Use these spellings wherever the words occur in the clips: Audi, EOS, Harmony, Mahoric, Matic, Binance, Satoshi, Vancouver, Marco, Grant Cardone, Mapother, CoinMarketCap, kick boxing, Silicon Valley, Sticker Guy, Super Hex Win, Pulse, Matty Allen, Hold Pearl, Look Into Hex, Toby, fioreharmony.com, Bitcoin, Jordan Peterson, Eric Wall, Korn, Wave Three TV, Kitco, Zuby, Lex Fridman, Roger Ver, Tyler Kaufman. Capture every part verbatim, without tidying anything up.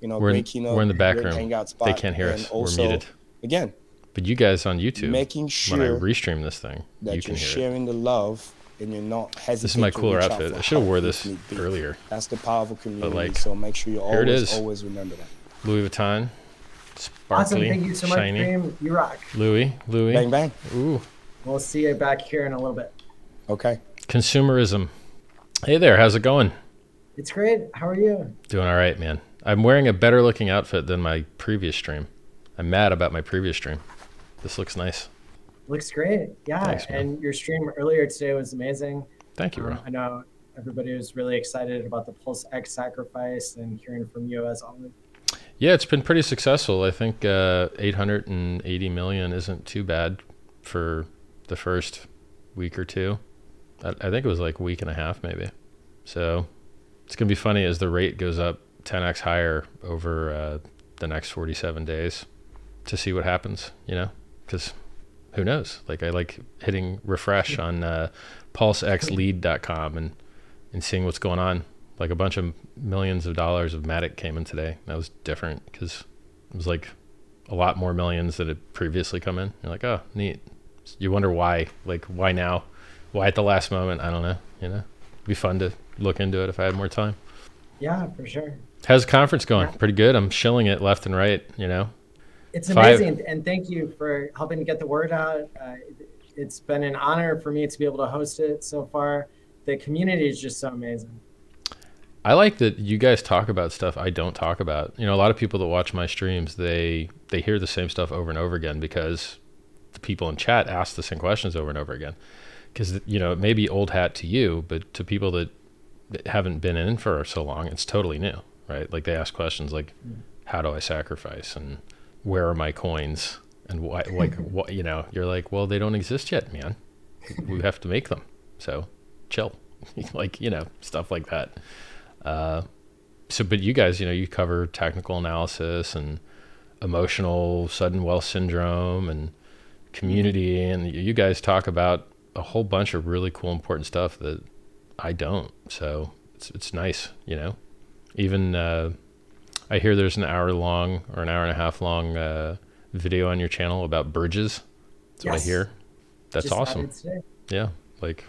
you know, we're, great keynote. We're in the back room. They can't hear us. Also, we're muted. Again. But you guys on YouTube, making sure when I restream this thing, that you can you're hear sharing it. The love and you're not hesitating. This is my cooler outfit. I should have wore this earlier. That's the power of a community. Like, so make sure you always, always remember that. Louis Vuitton, sparkly, awesome. Thank you so much, shiny. Dream. You rock. Louis, Louis. Bang, bang. Ooh. We'll see you back here in a little bit. Okay. Consumerism. Hey there, how's it going? It's great. How are you? Doing all right, man. I'm wearing a better looking outfit than my previous stream. I'm mad about my previous stream. This looks nice. Looks great. Yeah. Thanks, and your stream earlier today was amazing. Thank you, bro. Um, I know everybody was really excited about the PulseX sacrifice and hearing from you as always. Yeah, it's been pretty successful. I think uh, eight hundred eighty million isn't too bad for the first week or two. I, I think it was like a week and a half maybe. So it's going to be funny as the rate goes up ten X higher over uh, the next forty-seven days to see what happens, you know, because who knows? Like, I like hitting refresh on uh, pulse x lead dot com and, and seeing what's going on. Like a bunch of millions of dollars of Matic came in today. That was different because it was like a lot more millions that had previously come in. You're like, oh, neat. You wonder why, like why now? Why at the last moment? I don't know, you know? It'd be fun to look into it if I had more time. Yeah, for sure. How's the conference going? Yeah. Pretty good. I'm shilling it left and right, you know? It's amazing, Five. and thank you for helping get the word out. Uh, it's been an honor for me to be able to host it so far. The community is just so amazing. I like that you guys talk about stuff I don't talk about. You know, a lot of people that watch my streams, they, they hear the same stuff over and over again because the people in chat ask the same questions over and over again. Because, you know, it may be old hat to you, but to people that, that haven't been in for so long, it's totally new, right? Like they ask questions like, mm-hmm. how do I sacrifice? And where are my coins? And why, like, what, you know, you're like, well, they don't exist yet, man. We have to make them. So chill, like, you know, stuff like that. Uh, so, but you guys, you know, you cover technical analysis and emotional sudden wealth syndrome and community. And you guys talk about a whole bunch of really cool, important stuff that I don't. So it's, it's nice, you know, even, uh, I hear there's an hour long or an hour and a half long uh, video on your channel about bridges. That's yes. what I hear. That's Just awesome. Yeah, like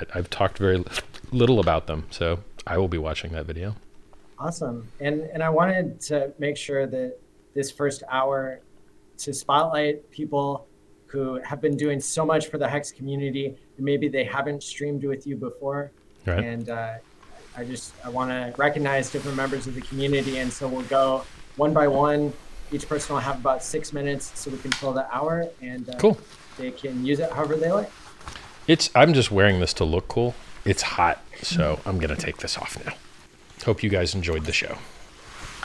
I, I've talked very little about them, so I will be watching that video. Awesome, and and I wanted to make sure that this first hour to spotlight people who have been doing so much for the Hex community, and maybe they haven't streamed with you before, right. and. Uh, I just, I want to recognize different members of the community. And so we'll go one by one. Each person will have about six minutes so we can fill the hour and uh, cool. they can use it however they like. It's, I'm just wearing this to look cool. It's hot. So I'm going to take this off now. Hope you guys enjoyed the show.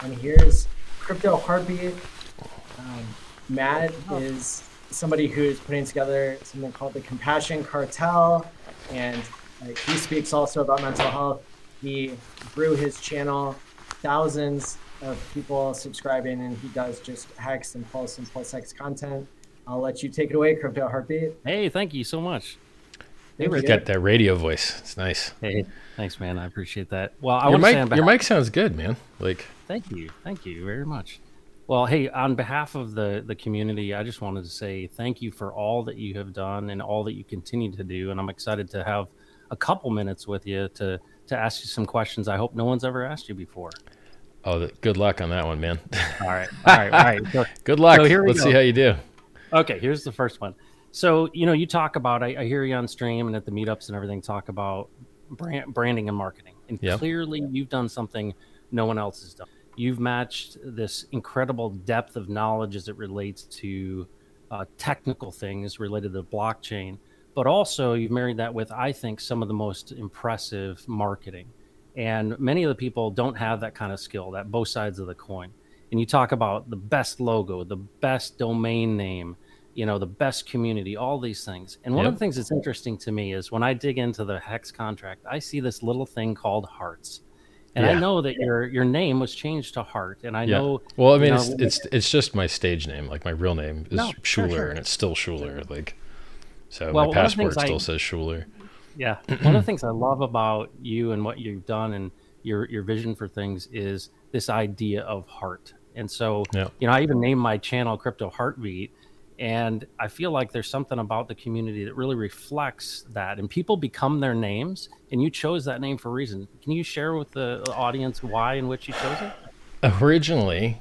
And here's Crypto Heartbeat. Um, Matt is somebody who is putting together something called the Compassion Cartel. And uh, he speaks also about mental health. He grew his channel, thousands of people subscribing, and he does just Hex and Pulse and PulseX content. I'll let you take it away, Crypto Heartbeat. Hey, thank you so much. They were got that radio voice. It's nice. Hey, thanks, man. I appreciate that. Well, I your, mic, on behalf, your mic sounds good, man. Like, thank you, thank you very much. Well, hey, on behalf of the the community, I just wanted to say thank you for all that you have done and all that you continue to do. And I'm excited to have a couple minutes with you to. to ask you some questions I hope no one's ever asked you before. Oh, good luck on that one, man. All right, all right, all right. So, good luck. So here we Let's go. see how you do. Okay, here's the first one. So, you know, you talk about, I, I hear you on stream and at the meetups and everything, talk about brand, branding and marketing. And yep. clearly you've done something no one else has done. You've matched this incredible depth of knowledge as it relates to uh, technical things related to blockchain. But also you've married that with, I think, some of the most impressive marketing. And many of the people don't have that kind of skill, that both sides of the coin. And you talk about the best logo, the best domain name, you know, the best community, all these things. And one yep. of the things that's interesting to me is when I dig into the Hex contract, I see this little thing called hearts. And yeah. I know that your your name was changed to Heart, and I yeah. know. Well, I mean, it's, know, it's it's just my stage name. Like my real name is no, Schuler, sure, sure. and it's still Schuler. Like. So well, my passport still I, says Schuler. Yeah. One of the things I love about you and what you've done and your your vision for things is this idea of heart. And so, yeah. you know, I even named my channel Crypto Heartbeat, and I feel like there's something about the community that really reflects that, and people become their names, and you chose that name for a reason. Can you share with the audience why in which you chose it? Originally,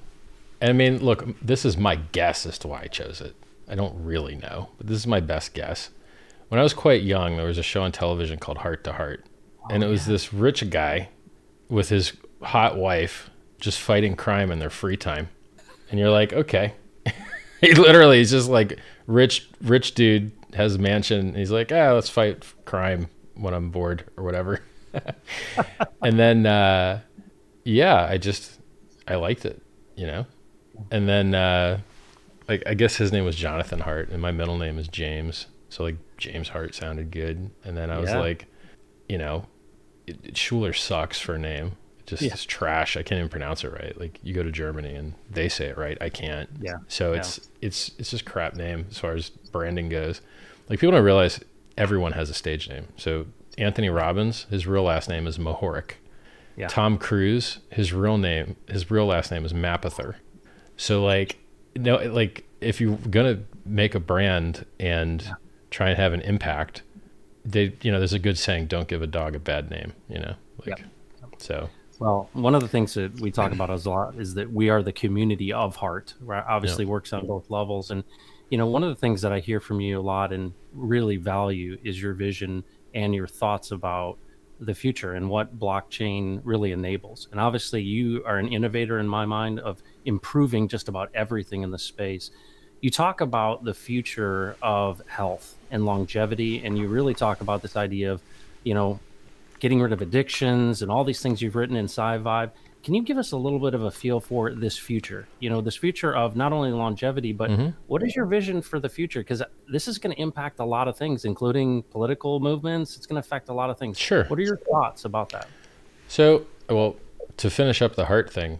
I mean, look, this is my guess as to why I chose it. I don't really know, but this is my best guess. When I was quite young, there was a show on television called Heart to Heart, oh, and it was yeah. this rich guy with his hot wife just fighting crime in their free time. And you're like, okay. He literally is just like rich, rich dude has a mansion. And he's like, ah, let's fight crime when I'm bored or whatever. And then, uh, yeah, I just, I liked it, you know? And then, uh, like, I guess his name was Jonathan Hart and my middle name is James. So like James Hart sounded good. And then I was yeah. like, you know, it, it, Schuler sucks for a name. Just yeah. it's trash. I can't even pronounce it right. Like you go to Germany and they say it right. I can't. Yeah. So yeah. it's it's it's just crap name as far as branding goes. Like people don't realize everyone has a stage name. So Anthony Robbins, his real last name is Mahoric. Yeah. Tom Cruise, his real name, his real last name is Mapother. So like no, like if you're gonna make a brand and yeah. try and have an impact, they you know there's a good saying: don't give a dog a bad name. You know, like yeah. so. Well, one of the things that we talk about a lot is that we are the community of heart, right? Obviously yeah. works on both levels. And, you know, one of the things that I hear from you a lot and really value is your vision and your thoughts about the future and what blockchain really enables. And obviously you are an innovator in my mind of improving just about everything in the space. You talk about the future of health and longevity, and you really talk about this idea of, you know, getting rid of addictions and all these things you've written in SciVibe. Can you give us a little bit of a feel for this future? You know, this future of not only longevity, but mm-hmm. what is your vision for the future? Because this is going to impact a lot of things, including political movements. It's going to affect a lot of things. Sure. What are your thoughts about that? So, well, to finish up the heart thing,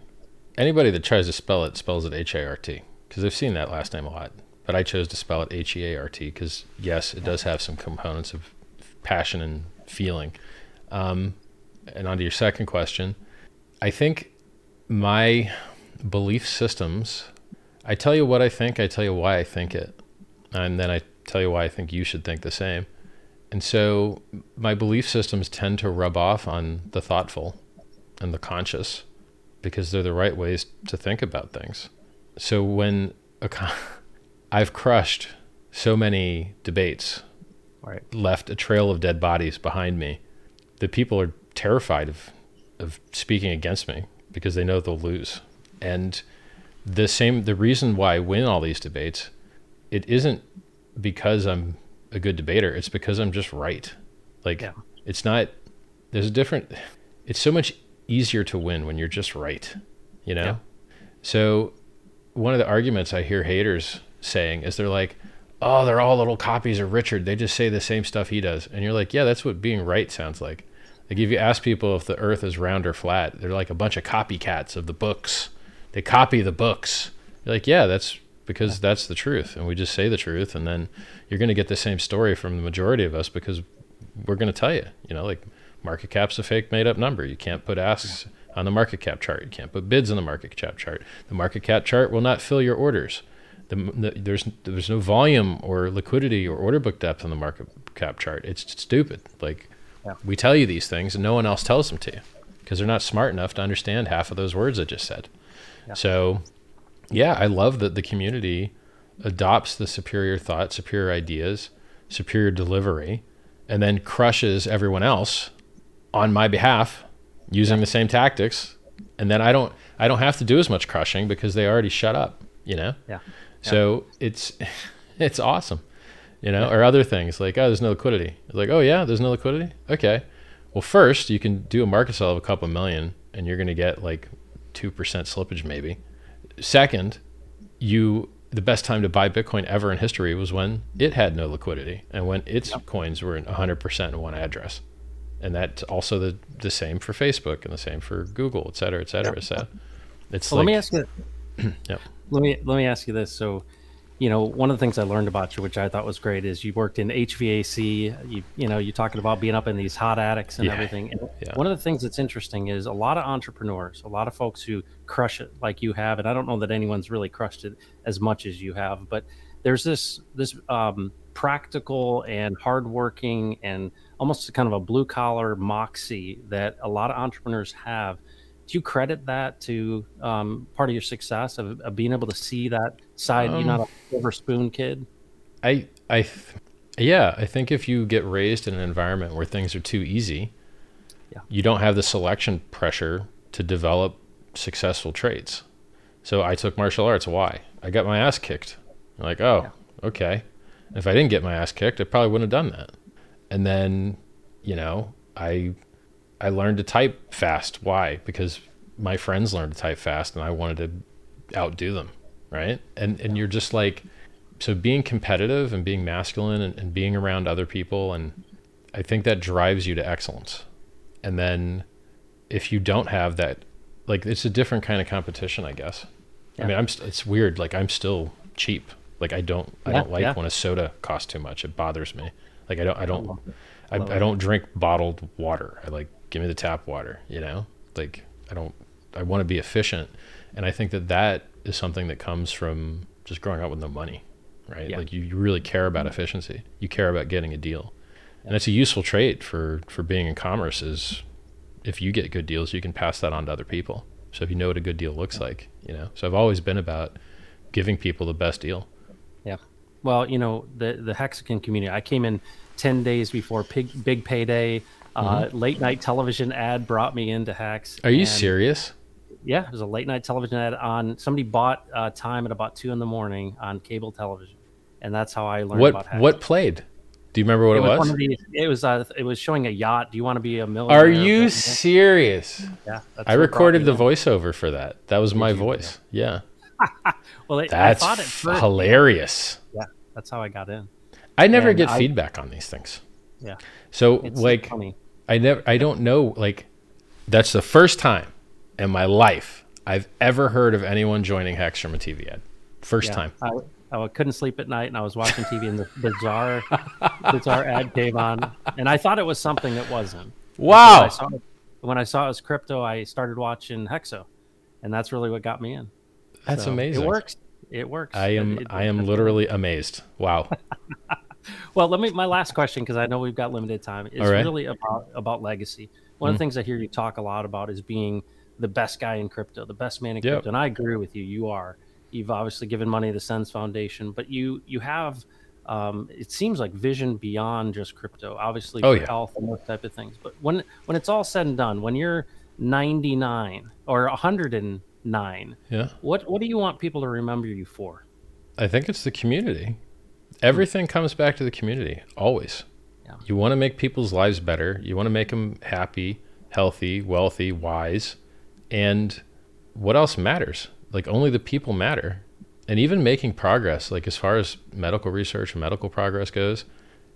anybody that tries to spell it spells it H A R T, because I've seen that last name a lot. But I chose to spell it H E A R T because, yes, it does have some components of passion and feeling. Um, and on to your second question, I think my belief systems, I tell you what I think, I tell you why I think it. And then I tell you why I think you should think the same. And so my belief systems tend to rub off on the thoughtful and the conscious because they're the right ways to think about things. So when a con I've crushed so many debates, right, left a trail of dead bodies behind me. The people are terrified of, of speaking against me because they know they'll lose. And the same, the reason why I win all these debates, it isn't because I'm a good debater. It's because I'm just right. Like yeah. it's not, there's a different, it's so much easier to win when you're just right, you know? Yeah. So one of the arguments I hear haters saying is they're like, oh, they're all little copies of Richard. They just say the same stuff he does. And you're like, yeah, that's what being right sounds like. Like if you ask people if the earth is round or flat, they're like a bunch of copycats of the books. They copy the books. You're like, yeah, that's because that's the truth. And we just say the truth. And then you're going to get the same story from the majority of us because we're going to tell you, you know, like market cap's a fake made up number. You can't put asks on the market cap chart. You can't put bids on the market cap chart. The market cap chart will not fill your orders. The, the, there's there's no volume or liquidity or order book depth on the market cap chart. It's stupid. Like yeah. we tell you these things and no one else tells them to you because they're not smart enough to understand half of those words I just said. Yeah. So yeah, I love that the community adopts the superior thought, superior ideas, superior delivery, and then crushes everyone else on my behalf using yeah. the same tactics. And then I don't, I don't have to do as much crushing because they already shut up, you know? Yeah. So it's, it's awesome, you know, yeah. or other things like, oh, there's no liquidity. It's like, oh yeah, there's no liquidity. Okay. Well, first you can do a market sell of a couple million and you're going to get like two percent slippage maybe. Second, you, the best time to buy Bitcoin ever in history was when it had no liquidity and when its yeah. coins were in one hundred percent in one address. And that's also the, the same for Facebook and the same for Google, et cetera, et cetera. Yeah. So it's well, like, let me ask you. Yep. Let me let me ask you this. So you know, one of the things I learned about you, which I thought was great, is you worked in H V A C. You, you know, you're talking about being up in these hot attics and yeah. everything. And yeah. one of the things that's interesting is a lot of entrepreneurs, a lot of folks who crush it like you have, and I don't know that anyone's really crushed it as much as you have, but there's this this um, practical and hardworking and almost kind of a blue collar moxie that a lot of entrepreneurs have. Do you credit that to um, part of your success of, of being able to see that side? Um, you're not a silver spoon kid. I, I, th yeah, I think if you get raised in an environment where things are too easy, yeah. you don't have the selection pressure to develop successful traits. So I took martial arts. Why? I got my ass kicked. I'm like, oh, yeah. okay. If I didn't get my ass kicked, I probably wouldn't have done that. And then, you know, I. I learned to type fast. Why? Because my friends learned to type fast and I wanted to outdo them, right? And and you're just like, so being competitive and being masculine and, and being around other people, and I think that drives you to excellence. And then if you don't have that, like, it's a different kind of competition, I guess. Yeah. I mean, I'm st it's weird. Like, I'm still cheap. Like, I don't yeah, I don't like yeah. when a soda costs too much. It bothers me. Like, I don't I don't I, I, I don't drink bottled water. I like give me the tap water, you know, like I don't, I want to be efficient. And I think that that is something that comes from just growing up with no money, right? Yeah. Like you, you really care about efficiency. You care about getting a deal. Yeah. And that's a useful trait for, for being in commerce is if you get good deals, you can pass that on to other people. So if you know what a good deal looks yeah. like, you know, so I've always been about giving people the best deal. Yeah. Well, you know, the, the Hexican community, I came in ten days before big, big payday. Uh, mm-hmm. Late night television ad brought me into Hex. Are you and, serious? Yeah, it was a late night television ad on somebody bought uh, time at about two in the morning on cable television, and that's how I learned what, about Hex. What played? Do you remember what it, it was? was? One of the, it was uh, it was showing a yacht. Do you want to be a millionaire? Are you serious? Yeah, that's I recorded the voiceover for that. That was my voice. Yeah. yeah. well, it, that's I thought it first. hilarious. Yeah, that's how I got in. I never and get I, feedback on these things. Yeah. So it's like. Funny. I never, I don't know, like, that's the first time in my life I've ever heard of anyone joining Hex from a T V ad. First yeah, time. I, I couldn't sleep at night, and I was watching T V, and the bizarre, bizarre ad came on, and I thought it was something that wasn't. Wow. When I saw it, when I saw it was crypto, I started watching Hexo, and that's really what got me in. That's so amazing. It works. It works. I am, it, it, I am literally cool. amazed. Wow. Well, let me, my last question, because I know we've got limited time, is right. really about, about legacy. One mm-hmm. of the things I hear you talk a lot about is being the best guy in crypto, the best man in yep. crypto. And I agree with you. You are. You've obviously given money to the Sens Foundation, but you, you have, um, it seems like vision beyond just crypto, obviously oh, for yeah. health and those type of things. But when, when it's all said and done, when you're ninety-nine or a hundred and nine, yeah. what, what do you want people to remember you for? I think it's the community. Everything comes back to the community, always. Yeah. You want to make people's lives better. You want to make them happy, healthy, wealthy, wise. And what else matters? Like, only the people matter. And even making progress, like as far as medical research and medical progress goes,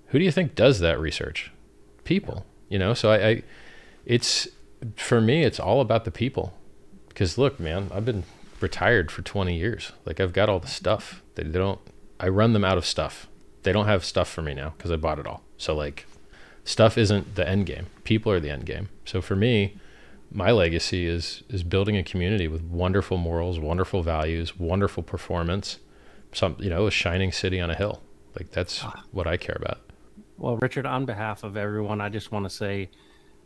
who do you think does that research? People, you know? So I, I it's, for me, it's all about the people. Because look, man, I've been retired for twenty years. Like, I've got all the stuff. They, they don't... I run them out of stuff. They don't have stuff for me now because I bought it all. So like, stuff isn't the end game. People are the end game. So for me, my legacy is is building a community with wonderful morals, wonderful values, wonderful performance. Some, you know, a shining city on a hill. Like, that's what I care about. Well, Richard, on behalf of everyone, I just want to say,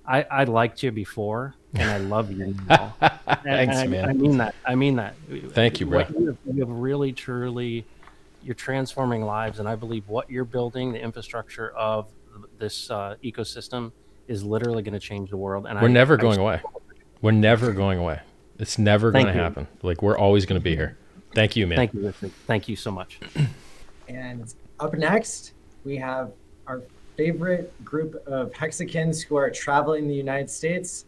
I, I liked you before, and I love you now. Thanks, I, man. I mean that. I mean that. Thank you, bro. You have really, truly. You're transforming lives, and I believe what you're building, the infrastructure of this uh, ecosystem, is literally going to change the world. And we're I, never going away. We're never going away. It's never going to happen. Like, we're always going to be here. Thank you, man. Thank you. Thank you so much. And up next, we have our favorite group of Hexicans who are traveling the United States,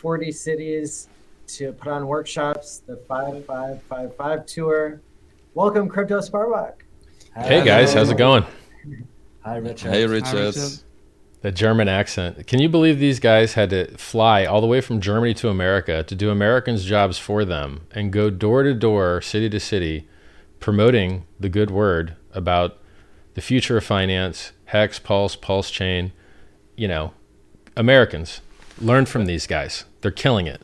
forty cities to put on workshops, the five five five five tour. Welcome, Crypto Sparbuch. Hey guys, how's it going? Hi, Richard. Hey, Richard. Hi, Richard. The German accent. Can you believe these guys had to fly all the way from Germany to America to do Americans' jobs for them and go door to door, city to city, promoting the good word about the future of finance, Hex, Pulse, PulseChain. You know, Americans, learn from these guys. They're killing it.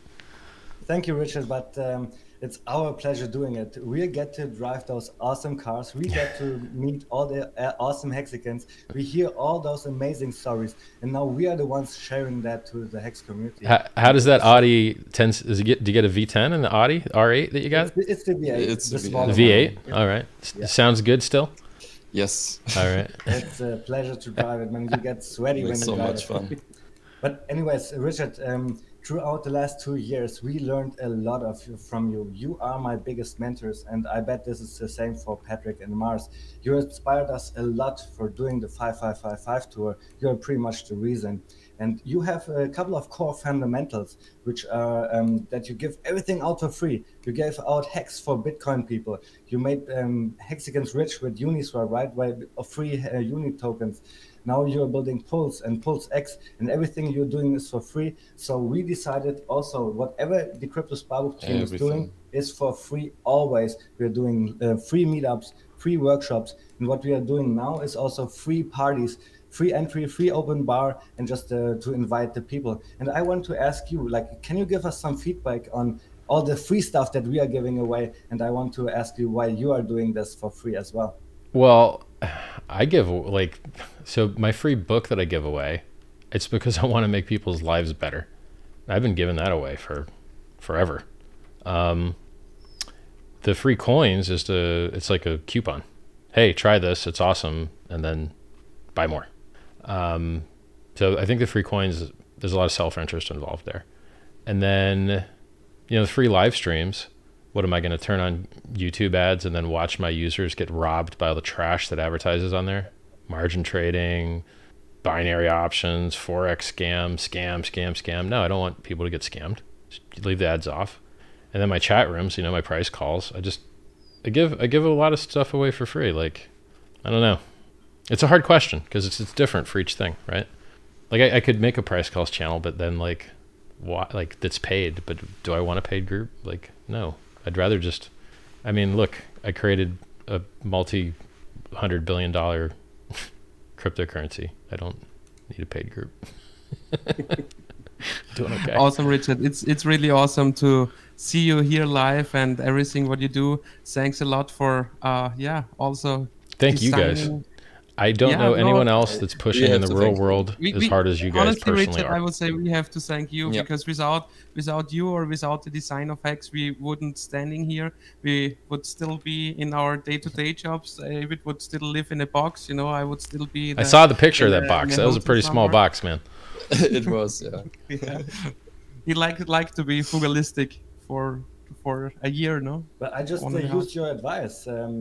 Thank you, Richard. But um, it's our pleasure doing it. We get to drive those awesome cars. We get to meet all the uh, awesome Hexicans. We hear all those amazing stories. And now we are the ones sharing that to the Hex community. How, how does that Audi, tends, is it get, do you get a V ten in the Audi R eight that you got? It's, it's the V eight. It's the, the V eight. V eight? All right. Yeah. Sounds good still? Yes. All right. It's a pleasure to drive it, man. You get sweaty when you so drive much it. Fun. But anyways, Richard, um, throughout the last two years, we learned a lot of from you. You are my biggest mentors, and I bet this is the same for Patrick and Mars. You inspired us a lot for doing the five five five five tour. You're pretty much the reason. And you have a couple of core fundamentals, which are um, that you give everything out for free. You gave out Hex for Bitcoin people. You made um, Hexicans rich with Uniswap, right? With free uh, Uni tokens. Now you're building Pulse and PulseX, and everything you're doing is for free. So we decided also whatever the Crypto Sparbuch team everything. is doing is for free always. We're doing uh, free meetups, free workshops. And what we are doing now is also free parties, free entry, free open bar, and just uh, to invite the people. And I want to ask you, like, can you give us some feedback on all the free stuff that we are giving away? And I want to ask you why you are doing this for free as well. Well, I give like, so my free book that I give away, it's because I want to make people's lives better. I've been giving that away for forever. Um, the free coins is to, it's like a coupon. Hey, try this, it's awesome. And then buy more. Um, so I think the free coins, there's a lot of self-interest involved there. And then, you know, the free live streams. What am I going to turn on YouTube ads and then watch my users get robbed by all the trash that advertises on there? Margin trading, binary options, Forex scam, scam, scam, scam. No, I don't want people to get scammed. Just leave the ads off. And then my chat rooms, you know, my price calls. I just, I give, I give a lot of stuff away for free. Like, I don't know. It's a hard question because it's, it's different for each thing, right? Like I, I could make a price calls channel, but then like, why, like that's paid, but do I want a paid group? Like, no. I'd rather just, I mean, look, I created a multi-hundred billion dollar cryptocurrency. I don't need a paid group. Doing okay. Awesome, Richard. It's it's really awesome to see you here live and everything what you do. Thanks a lot for, uh, yeah, also. Thank designing. you guys. I don't yeah, know anyone no, else that's pushing in the real world we, as we, hard as you guys honestly, personally Richard, are. I would say we have to thank you yeah. because without without you or without the design of Hex, we wouldn't standing here. We would still be in our day-to-day -day jobs. David would still live in a box. You know, I would still be. The, I saw the picture uh, of that box. That was a pretty somewhere. small box, man. It was. Yeah. yeah. He liked like to be frugalistic for for a year, no? But I just uh, used your advice. Um,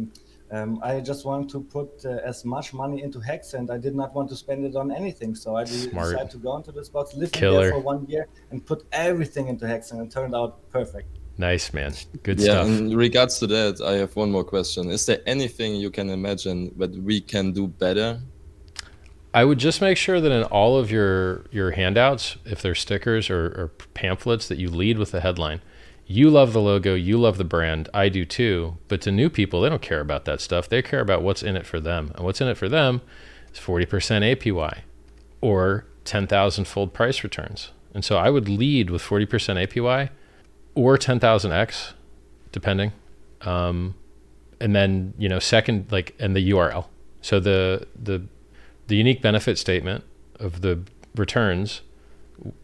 Um, I just want to put uh, as much money into Hex, and I did not want to spend it on anything. So I Smart. decided to go into this box, live in there for one year, and put everything into Hex, and it turned out perfect. Nice, man. Good yeah, stuff. In regards to that, I have one more question. Is there anything you can imagine that we can do better? I would just make sure that in all of your, your handouts, if they're stickers or, or pamphlets, that you lead with the headline. You love the logo, you love the brand, I do too, but to new people, they don't care about that stuff. They care about what's in it for them. And what's in it for them is forty percent A P Y or ten thousand fold price returns. And so I would lead with forty percent A P Y or ten thousand X, depending. Um, and then, you know, second, like, and the U R L. So the, the, the unique benefit statement of the returns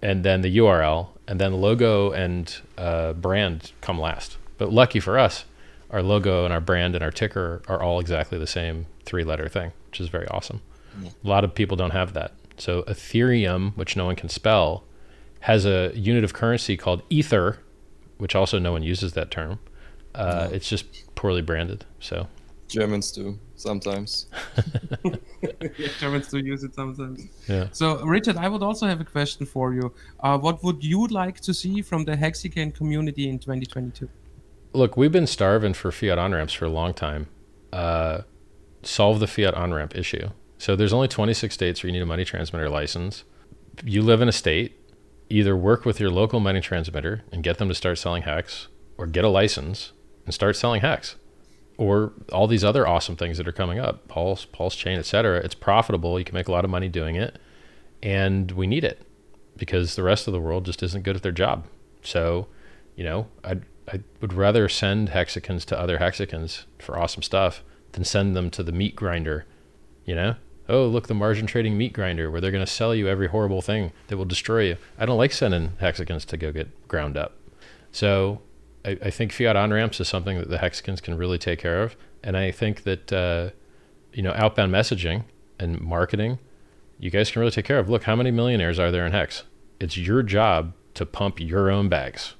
and then the U R L, and then logo and uh, brand come last. But lucky for us, our logo and our brand and our ticker are all exactly the same three-letter thing, which is very awesome. Yeah. A lot of people don't have that. So Ethereum, which no one can spell, has a unit of currency called Ether, which also no one uses that term. Uh, no. It's just poorly branded. So Germans do sometimes. Yeah, Germans do use it sometimes. Yeah. So Richard, I would also have a question for you. Uh, what would you like to see from the Hexican community in twenty twenty-two? Look, we've been starving for fiat on-ramps for a long time. Uh, solve the fiat on-ramp issue. So there's only twenty-six states where you need a money transmitter license. You live in a state, either work with your local money transmitter and get them to start selling Hex, or get a license and start selling Hex. or all these other awesome things that are coming up, Pulse, PulseChain, et cetera. It's profitable. You can make a lot of money doing it. And we need it because the rest of the world just isn't good at their job. So, you know, I'd, I would rather send hexagons to other hexagons for awesome stuff than send them to the meat grinder, you know? Oh, look, the margin trading meat grinder where they're going to sell you every horrible thing that will destroy you. I don't like sending hexagons to go get ground up. So I, I think fiat on-ramps is something that the hexagons can really take care of. And I think that, uh, you know, outbound messaging and marketing, you guys can really take care of. Look, how many millionaires are there in Hex? It's your job to pump your own bags.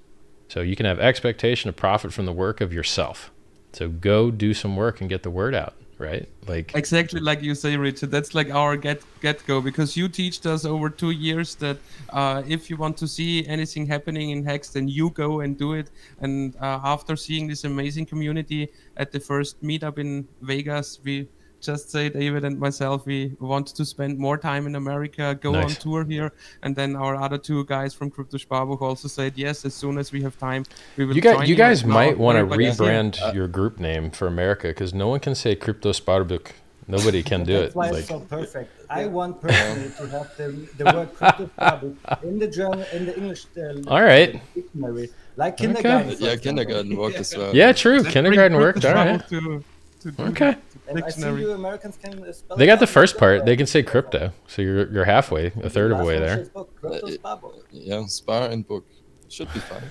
So you can have expectation of profit from the work of yourself. So go do some work and get the word out, right? Like exactly like you say, Richard. That's like our get get go because you teached us over two years that uh, if you want to see anything happening in Hex, then you go and do it. And uh, after seeing this amazing community at the first meetup in Vegas, we just say, David and myself, we want to spend more time in America, go nice. on tour here. And then our other two guys from Crypto Sparbuch also said, yes, as soon as we have time, we will. You guys, you guys might want to rebrand uh, your group name for America because no one can say Crypto Sparbuch. Nobody can do that's it. That's why like, it's so perfect. I want personally to have the, the word Crypto Sparbuch in the German, in the English uh, all right. dictionary. Like kindergarten. Okay. Yeah, kindergarten worked as well. Yeah, true. Let's kindergarten worked. All right. To, to okay. And I see you Americans can spell they got the first part. They can say crypto. So you're, you're halfway, a third of the way there. Uh, yeah, spar and book. Should be fine.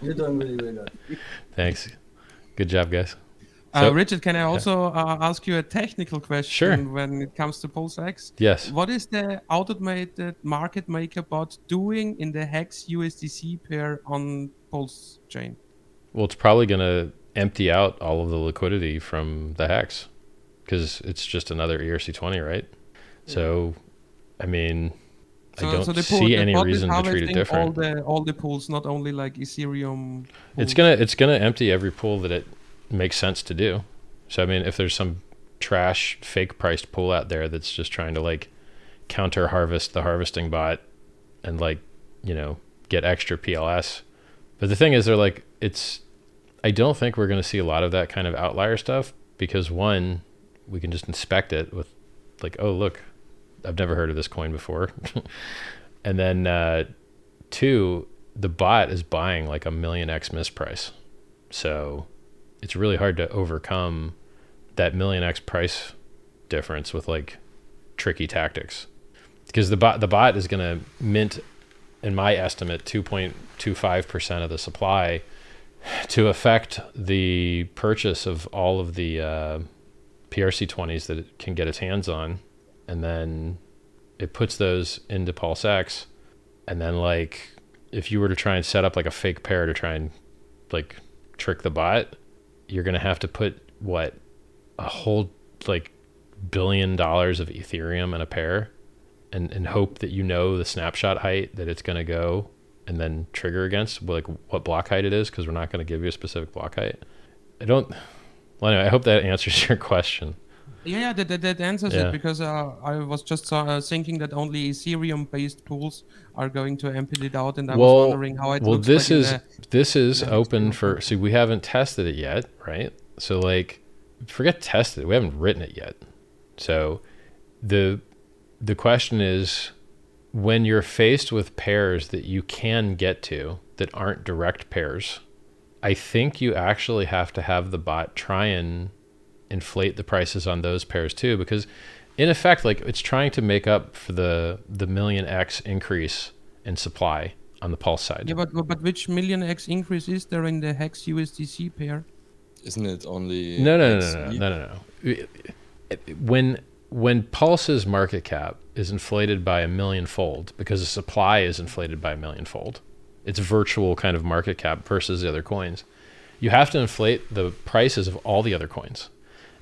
You're doing really, really good. Thanks. Good job, guys. So, uh, Richard, can I also yeah. uh, ask you a technical question sure. when it comes to PulseX? Yes. What is the automated market maker bot doing in the Hex U S D C pair on PulseChain? Well, it's probably going to empty out all of the liquidity from the Hex because it's just another E R C twenty, right? Yeah. So, I mean, so, I don't so see pool, any reason to treat it different. All the, all the pools, not only like Ethereum. Pools. It's gonna it's gonna empty every pool that it makes sense to do. So, I mean, if there's some trash, fake priced pool out there that's just trying to like counter harvest the harvesting bot and like, you know, get extra P L S. But the thing is, they're like it's. I don't think we're going to see a lot of that kind of outlier stuff because one, we can just inspect it with like, oh, look, I've never heard of this coin before. And then uh, two, the bot is buying like a million X misprice. So it's really hard to overcome that million X price difference with like tricky tactics because the bot, the bot is going to mint, in my estimate, two point two five percent of the supply to affect the purchase of all of the uh, P R C twenties that it can get its hands on. And then it puts those into PulseX. And then like, if you were to try and set up like a fake pair to try and like trick the bot, you're going to have to put what, a whole like billion dollars of Ethereum in a pair and, and hope that, you know, the snapshot height that it's going to go and then trigger against like what block height it is, because we're not going to give you a specific block height. I don't, well, anyway, I hope that answers your question. Yeah, that, that, that answers yeah. it, because uh, I was just uh, thinking that only Ethereum-based pools are going to empty it out, and I well, was wondering how it well, looks this like is the, this is open for, see, we haven't tested it yet, right? So like, forget tested it, we haven't written it yet. So the the question is, when you're faced with pairs that you can get to that aren't direct pairs, I think you actually have to have the bot try and inflate the prices on those pairs too, because in effect, like it's trying to make up for the, the million X increase in supply on the Pulse side. Yeah, but, but which million X increase is there in the Hex U S D C pair? Isn't it only... No, no, X no, no, no, no, no, no. When, when Pulse's market cap is inflated by a million fold because the supply is inflated by a million fold. It's virtual kind of market cap versus the other coins. You have to inflate the prices of all the other coins.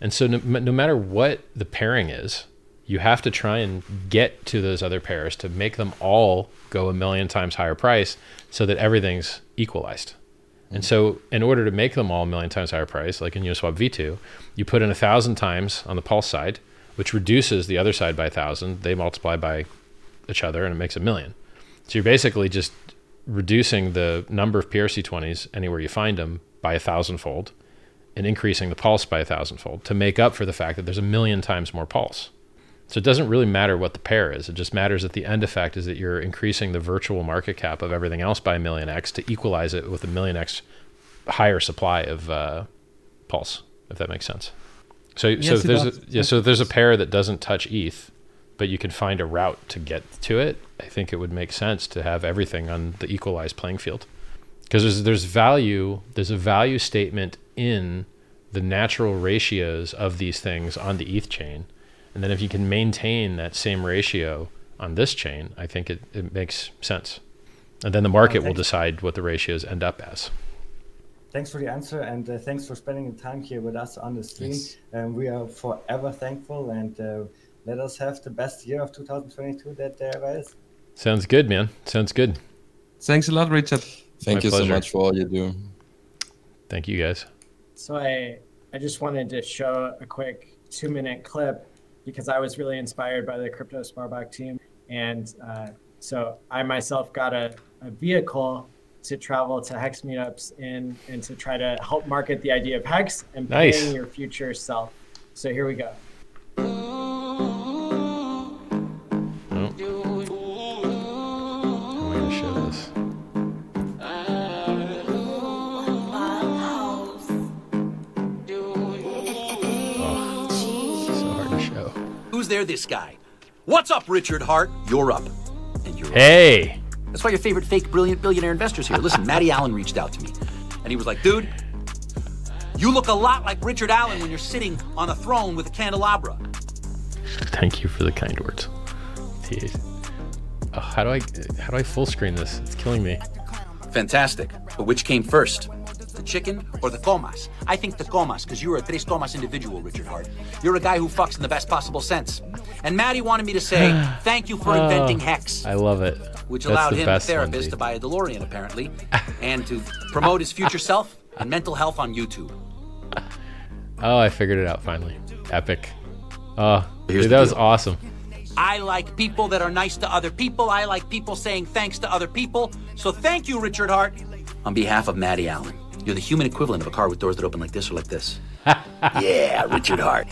And so no, no matter what the pairing is, you have to try and get to those other pairs to make them all go a million times higher price so that everything's equalized. Mm-hmm. And so in order to make them all a million times higher price, like in Uniswap V two, you put in a thousand times on the Pulse side, which reduces the other side by a thousand. They multiply by each other and it makes a million. So you're basically just reducing the number of P R C twenties anywhere you find them by a thousand fold and increasing the pulse by a thousandfold to make up for the fact that there's a million times more pulse. So it doesn't really matter what the pair is. It just matters that the end effect is that you're increasing the virtual market cap of everything else by a million X to equalize it with a million X higher supply of uh, pulse, if that makes sense. So, yes, so if there's a, yeah, so if there's a pair that doesn't touch E T H, but you can find a route to get to it, I think it would make sense to have everything on the equalized playing field. Because there's, there's value, there's a value statement in the natural ratios of these things on the E T H chain. And then if you can maintain that same ratio on this chain, I think it, it makes sense. And then the market will decide what the ratios end up as. Thanks for the answer, and uh, thanks for spending the time here with us on the stream. Um, we are forever thankful, and uh, let us have the best year of two thousand twenty-two that there ever is. Sounds good, man. Sounds good. Thanks a lot, Richard. Thank you so much for all you do. Thank you, guys. So I, I just wanted to show a quick two-minute clip because I was really inspired by the Crypto Sparbuch team. And uh, so I myself got a, a vehicle to travel to Hex meetups in, and to try to help market the idea of Hex and paying nice. Your future self. So here we go. Oh. I'm going to show this. Oh, so hard to show. Who's there this guy? What's up, Richard Heart? You're up. And you're hey. Up. That's why your favorite fake brilliant billionaire investor's here. Listen, Matty Allen reached out to me and he was like, dude, you look a lot like Richard Allen when you're sitting on a throne with a candelabra. Thank you for the kind words. Oh, how do I, how do I full screen this? It's killing me. Fantastic. But which came first? The chicken or the comas? I think the comas, because you're a tres comas individual, Richard Hart. You're a guy who fucks in the best possible sense. And Matty wanted me to say, thank you for oh, inventing Hex. I love it. Which That's allowed the him, the therapist, one, to buy a DeLorean, apparently, and to promote his future self and mental health on YouTube. Oh, I figured it out finally. Epic. Oh, dude, that was awesome. I like people that are nice to other people. I like people saying thanks to other people. So thank you, Richard Hart. On behalf of Matty Allen. You're the human equivalent of a car with doors that open like this or like this. Yeah, Richard Heart.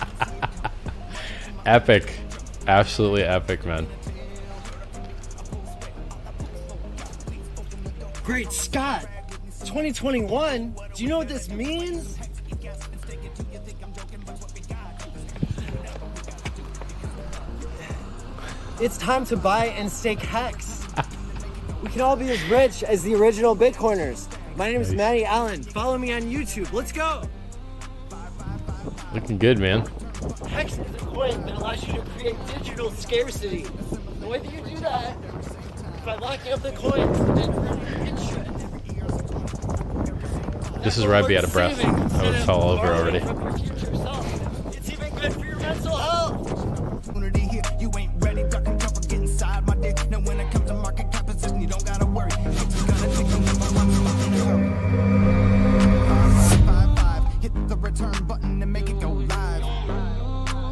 Epic. Absolutely epic, man. Great Scott. twenty twenty-one. Do you know what this means? It's time to buy and stake Hex. We can all be as rich as the original Bitcoiners. My name is Matty Allen. Follow me on YouTube. Let's go. Looking good, man. Hex is a coin that allows you to create digital scarcity. The way that you do that is by locking up the coins and earning interest. This is where I'd be out of breath. I would fall over already. It's even good for your mental health. You ain't ready, duck and cover, get inside my dick. Now when it comes to market composition, you don't gotta worry. The return button and make it go live.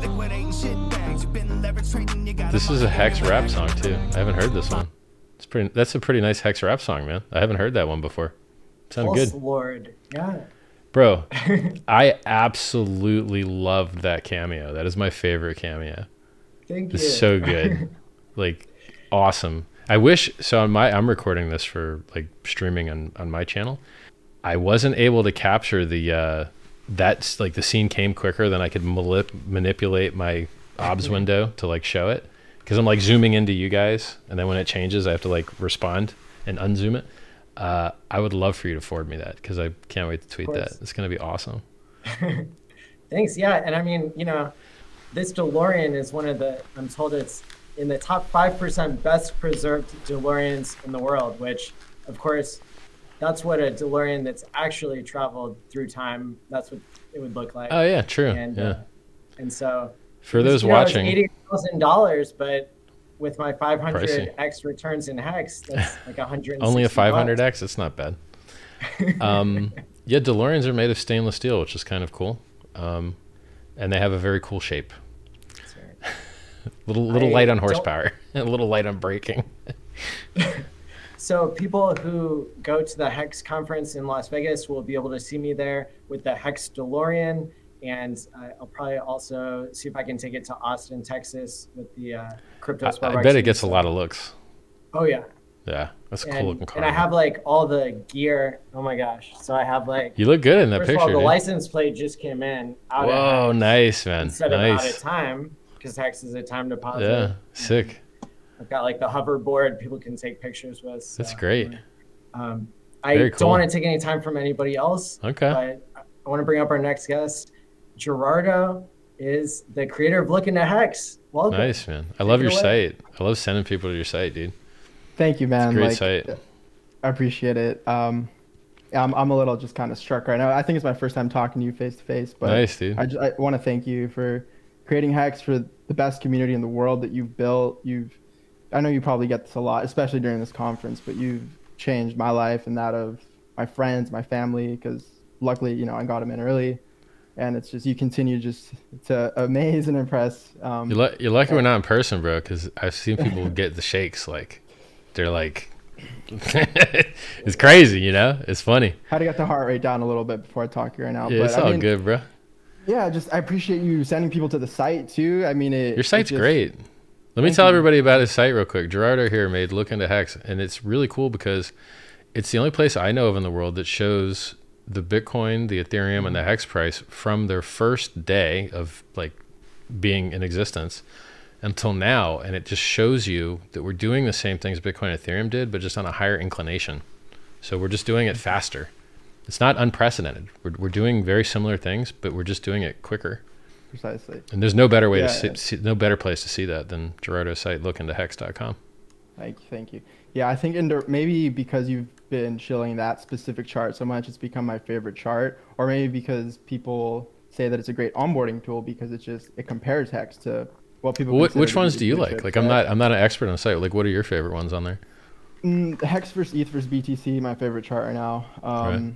Liquidating shit bags, you've been leverage trading, you got. This is a Hex rap song too. I haven't heard this one. It's pretty. That's a pretty nice Hex rap song, man. I haven't heard that one before. Sound good. Lord, yeah. Bro, I absolutely loved that cameo. That is my favorite cameo. Thank you. It's so good, like awesome. I wish. So on my, I'm recording this for like streaming on on my channel. I wasn't able to capture the. Uh, That's like the scene came quicker than I could manipulate my obs window to like show it, because I'm like zooming into you guys, and then when it changes I have to like respond and unzoom it. uh I would love for you to forward me that, because I can't wait to tweet that. It's gonna be awesome. Thanks. Yeah, and I mean, you know, this DeLorean is one of the, I'm told it's in the top five percent best preserved DeLoreans in the world, which of course that's what a DeLorean that's actually traveled through time, that's what it would look like. Oh yeah, true. And, yeah. Uh, and so for those watching, eighty thousand dollars, but with my five hundred X returns in Hex, that's like one hundred. Only a five hundred X, it's not bad. Um, yeah, DeLoreans are made of stainless steel, which is kind of cool. Um, and they have a very cool shape. That's right. little little I light on horsepower, a little light on braking. So people who go to the Hex conference in Las Vegas will be able to see me there with the Hex DeLorean. And uh, I'll probably also see if I can take it to Austin, Texas with the uh, Crypto Sparbuch. I, I bet it gets a lot of looks. Oh, yeah. Yeah, that's a and, cool looking car. And I have like all the gear. Oh my gosh. So I have like. You look good in that first picture. Of all, the dude. license plate just came in. Out Whoa, of nice, man. Instead nice. of out of time, because Hex is a time deposit. Yeah, sick. I've got like the hoverboard people can take pictures with. So, that's great. Um, I cool. don't want to take any time from anybody else. Okay. But I want to bring up our next guest. Gerardo is the creator of Look Into Hex. Welcome. Nice, man. I love your site. I love sending people to your site, dude. Thank you, man. It's a great like, site. I appreciate it. Um, I'm, I'm a little just kind of struck right now. I think it's my first time talking to you face to face, but nice, dude. I, just, I want to thank you for creating Hex, for the best community in the world that you've built. You've, I know you probably get this a lot, especially during this conference, but you've changed my life and that of my friends, my family, because luckily, you know, I got them in early. And it's just, you continue just to amaze and impress. Um, you're, you're lucky and, we're not in person, bro, because I've seen people get the shakes. Like, they're like, it's crazy, you know? It's funny. Had to get the heart rate down a little bit before I talk right now. Yeah, but it's I all mean, good, bro. Yeah, just I appreciate you sending people to the site, too. I mean, it, your site's it just, great. Let me tell you. everybody about his site real quick. Gerardo here made Look Into Hex, and it's really cool because it's the only place I know of in the world that shows the Bitcoin, the Ethereum, and the Hex price from their first day of like being in existence until now. And it just shows you that we're doing the same things Bitcoin and Ethereum did, but just on a higher inclination. So we're just doing it faster. It's not unprecedented. We're, we're doing very similar things, but we're just doing it quicker. Precisely. And there's no better way yeah, to see, yeah. see, no better place to see that than Gerardo's site, look into hex dot com. Thank you, thank you. Yeah, I think in, maybe because you've been shilling that specific chart so much, it's become my favorite chart. Or maybe because people say that it's a great onboarding tool because it's just it compares Hex to what people. What, which ones do you like? Like I'm not I'm not an expert on the site. Like what are your favorite ones on there? Mm, Hex versus E T H versus B T C, my favorite chart right now. Um, right.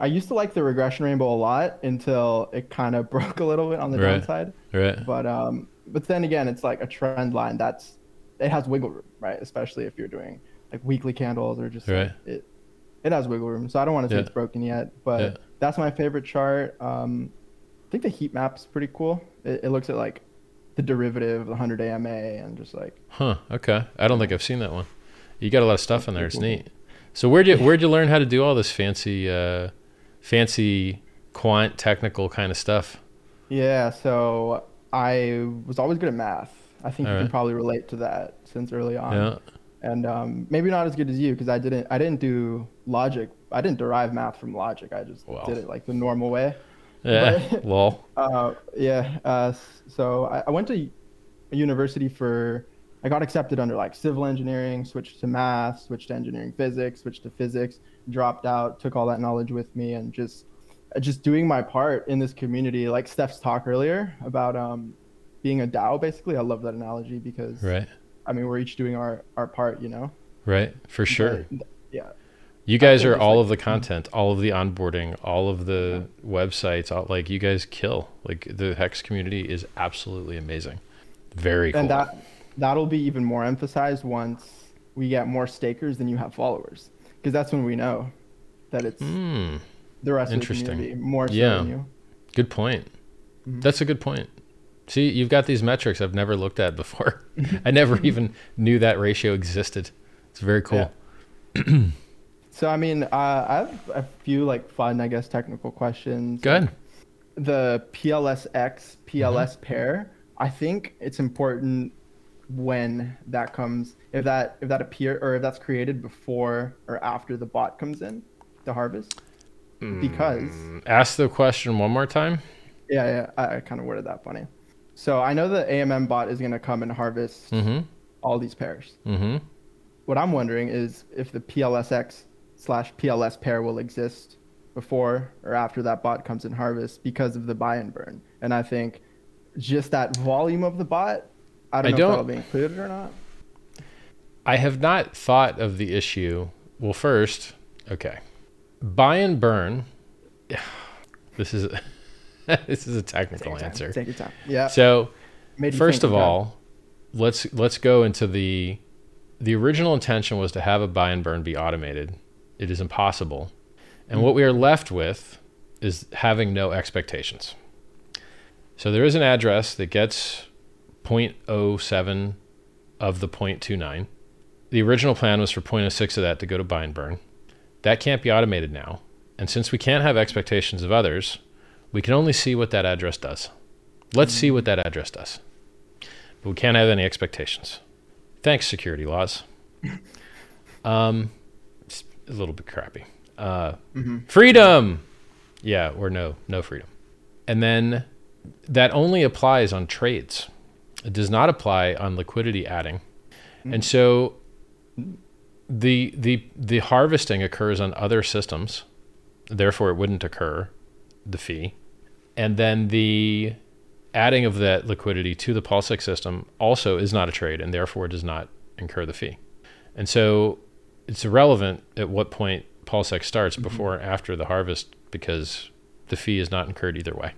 I used to like the regression rainbow a lot until it kind of broke a little bit on the right. downside. Right. But um, but then again, it's like a trend line that's. It has wiggle room, right? Especially if you're doing like weekly candles or just right. like it, it has wiggle room. So I don't want to say yeah. it's broken yet, but yeah. that's my favorite chart. Um, I think the heat map's pretty cool. It, it looks at like the derivative, the hundred A M A and just like, huh? Okay. I don't think I've seen that one. You got a lot of stuff in there. It's cool. neat. So where'd you, where'd you learn how to do all this fancy, uh, fancy quant technical kind of stuff? Yeah. So I was always good at math. I think All you right. can probably relate to that since early on, yeah. and um, maybe not as good as you because I didn't. I didn't do logic. I didn't derive math from logic. I just wow. did it like the normal way. Yeah. But, well. Uh, yeah. Uh, so I, I went to a university for. I got accepted under like civil engineering. Switched to math. Switched to engineering physics. Switched to physics. Dropped out. Took all that knowledge with me and just, just doing my part in this community. Like Steph's talk earlier about. Um, being a DAO, basically. I love that analogy because right. I mean, we're each doing our, our part, you know? Right, for sure. But, yeah. You guys are all like, of the content, all of the onboarding, all of the yeah. websites, all, like you guys kill. Like the Hex community is absolutely amazing. Very cool. And that, that'll be even more emphasized once we get more stakers than you have followers. Because that's when we know that it's mm. the rest of the community more so yeah. than you. Good point. Mm-hmm. That's a good point. See, you've got these metrics I've never looked at before. I never even knew that ratio existed. It's very cool. Yeah. So, I mean, uh, I have a few like fun, I guess, technical questions. Go ahead. The P L S X, P L S mm-hmm. pair, I think it's important when that comes, if that, if that appear or if that's created before or after the bot comes in to harvest, mm. because. Ask the question one more time. Yeah, yeah. I, I kind of worded that funny. So I know the A M M bot is going to come and harvest mm-hmm. all these pairs. Mm-hmm. What I'm wondering is if the P L S X slash P L S pair will exist before or after that bot comes and harvests because of the buy and burn. And I think just that volume of the bot, I don't I know don't, if that will be included or not. I have not thought of the issue. Well, first, okay. Buy and burn. This is... This is a technical Take answer. Take your time. Yeah. So, first of all, let's let's go into the The original intention was to have a buy and burn be automated. It is impossible. And what we are left with is having no expectations. So there is an address that gets zero point zero seven of the zero point two nine. The original plan was for zero point zero six of that to go to buy and burn. That can't be automated now. And since we can't have expectations of others, we can only see what that address does. Let's see what that address does. But we can't have any expectations. Thanks, security laws. Um, it's a little bit crappy. Uh, mm-hmm. Freedom! Yeah, or no, no freedom. And then that only applies on trades. It does not apply on liquidity adding. Mm-hmm. And so the, the, the harvesting occurs on other systems. Therefore, it wouldn't occur, the fee. And then the adding of that liquidity to the PulseX system also is not a trade and therefore does not incur the fee. And so it's irrelevant at what point PulseX starts, mm-hmm. before and after the harvest, because the fee is not incurred either way.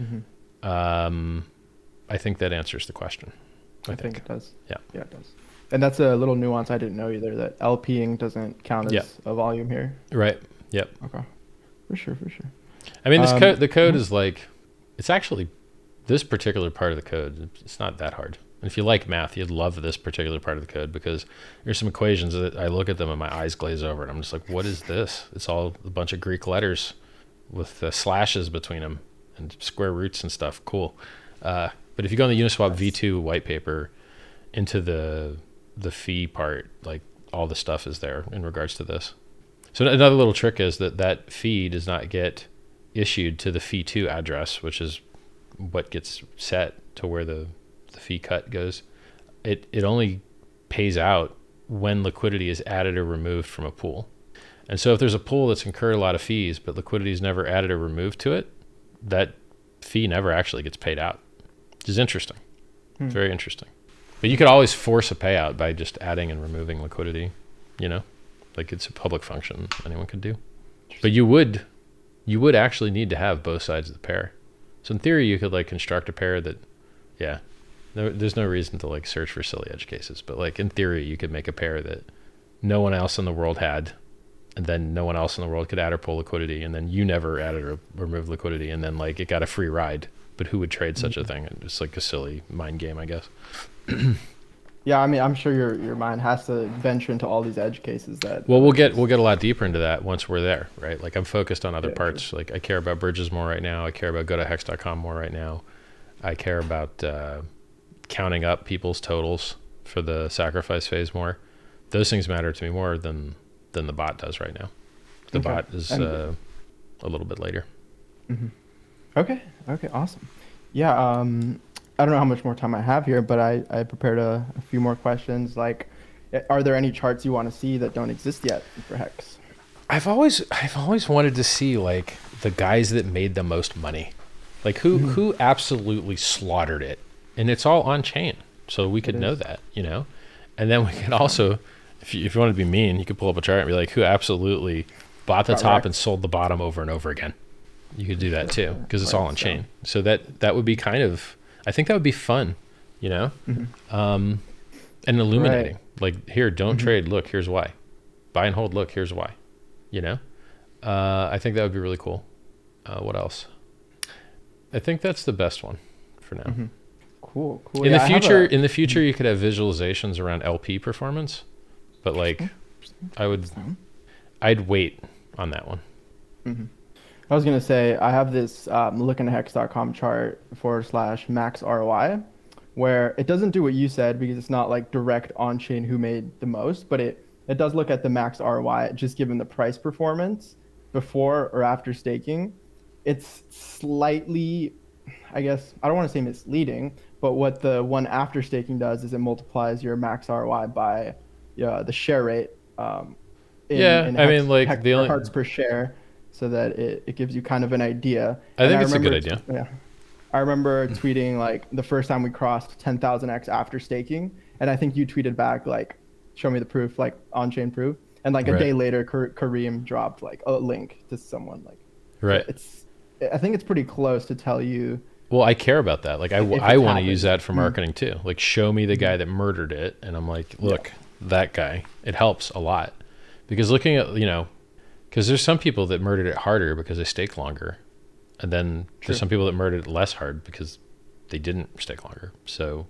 Mm-hmm. um, I think that answers the question. I, I think. think it does. Yeah. Yeah, it does. And that's a little nuance I didn't know either, that LPing doesn't count as yeah. a volume here. Right. Yep. Okay. For sure. For sure. I mean, this um, code, the code is like, it's actually this particular part of the code. It's not that hard. And if you like math, you'd love this particular part of the code, because there's some equations that I look at them and my eyes glaze over and I'm just like, what is this? It's all a bunch of Greek letters with uh, slashes between them and square roots and stuff. Cool. Uh, but if you go on the Uniswap yes. V two white paper into the, the fee part, like all the stuff is there in regards to this. So another little trick is that that fee does not get issued to the fee two address, which is what gets set to where the, the fee cut goes. It, it only pays out when liquidity is added or removed from a pool. And so if there's a pool that's incurred a lot of fees, but liquidity is never added or removed to it, that fee never actually gets paid out, which is interesting. Hmm. It's very interesting. But you could always force a payout by just adding and removing liquidity, you know, like it's a public function anyone could do. But you would, you would actually need to have both sides of the pair. So in theory, you could like construct a pair that, yeah, no, there's no reason to like search for silly edge cases, but like in theory, you could make a pair that no one else in the world had, and then no one else in the world could add or pull liquidity, and then you never added or removed liquidity, and then like it got a free ride. But who would trade such a thing? It's like a silly mind game, I guess. Yeah, I mean, I'm sure your your mind has to venture into all these edge cases that. Well, we'll get we'll get a lot deeper into that once we're there, right? Like I'm focused on other yeah, parts. Sure. Like I care about bridges more right now. I care about go to hex dot com more right now. I care about uh, counting up people's totals for the sacrifice phase more. Those things matter to me more than than the bot does right now. The okay. bot is uh, a little bit later. Mm-hmm. Okay. Okay. Awesome. Yeah. Um, I don't know how much more time I have here, but I, I prepared a, a few more questions. Like, are there any charts you want to see that don't exist yet for Hex? I've always, I've always wanted to see like the guys that made the most money, like who, mm. who absolutely slaughtered it, and it's all on chain. So we could know that, you know, and then we could also, if you, if you want to be mean, you could pull up a chart and be like, who absolutely bought the Got top wrecked. and sold the bottom over and over again. You could do that too, because it's all on chain. So that, that would be kind of, I think that would be fun, you know, mm-hmm. um, and illuminating. Right. Like here, don't mm-hmm. trade. Look, here's why. Buy and hold. Look, here's why. You know, uh, I think that would be really cool. Uh, what else? I think that's the best one for now. Mm-hmm. Cool, cool. In yeah, the future, a... in the future, you could have visualizations around L P performance, but like, I would, I'd wait on that one. Mm-hmm. I was going to say, I have this um, look into hex dot com chart forward slash max R O I, where it doesn't do what you said because it's not like direct on chain who made the most, but it, it does look at the max R O I just given the price performance before or after staking. It's slightly, I guess, I don't want to say misleading, but what the one after staking does is it multiplies your max R O I by uh, the share rate. Um, in, yeah, in hex, I mean, like the only hearts per share. So that it, it gives you kind of an idea. I think I it's a good idea. Yeah, I remember tweeting like the first time we crossed ten thousand X after staking. And I think you tweeted back like, show me the proof, like on-chain proof. And like a right. day later, Kareem dropped like a link to someone like, right. It's, I think it's pretty close to tell you. Well, I care about that. Like I, I want to use that for marketing mm-hmm. too. Like show me the guy that murdered it. And I'm like, look, yeah. that guy. It helps a lot, because looking at, you know, because there's some people that murdered it harder because they stake longer, and then True. There's some people that murdered it less hard because they didn't stake longer. So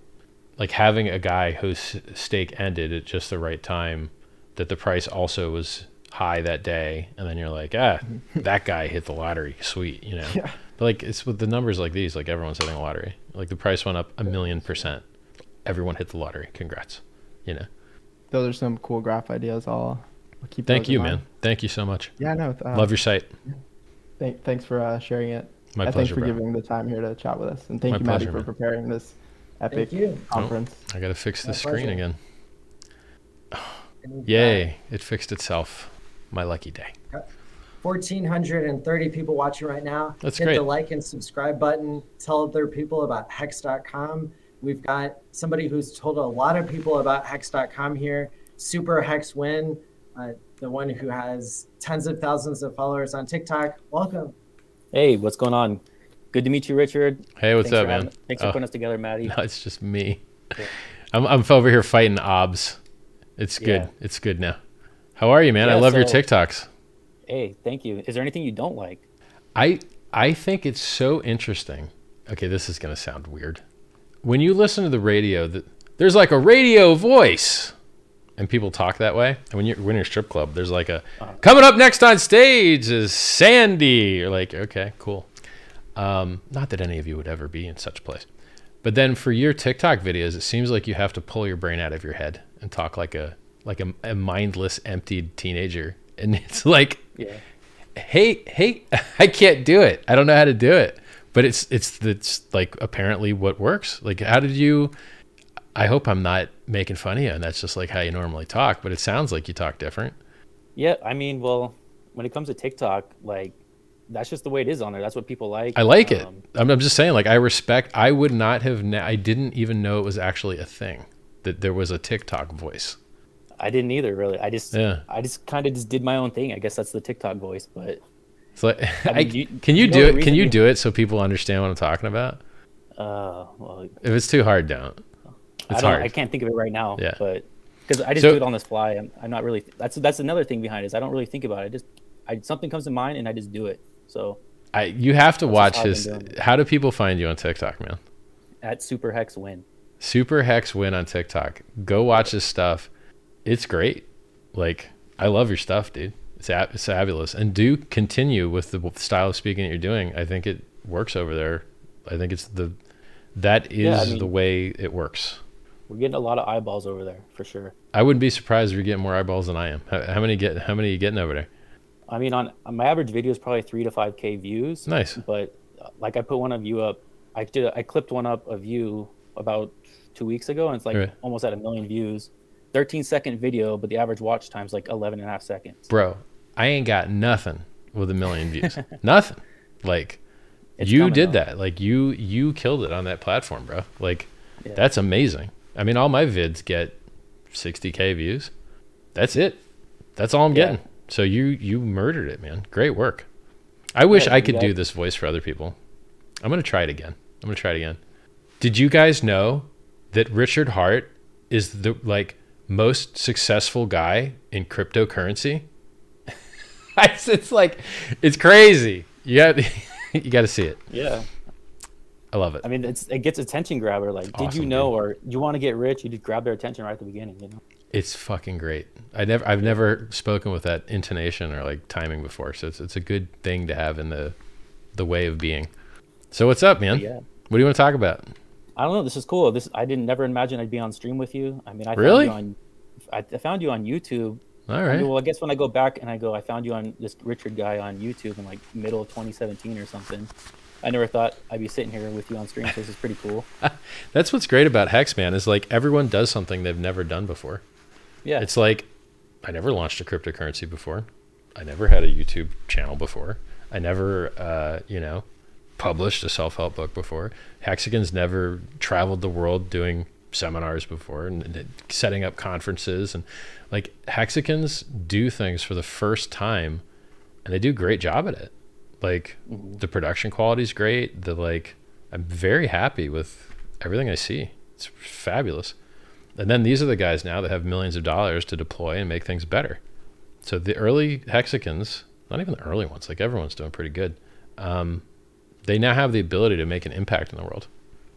like having a guy whose stake ended at just the right time, that the price also was high that day, and then you're like, ah, that guy hit the lottery, sweet, you know. Yeah. But like it's with the numbers like these, like everyone's hitting the lottery. Like the price went up a million percent. Everyone hit the lottery. Congrats. You know. Those are some cool graph ideas. I'll, I'll keep. Thank you, man. Thank you so much. Yeah, no. Um, Love your site. Thank, thanks for uh, sharing it. My I pleasure. Thanks for bro. giving the time here to chat with us, and thank My you, Matty, for preparing this epic conference. Oh, I gotta fix the screen pleasure. again. Yay! It fixed itself. My lucky day. fourteen thirty people watching right now. That's Hit great. the like and subscribe button. Tell other people about hex dot com. We've got somebody who's told a lot of people about hex dot com here. Super Hex Win, uh, the one who has tens of thousands of followers on TikTok. Welcome. Hey, what's going on? Good to meet you, Richard. Hey, what's Thanks up, man? Having, Thanks oh. for putting us together, Matty. No, it's just me. Yeah. I'm, I'm over here fighting obs. It's good. Yeah. It's good now. How are you, man? Yeah, I love so, your TikToks. Hey, thank you. Is there anything you don't like? I I think it's so interesting. Okay, this is going to sound weird. When you listen to the radio, the, there's like a radio voice, and people talk that way. And when you're when you're strip club, there's like a uh, coming up next on stage is Sandy. You're like, okay, cool. Um, not that any of you would ever be in such a place. But then for your TikTok videos, it seems like you have to pull your brain out of your head and talk like a like a, a mindless, emptied teenager. And it's like, yeah. hey, hey, I can't do it. I don't know how to do it. But it's, it's, it's like apparently what works. Like, how did you, I hope I'm not making fun of you and that's just like how you normally talk, but it sounds like you talk different. Yeah. I mean, well, when it comes to TikTok, like that's just the way it is on there. That's what people like. I like um, it. I'm, I'm just saying, like, I respect, I would not have, I didn't even know it was actually a thing, that there was a TikTok voice. I didn't either, really. I just, yeah. I just kind of just did my own thing. I guess that's the TikTok voice, but. So, I mean, I, you, can you, you know do it? Can you do it so people understand what I'm talking about? Uh, well, if it's too hard, don't. It's I don't, hard. I can't think of it right now. Yeah. But because I just so, do it on the fly. I'm, I'm not really. That's that's another thing behind it. Is I don't really think about it. I just I, something comes to mind and I just do it. So. I you have to watch his. How do people find you on TikTok, man? At Super Hex Win. Super Hex Win on TikTok. Go watch his stuff. It's great. Like, I love your stuff, dude. It's, ab it's fabulous. And do continue with the style of speaking that you're doing. I think it works over there. I think it's the, that is yeah, I mean, the way it works. We're getting a lot of eyeballs over there for sure. I wouldn't be surprised if you're getting more eyeballs than I am. How, how many get, how many are you getting over there? I mean, on, on my average video is probably three to five K views. Nice. But like I put one of you up, I did, I clipped one up of you about two weeks ago and it's like right. almost at a million views. thirteen second video, but the average watch time is like eleven and a half seconds. Bro, I ain't got nothing with a million views. Nothing. Like, it's you did up. that. Like, you you killed it on that platform, bro. Like, yeah. that's amazing. I mean, all my vids get sixty K views. That's it. That's all I'm yeah. getting. So you you murdered it, man. Great work. I wish yeah, I could do this voice for other people. I'm going to try it again. I'm going to try it again. Did you guys know that Richard Heart is the, like... most successful guy in cryptocurrency? It's like, it's crazy. You got you got to see it. Yeah, I love it. I mean, it's it gets attention grabber. Like, it's did awesome, you know, dude. Or you want to get rich? You just grab their attention right at the beginning. You know, it's fucking great. I never I've never spoken with that intonation or like timing before, so it's it's a good thing to have in the the way of being. So what's up, man? Yeah. What do you want to talk about? I don't know. This is cool. This I didn't never imagine I'd be on stream with you. I mean, I really found you on, I found you on YouTube. All right. I mean, well, I guess when I go back and I go, I found you on this Richard guy on YouTube in like middle of twenty seventeen or something. I never thought I'd be sitting here with you on stream. So this is pretty cool. That's what's great about Hex, man. Is like everyone does something they've never done before. Yeah. It's like I never launched a cryptocurrency before. I never had a YouTube channel before. I never, uh, you know. published a self-help book before. Hexigan's never traveled the world doing seminars before and, and setting up conferences, and like Hexigans do things for the first time and they do a great job at it. Like mm-hmm. the production quality is great. The like, I'm very happy with everything I see. It's fabulous. And then these are the guys now that have millions of dollars to deploy and make things better. So the early hexagons, not even the early ones, like everyone's doing pretty good. Um, they now have the ability to make an impact in the world.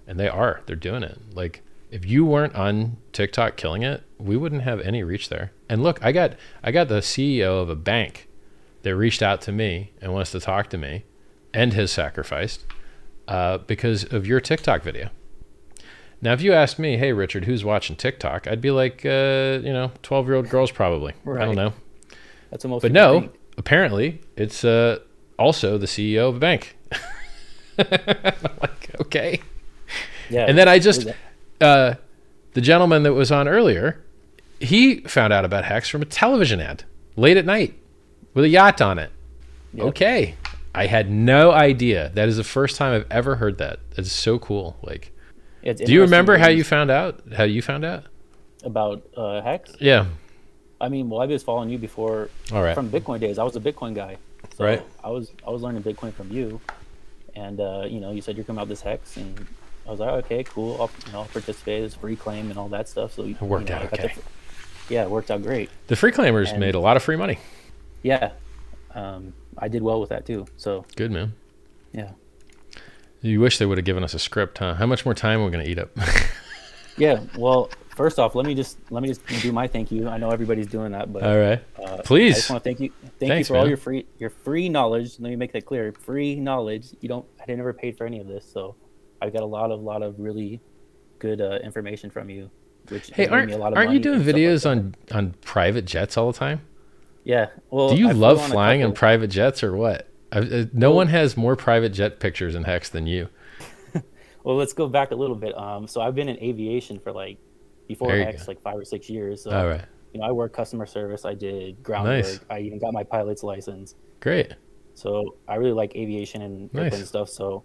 And they are, they're doing it. Like if you weren't on TikTok killing it, we wouldn't have any reach there. And look, I got, I got the C E O of a bank that reached out to me and wants to talk to me and has sacrificed uh, because of your TikTok video. Now, if you asked me, hey, Richard, who's watching TikTok? I'd be like, uh, you know, twelve-year-old girls probably. Right. I don't know. That's almost. But no, think. apparently it's uh, also the C E O of a bank. I'm like, okay. Yeah. And then I just, uh, the gentleman that was on earlier, he found out about Hex from a television ad late at night with a yacht on it. Yep. Okay. I had no idea. That is the first time I've ever heard that. That's so cool. Like. It's Do you remember how you found out? How you found out? About uh, Hex? Yeah. I mean, well, I was following you before All right. from Bitcoin days. I was a Bitcoin guy. So right. I was I was learning Bitcoin from you. And, uh, you know, you said you're coming out with this Hex. And I was like, okay, cool. I'll, you know, I'll participate. It's free claim and all that stuff. So It worked you know, out okay. To, yeah, it worked out great. The free claimers and made a lot of free money. Yeah. Um, I did well with that, too. So Good, man. Yeah. You wish they would have given us a script, huh? How much more time are we going to eat up? Yeah. Well, first off, let me just let me just do my thank you. I know everybody's doing that, but all right, uh, please. I just want to thank you. Thank Thanks, you for man. all your free your free knowledge. Let me make that clear. Free knowledge. You don't. I never paid for any of this, so I've got a lot of lot of really good uh, information from you. Which hey, aren't me a lot of aren't you doing videos like on on private jets all the time? Yeah. Well, do you I love flying in private jets or what? I, no one has more private jet pictures in Hex than you. Well, let's go back a little bit. Um, so I've been in aviation for like before Hex, go. like five or six years. So, all right. You know, I worked customer service. I did ground nice. work. I even got my pilot's license. Great. So I really like aviation and nice. stuff. So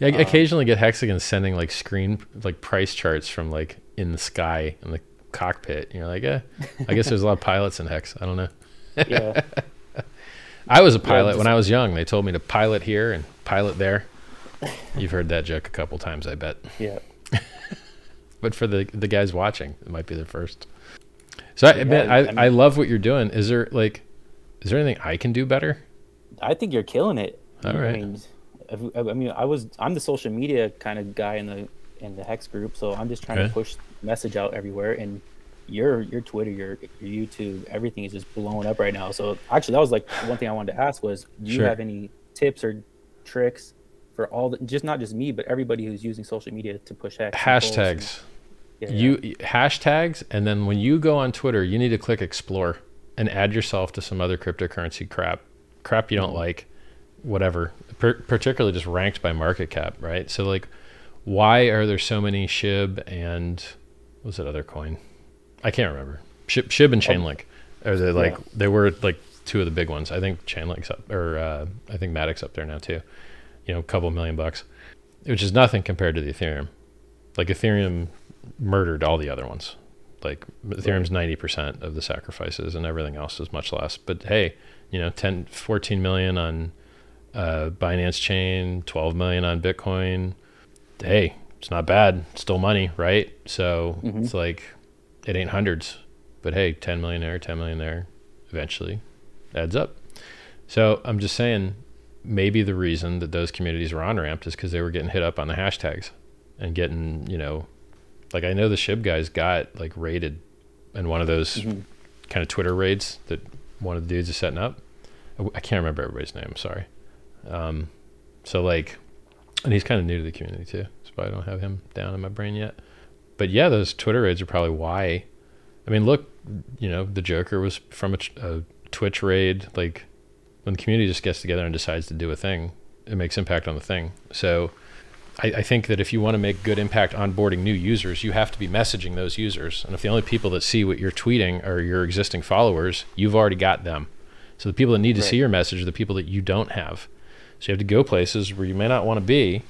yeah, I um, occasionally get hexagons sending like screen like price charts from like in the sky in the cockpit. And you're like, eh, I guess there's a lot of pilots in Hex. I don't know. Yeah. I was a pilot when I was young. They told me to pilot here and pilot there. You've heard that joke a couple times, I bet. Yeah. But for the the guys watching, it might be their first. So I, yeah, man, I, I, mean, I love what you're doing. Is there like, is there anything I can do better? I think you're killing it. All right. I mean, I mean, I was I'm the social media kind of guy in the in the Hex group, so I'm just trying okay. to push the message out everywhere. And your your Twitter, your, your YouTube, everything is just blowing up right now. So actually, that was like one thing I wanted to ask was, do you sure. have any tips or tricks for all the, just not just me, but everybody who's using social media to push Hex? Hashtags. And, yeah, you yeah. hashtags, and then when you go on Twitter, you need to click explore and add yourself to some other cryptocurrency crap, crap you don't like, whatever. Per particularly just ranked by market cap, right? So like, why are there so many SHIB and what's that other coin? I can't remember. Shib, Shib and Chainlink, or they like yeah. they were like two of the big ones. I think Chainlink's up, or uh, I think Matic's up there now too. You know, a couple million bucks, which is nothing compared to the Ethereum. Like Ethereum murdered all the other ones. Like Ethereum's ninety percent of the sacrifices, and everything else is much less. But hey, you know, ten, fourteen million on uh, Binance chain, twelve million on Bitcoin. Hey, it's not bad. It's still money, right? So mm-hmm. it's like. It ain't hundreds, but hey, ten million there, ten million there, eventually adds up. So I'm just saying, maybe the reason that those communities were on-ramped is because they were getting hit up on the hashtags and getting, you know, like I know the SHIB guys got like raided in one of those mm-hmm. kind of Twitter raids that one of the dudes is setting up. I can't remember everybody's name, I'm sorry. Um, so like, and he's kind of new to the community too, so I don't have him down in my brain yet. But yeah, those Twitter raids are probably why. I mean, look, you know, the Joker was from a, a Twitch raid. Like when the community just gets together and decides to do a thing, it makes impact on the thing. So I, I think that if you want to make good impact onboarding new users, you have to be messaging those users. And if the only people that see what you're tweeting are your existing followers, you've already got them. So the people that need to right. see your message are the people that you don't have. So you have to go places where you may not want to be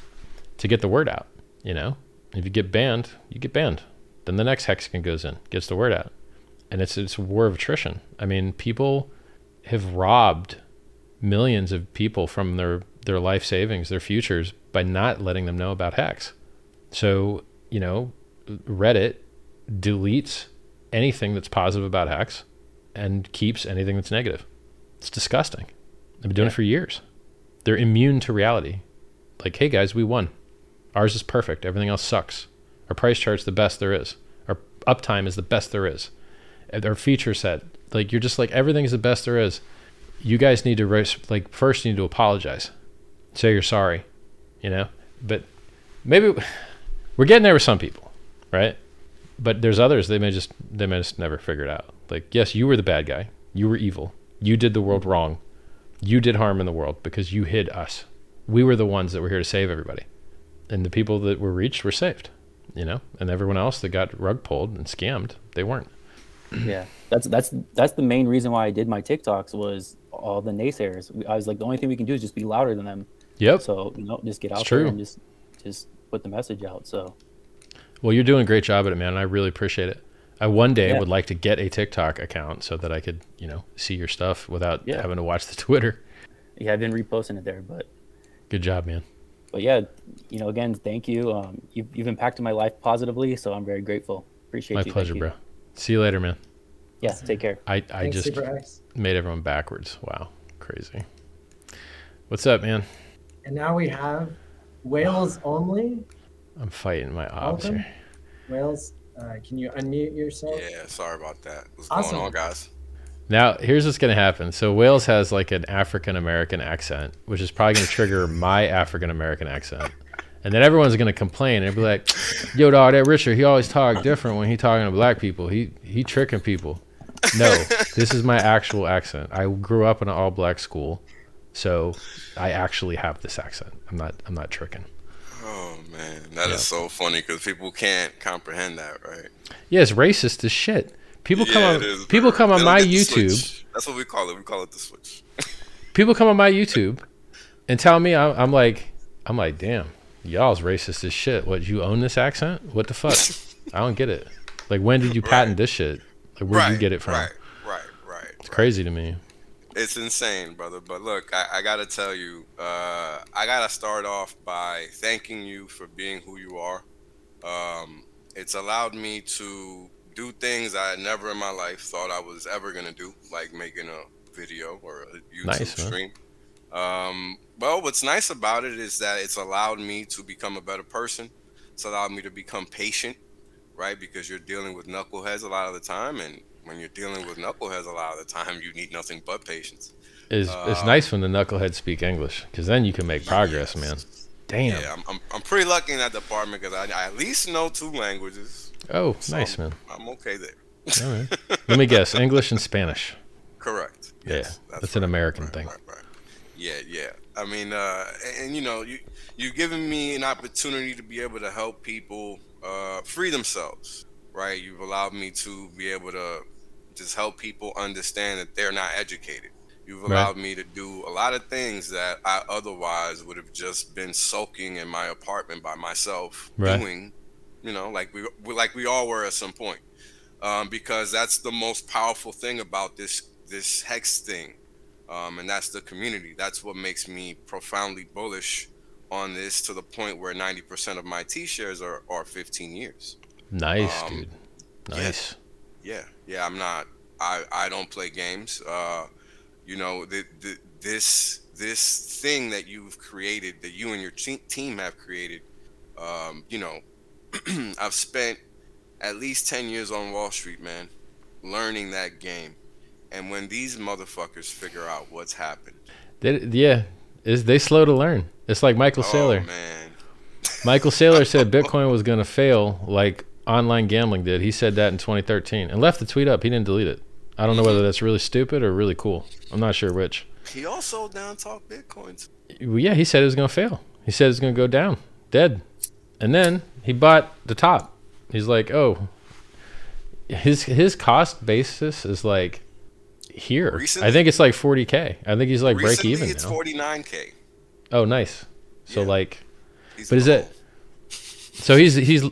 to get the word out, you know? If you get banned, you get banned. Then the next hexagon goes in, gets the word out. And it's, it's a war of attrition. I mean, people have robbed millions of people from their, their life savings, their futures, by not letting them know about Hex. So, you know, Reddit deletes anything that's positive about Hex and keeps anything that's negative. It's disgusting. I've been doing yeah. it for years. They're immune to reality. Like, hey guys, we won. Ours is perfect. Everything else sucks. Our price chart's the best there is. Our uptime is the best there is. Our feature set, like, you're just like, everything is the best there is. You guys need to race, like, first you need to apologize. Say you're sorry, you know? But maybe we're getting there with some people, right? But there's others, they may just, they may just never figure it out. Like, yes, you were the bad guy. You were evil. You did the world wrong. You did harm in the world because you hid us. We were the ones that were here to save everybody. And the people that were reached were saved, you know? And everyone else that got rug pulled and scammed, they weren't. Yeah, that's that's that's the main reason why I did my TikToks, was all the naysayers. I was like, the only thing we can do is just be louder than them. Yep. So, you know, just get out there and just just put the message out. So, well, you're doing a great job at it, man. And I really appreciate it. I one day yeah. would like to get a TikTok account so that I could, you know, see your stuff without yeah. having to watch the Twitter. Yeah, I've been reposting it there, but good job, man. But yeah, you know, again, thank you. Um, you've you've impacted my life positively, so I'm very grateful. Appreciate my you. My pleasure, bro. See you later, man. Yeah, take care. I, I Thanks, just made everyone backwards. Wow, crazy. What's up, man? And now we have Whales only. I'm fighting my odds here. Whales, uh, can you unmute yourself? Yeah, sorry about that. What's awesome. going on, guys? Now, here's what's going to happen. So Whales has like an African-American accent, which is probably going to trigger my African-American accent. And then everyone's going to complain and be like, yo, dog, that Richard, he always talk different when he talking to black people. He he tricking people. No, this is my actual accent. I grew up in an all-black school, so I actually have this accent. I'm not I'm not tricking. Oh, man. That yeah. is so funny because people can't comprehend that, right? Yeah, it's racist as shit. People yeah, come on, is, people come on my YouTube. That's what we call it. We call it the switch. People come on my YouTube and tell me, I'm, I'm like, I'm like, damn. Y'all's racist as shit. What, you own this accent? What the fuck? I don't get it. Like, when did you patent right. this shit? Like, where right, did you get it from? Right, right, right. It's right. crazy to me. It's insane, brother. But look, I, I gotta tell you, uh, I gotta start off by thanking you for being who you are. Um, it's allowed me to do things I never in my life thought I was ever gonna do, like making a video or a YouTube nice, stream. Huh? Um, Well, what's nice about it is that it's allowed me to become a better person. It's allowed me to become patient, right? Because you're dealing with knuckleheads a lot of the time. And when you're dealing with knuckleheads a lot of the time, you need nothing but patience. It's, um, it's nice when the knuckleheads speak English, because then you can make progress, man. Damn. Yeah, I'm, I'm, I'm pretty lucky in that department because I, I at least know two languages. Oh, so nice, I'm, man. I'm okay there. All right. Let me guess. English and Spanish. Correct. Yeah, yes, that's, that's right, an American right, thing. Right, right. Yeah, yeah. I mean, uh, and, you know, you, you're giving me an opportunity to be able to help people uh, free themselves, right? You've allowed me to be able to just help people understand that they're not educated. You've allowed right. me to do a lot of things that I otherwise would have just been sulking in my apartment by myself right. doing, you know, like we like we all were at some point, um, because that's the most powerful thing about this this Hex thing. Um, and that's the community. That's what makes me profoundly bullish on this, to the point where ninety percent of my T-shares are, are fifteen years. Nice, um, dude. Nice. Yeah, yeah, yeah. I'm not. I, I don't play games. Uh, you know, the, the, this this thing that you've created, that you and your te- team have created. Um, you know, I've spent at least ten years on Wall Street, man, learning that game. And when these motherfuckers figure out what's happened, they, yeah, is they slow to learn. It's like Michael Saylor. Oh, man. Michael Saylor said Bitcoin was going to fail like online gambling did. He said that in twenty thirteen and left the tweet up. He didn't delete it. I don't know whether that's really stupid or really cool. I'm not sure which. He also down talked Bitcoin. Well, yeah, he said it was going to fail. He said it was going to go down, dead. And then he bought the top. He's like, oh, his his cost basis is like. Here, recently, I think it's like forty K. I think he's like break even now. It's forty-nine K. Oh, nice. So yeah. like, he's but is hole. It? So he's he's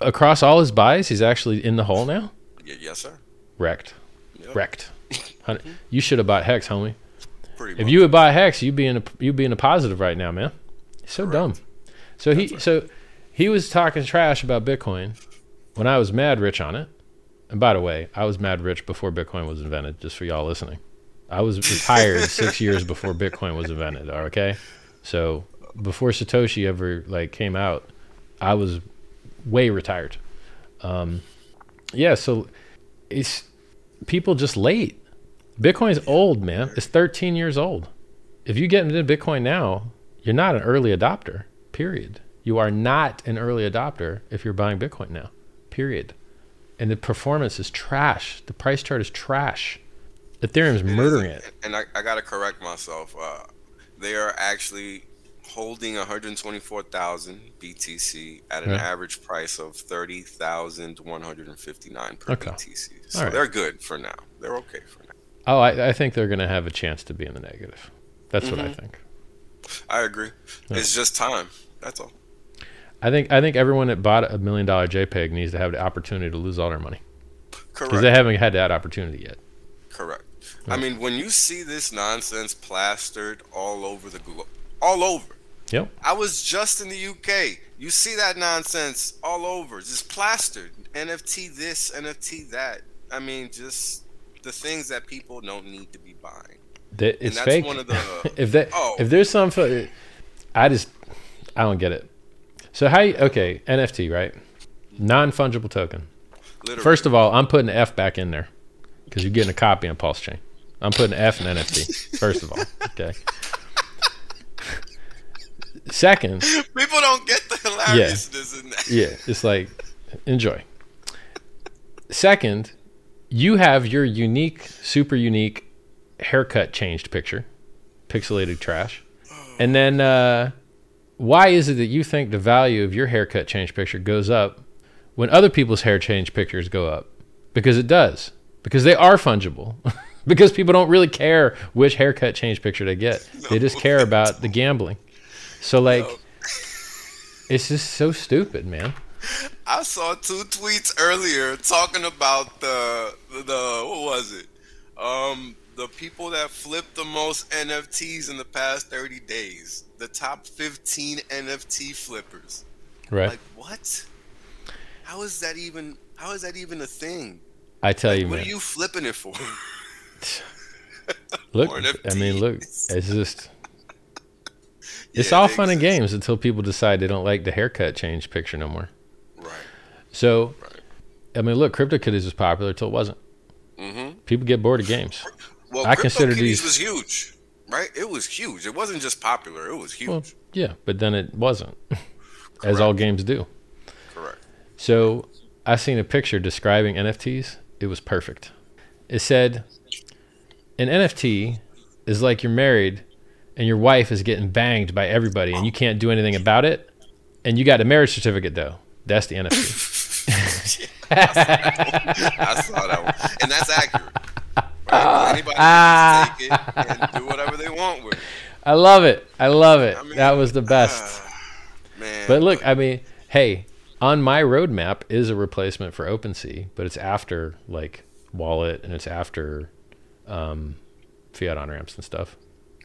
across all his buys. He's actually in the hole now. Yeah, yes, sir. Wrecked, yep. wrecked. You should have bought Hex, homie. Pretty if much. You would buy Hex, you'd be in a you'd be in a positive right now, man. So Correct. Dumb. So That's he right. so he was talking trash about Bitcoin, when I was mad rich on it, and by the way, I was mad rich before Bitcoin was invented, just for y'all listening. I was retired six years before Bitcoin was invented, okay? So before Satoshi ever like came out, I was way retired. Um, yeah, so it's people just late. Bitcoin's old, man. It's thirteen years old. If you get into Bitcoin now, you're not an early adopter, period. You are not an early adopter if you're buying Bitcoin now, period. And the performance is trash. The price chart is trash. Ethereum's murdering it. it. And I, I got to correct myself. Uh, they are actually holding one hundred twenty-four thousand B T C at an yeah. average price of thirty thousand one hundred fifty-nine per okay. B T C. So right. they're good for now. They're okay for now. Oh, I, I think they're going to have a chance to be in the negative. That's mm-hmm. what I think. I agree. Yeah. It's just time. That's all. I think I think everyone that bought a million dollar JPEG needs to have the opportunity to lose all their money. Correct. Because they haven't had that opportunity yet. Correct. Right. I mean, when you see this nonsense plastered all over the globe, all over. Yep. I was just in the U K. You see that nonsense all over. Just plastered. N F T this, N F T that. I mean, just the things that people don't need to be buying. That, it's and that's fake. One of the, uh, if that, oh. if there's some, I just, I don't get it. So how? You, okay, N F T, right? Non-fungible token. Literally. First of all, I'm putting an F back in there because you're getting a copy on PulseChain. I'm putting an F in N F T. First of all, okay. Second, people don't get the hilariousness yeah, in that. Yeah, it's like enjoy. Second, you have your unique, super unique haircut changed picture, pixelated trash, and then uh, why is it that you think the value of your haircut changed picture goes up when other people's hair change pictures go up? Because it does. Because they are fungible. Because people don't really care which haircut change picture they get. No. They just care about the gambling. So like, no. It's just so stupid, man. I saw two tweets earlier talking about the the what was it? Um, the people that flipped the most N F Ts in the past thirty days. The top fifteen N F T flippers. Right. Like what? How is that even? How is that even a thing? I tell like, you, what man. What are you flipping it for? Look, I mean, look. It's just. It's yeah, all fun and games until people decide they don't like the haircut change picture no more. Right. So, right. I mean, look, CryptoKitties was popular until it wasn't. Mm-hmm. People get bored of games. Well, I consider these was huge, right? It was huge. It wasn't just popular. It was huge. Well, yeah, but then it wasn't, as all games do. Correct. So I seen a picture describing N F Ts. It was perfect. It said, an N F T is like you're married and your wife is getting banged by everybody and you can't do anything about it. And you got a marriage certificate though. That's the N F T. I saw that one. I saw that one. And that's accurate. Right? Anybody can take it and do whatever they want with it. I love it. I love it. I mean, that was the best. Uh, man. But look, I mean, hey, on my roadmap is a replacement for OpenSea, but it's after like wallet and it's after um, fiat on-ramps and stuff.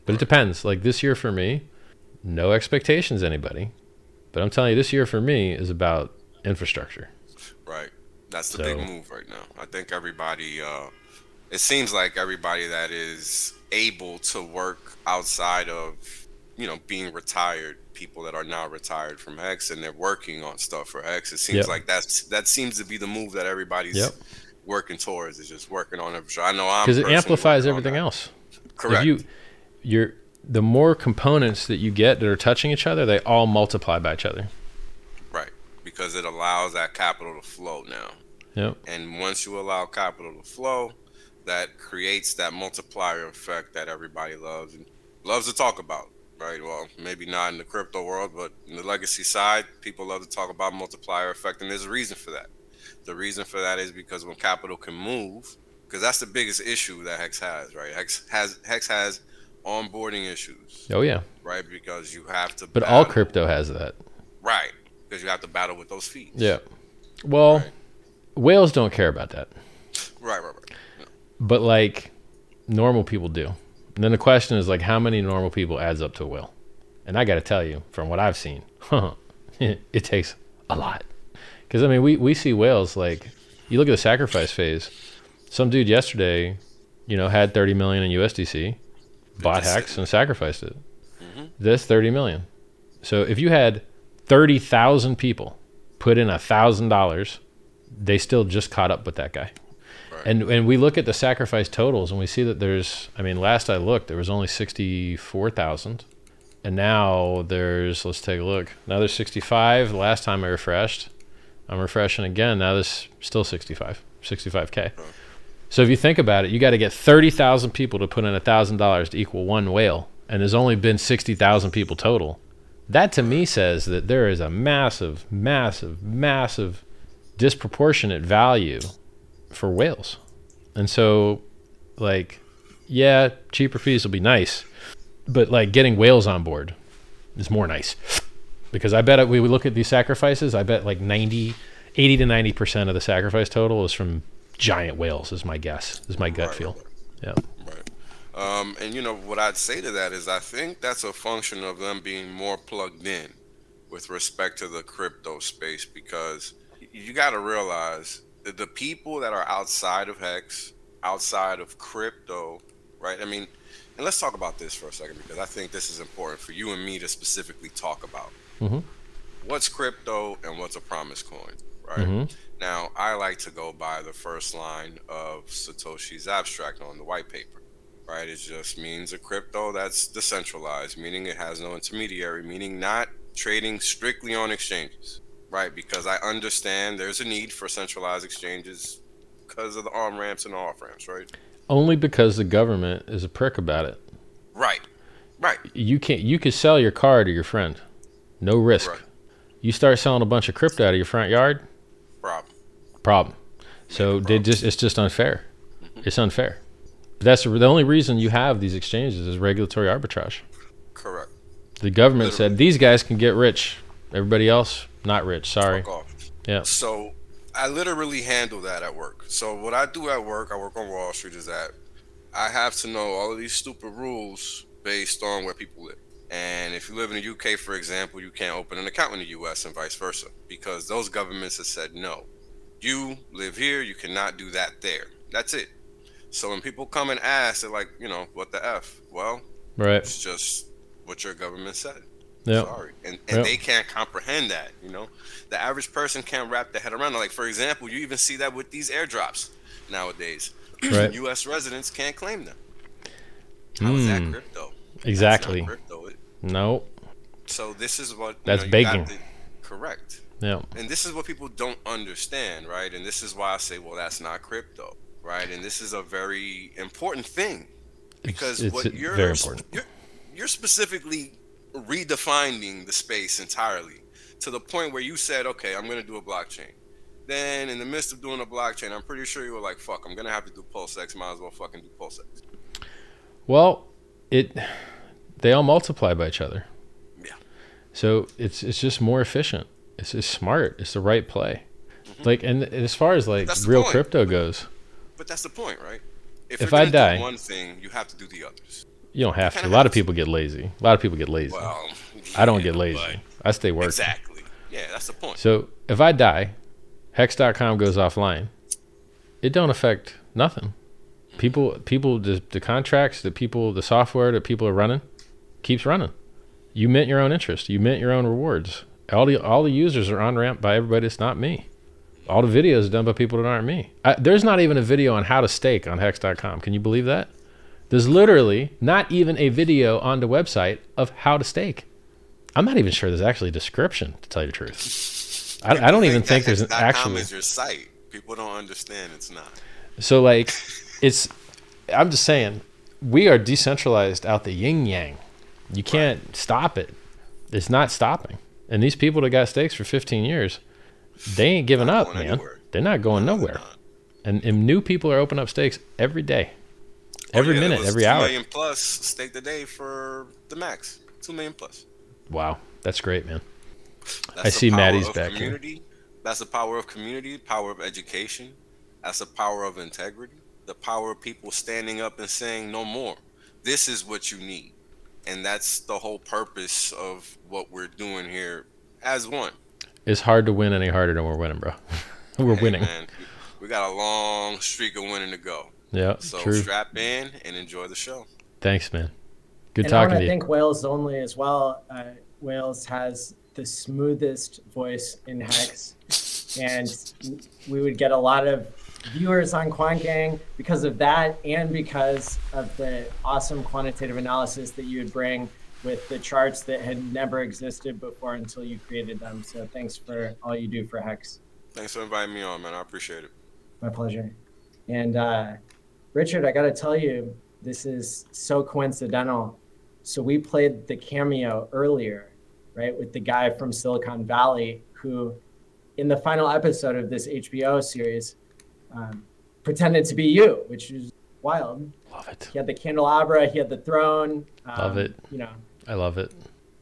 But it depends. Like this year for me, no expectations, anybody. But I'm telling you, this year for me is about infrastructure. Right. That's the so, big move right now. I think everybody, uh, it seems like everybody that is able to work outside of, you know, being retired, people that are now retired from Hex and they're working on stuff for Hex. It seems yep. like that's, that seems to be the move that everybody's yep. working towards is just working on infrastructure. I know I'm because it amplifies everything else. Correct. If you, You're, the more components that you get that are touching each other, they all multiply by each other. Right, because it allows that capital to flow now. Yep. And once you allow capital to flow, that creates that multiplier effect that everybody loves and loves to talk about, right? Well, maybe not in the crypto world, but in the legacy side, people love to talk about multiplier effect, and there's a reason for that. The reason for that is because when capital can move, because that's the biggest issue that Hex has, right? Hex has Hex has onboarding issues. Oh yeah. Right, because you have to. But battle. All crypto has that. Right, because you have to battle with those fees. Yeah. Well, right. Whales don't care about that. Right, right, right. No. But like, normal people do. And then the question is like, how many normal people adds up to a whale? And I got to tell you, from what I've seen, it takes a lot. Because, I mean, we, we see whales, like, you look at the sacrifice phase. Some dude yesterday, you know, had thirty million in U S D C, bought Hex, and sacrificed it. Mm-hmm. This, thirty million. So if you had thirty thousand people put in one thousand dollars, they still just caught up with that guy. Right. And, and we look at the sacrifice totals, and we see that there's, I mean, last I looked, there was only sixty-four thousand. And now there's, let's take a look. Now there's sixty-five. The last time I refreshed, I'm refreshing again. Now there's still sixty-five, sixty-five K. So if you think about it, you got to get thirty thousand people to put in one thousand dollars to equal one whale. And there's only been sixty thousand people total. That to me says that there is a massive, massive, massive disproportionate value for whales. And so, like, yeah, cheaper fees will be nice. But like getting whales on board is more nice, because I bet we would look at these sacrifices. I bet like ninety, eighty to ninety percent of the sacrifice total is from giant whales, is my guess, is my gut right. feel. Yeah. Right. Um, and you know, what I'd say to that is I think that's a function of them being more plugged in with respect to the crypto space, because you got to realize that the people that are outside of Hex, outside of crypto, right? I mean, and let's talk about this for a second, because I think this is important for you and me to specifically talk about. Mm-hmm. What's crypto and what's a promise coin, right? Mm-hmm. Now, I like to go by the first line of Satoshi's abstract on the white paper, right? It just means a crypto that's decentralized, meaning it has no intermediary, meaning not trading strictly on exchanges, right? Because I understand there's a need for centralized exchanges because of the on-ramps and off-ramps, right? Only because the government is a prick about it. Right, right. You can't. You could sell your car to your friend, no risk. Right. You start selling a bunch of crypto out of your front yard. Problem. Problem. So problem. They just, it's just unfair. Mm-hmm. It's unfair. But that's the only reason you have these exchanges, is regulatory arbitrage. Correct. The government Literally. said these guys can get rich. Everybody else not rich. Sorry. Fuck off. Yeah. So. I literally handle that at work. So what I do at work, I work on Wall Street, is that I have to know all of these stupid rules based on where people live. And if you live in the U K, for example, you can't open an account in the U S and vice versa, because those governments have said, no, you live here, you cannot do that there. That's it. So when people come and ask, they're like, you know, what the F? Well, right. It's just what your government said. Yep. Sorry. And, and yep. they can't comprehend that, you know? The average person can't wrap their head around it. Like, for example, you even see that with these airdrops nowadays. Right. U S residents can't claim them. How mm. is that crypto? Exactly. That's not crypto. No. So this is what... That's you know, you begging. Got to, correct. Yeah. And this is what people don't understand, right? And this is why I say, well, that's not crypto, right? And this is a very important thing. Because it's, it's what you're, very important. You're, you're specifically... redefining the space entirely to the point where you said, okay, I'm going to do a blockchain. Then in the midst of doing a blockchain, I'm pretty sure you were like, fuck, I'm going to have to do PulseX. Might as well fucking do PulseX. Well, it, they all multiply by each other. Yeah. So it's, it's just more efficient. It's, it's smart. It's the right play. Mm-hmm. Like, and as far as like real point. crypto goes. But that's the point, right? If, if I die, do one thing, you have to do the others. You don't have to. A lot of people get lazy. A lot of people get lazy. Well, yeah, I don't get lazy. I stay working. Exactly. Yeah, that's the point. So if I die, hex dot com goes offline. It don't affect nothing. People, people, the, the contracts, the people, the software that people are running, keeps running. You mint your own interest. You mint your own rewards. All the all the users are on-ramped by everybody. It's not me. All the videos are done by people that aren't me. I, there's not even a video on how to stake on hex dot com. Can you believe that? There's literally not even a video on the website of how to stake. I'm not even sure there's actually a description, to tell you the truth. I, yeah, I don't even think there's an actual... is your site. People don't understand it's not. So, like, it's... I'm just saying, we are decentralized out the yin-yang. You can't right. stop it. It's not stopping. And these people that got stakes for fifteen years, they ain't giving up, man. Anywhere. They're not going no, nowhere. Not. And, and new people are opening up stakes every day. Every oh, yeah, minute, every hour. two million plus stake the day for the max. two million plus. Wow. That's great, man. That's I see Maddie's back community. here. That's the power of community, power of education. That's the power of integrity. The power of people standing up and saying, no more. This is what you need. And that's the whole purpose of what we're doing here as one. It's hard to win any harder than we're winning, bro. We're hey, winning. Man. We got a long streak of winning to go. Yeah, so true. Strap in and enjoy the show. Thanks, man. Good and talking I to you. I think Whales only as well. Uh, Whales has the smoothest voice in Hex, and we would get a lot of viewers on Quant Gang because of that, and because of the awesome quantitative analysis that you would bring with the charts that had never existed before until you created them. So thanks for all you do for Hex. Thanks for inviting me on, man. I appreciate it. My pleasure. And uh, Richard, I got to tell you, this is so coincidental. So we played the cameo earlier, right, with the guy from Silicon Valley who, in the final episode of this H B O series, um, pretended to be you, which is wild. Love it. He had the candelabra. He had the throne. Um, love it. You know. I love it.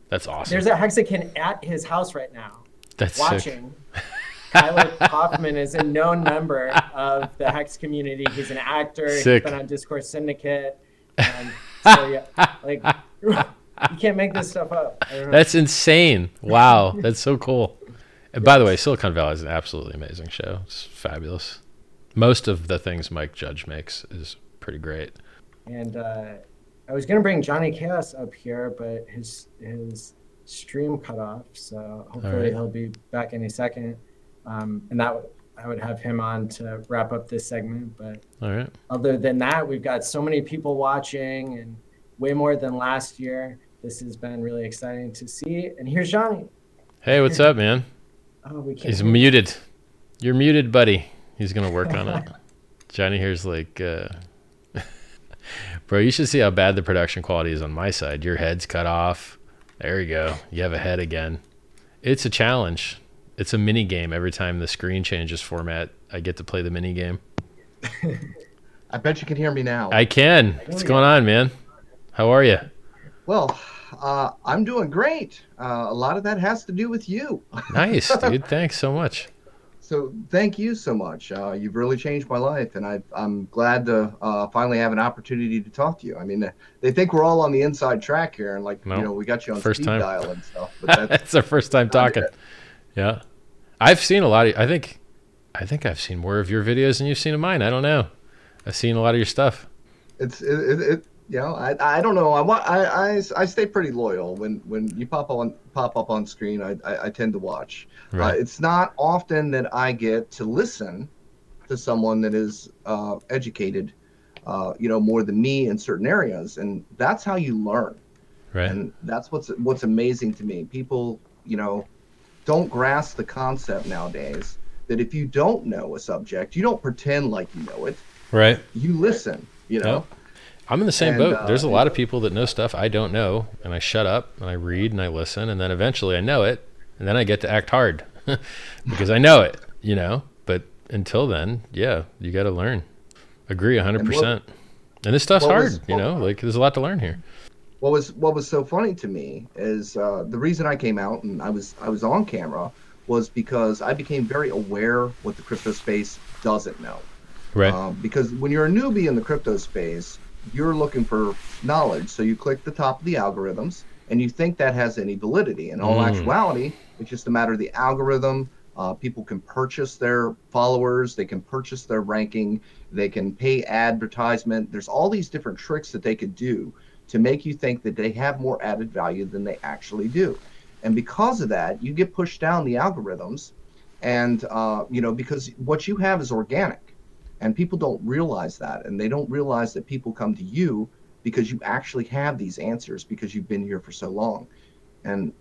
That's awesome. There's a Hexican at his house right now. That's watching. Sick. Tyler Kaufman is a known member of the Hex community. He's an actor. Sick. He's been on Discourse Syndicate. And so, yeah, like, you can't make this stuff up. I don't know. That's insane. Wow. That's so cool. And yes. By the way, Silicon Valley is an absolutely amazing show. It's fabulous. Most of the things Mike Judge makes is pretty great. And uh, I was going to bring Johnny Chaos up here, but his, his stream cut off. So hopefully right. he'll be back any second. Um, and that I would have him on to wrap up this segment. But all right. Other than that, we've got so many people watching and way more than last year. This has been really exciting to see. And here's Johnny. Hey, what's up, man? Oh, we can't. He's muted. You're muted, buddy. He's going to work on it. Johnny here's like, uh... bro, you should see how bad the production quality is on my side. Your head's cut off. There you go. You have a head again. It's a challenge. It's a mini game. Every time the screen changes format, I get to play the mini game. I bet you can hear me now. I can. What's going on, man? How are you? Well, uh, I'm doing great. Uh, a lot of that has to do with you. Nice, dude. Thanks so much. So thank you so much. Uh, you've really changed my life, and I've, I'm glad to uh, finally have an opportunity to talk to you. I mean, they think we're all on the inside track here, and like, no. you know, we got you on first speed time. dial and stuff. But that's, that's our first time talking. It. Yeah. I've seen a lot of, I think, I think I've seen more of your videos than you've seen of mine. I don't know. I've seen a lot of your stuff. It's, it, it, it you know, I, I don't know. I want, I, I, I stay pretty loyal when, when you pop on, pop up on screen, I, I, I tend to watch. Right. Uh, it's not often that I get to listen to someone that is, uh, educated, uh, you know, more than me in certain areas. And that's how you learn. Right. And that's what's, what's amazing to me. People, you know, don't grasp the concept nowadays that if you don't know a subject, you don't pretend like you know it. Right. You listen, you know. Yep. I'm in the same and, boat. Uh, There's a lot of people that know stuff I don't know, and I shut up, and I read, and I listen, and then eventually I know it, and then I get to act hard because I know it, you know. But until then, yeah, you got to learn. Agree one hundred percent. And, what, and this stuff's hard, was, you know. Like, there's a lot to learn here. What was what was so funny to me is uh, the reason I came out and I was I was on camera was because I became very aware what the crypto space doesn't know. Right. Um, because when you're a newbie in the crypto space, you're looking for knowledge. So you click the top of the algorithms and you think that has any validity. In all mm. actuality, it's just a matter of the algorithm. Uh, people can purchase their followers, they can purchase their ranking, they can pay advertisement. There's all these different tricks that they could do to make you think that they have more added value than they actually do. And because of that, you get pushed down the algorithms. And, uh, you know, because what you have is organic and people don't realize that. And they don't realize that people come to you because you actually have these answers because you've been here for so long. And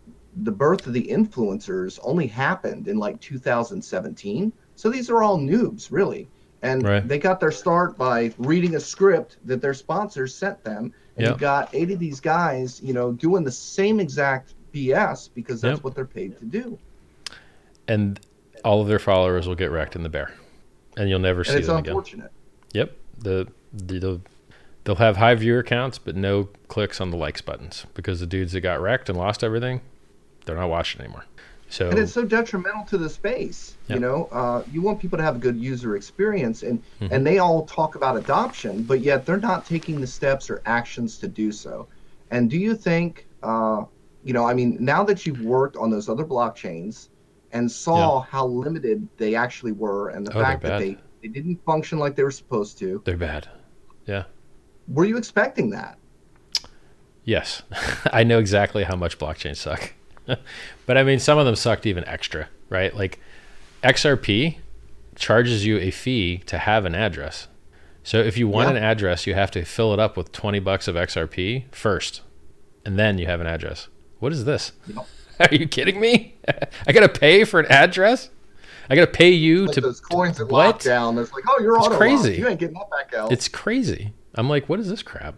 the birth of the influencers only happened in like two thousand seventeen. So these are all noobs, really. And right. they got their start by reading a script that their sponsors sent them. And yep. you got eight of these guys, you know, doing the same exact B S because that's yep. what they're paid to do. And all of their followers will get wrecked in the bear, and you'll never and see it's them unfortunate. Again. Yep. The, the, the, they'll have high viewer counts, but no clicks on the likes buttons because the dudes that got wrecked and lost everything, they're not watching anymore. So, and it's so detrimental to the space, yep. you know, uh, you want people to have a good user experience and, mm-hmm. and they all talk about adoption, but yet they're not taking the steps or actions to do so. And do you think, uh, you know, I mean, now that you've worked on those other blockchains and saw yeah. how limited they actually were, and the oh, fact that they, they didn't function like they were supposed to. They're bad. Yeah. Were you expecting that? Yes. I know exactly how much blockchains suck. But I mean, some of them sucked even extra, right? Like X R P charges you a fee to have an address. So if you want yeah. an address, you have to fill it up with twenty bucks of X R P first, and then you have an address. What is this? Yeah. Are you kidding me? I got to pay for an address? I got to pay you like to... Those coins are locked down. It's like, oh, you're auto locked. You ain't getting that back out. It's crazy. I'm like, what is this crap?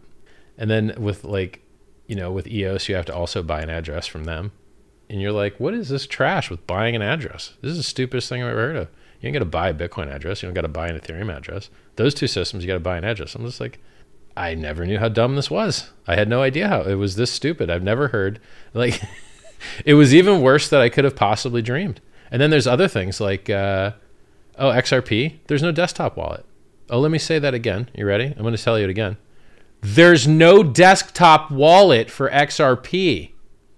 And then with like, you know, with E O S, you have to also buy an address from them. And you're like, what is this trash with buying an address? This is the stupidest thing I've ever heard of. You ain't got to buy a Bitcoin address. You don't got to buy an Ethereum address. Those two systems, you got to buy an address. I'm just like, I never knew how dumb this was. I had no idea how it was this stupid. I've never heard, like... It was even worse than I could have possibly dreamed. And then there's other things like, uh, oh, X R P, there's no desktop wallet. Oh, let me say that again. You ready? I'm going to tell you it again. There's no desktop wallet for X R P.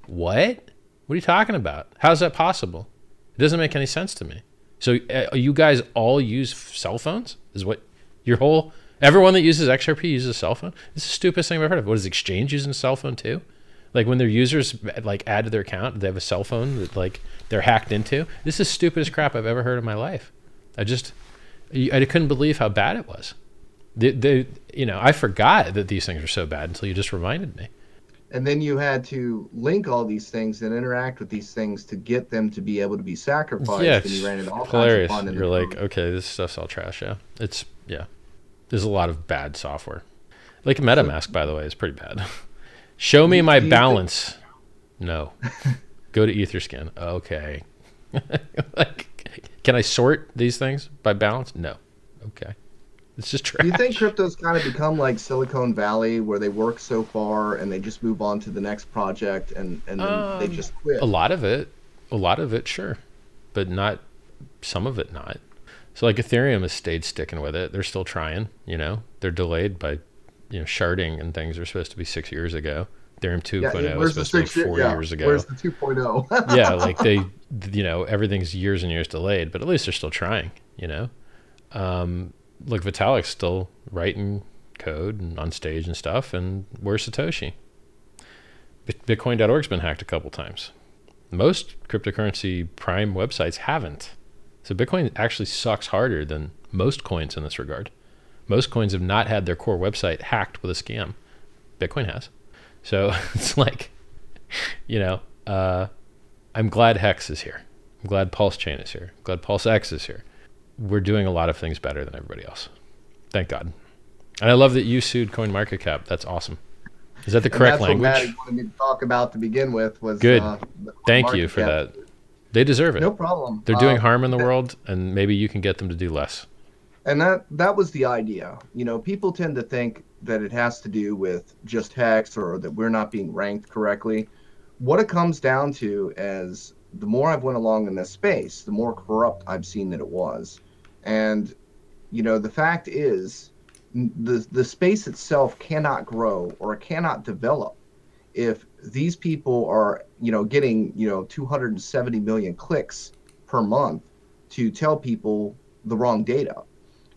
What? What are you talking about? How's that possible? It doesn't make any sense to me. So uh, you guys all use cell phones? Is what your whole, everyone that uses X R P uses a cell phone? This is the stupidest thing I've ever heard of. What, is Exchange using a cell phone too? Like when their users like add to their account, they have a cell phone that like they're hacked into. This is the stupidest crap I've ever heard in my life. I just, I couldn't believe how bad it was. They, they, you know, I forgot that these things were so bad until you just reminded me. And then you had to link all these things and interact with these things to get them to be able to be sacrificed. Yeah, and you ran into all hilarious. Kinds of fun. You're like, room. Okay, this stuff's all trash. Yeah, it's yeah. There's a lot of bad software. Like MetaMask, by the way, is pretty bad. Show me my balance. No. Go to Etherscan. Okay. Like, can I sort these things by balance? No. Okay. It's just trash. Do you think crypto's kind of become like Silicon Valley, where they work so far and they just move on to the next project and, and then um, they just quit? A lot of it. A lot of it, sure. But not some of it not. So like Ethereum has stayed sticking with it. They're still trying, you know. They're delayed by you know, sharding and things are supposed to be six years ago. Ethereum two point oh yeah, was supposed to be four yeah. years ago. Where's the two point oh? Yeah, like they, you know, everything's years and years delayed, but at least they're still trying, you know? Um, look, Vitalik's still writing code and on stage and stuff, and where's Satoshi? Bitcoin dot org's been hacked a couple times. Most cryptocurrency prime websites haven't. So Bitcoin actually sucks harder than most coins in this regard. Most coins have not had their core website hacked with a scam. Bitcoin has. So it's like, you know, uh, I'm glad Hex is here. I'm glad PulseChain is here. I'm glad PulseX is here. We're doing a lot of things better than everybody else. Thank God. And I love that you sued CoinMarketCap. That's awesome. Is that the correct that's language? That's what Matty wanted me to talk about to begin with. Was, Good. Uh, Thank you for that. They deserve it. No problem. They're doing uh, harm in the world, and maybe you can get them to do less. And that, that was the idea. You know, people tend to think that it has to do with just Hex or that we're not being ranked correctly. What it comes down to is the more I've went along in this space, the more corrupt I've seen that it was. And, you know, the fact is the, the space itself cannot grow or cannot develop if these people are, you know, getting, you know, two hundred seventy million clicks per month to tell people the wrong data.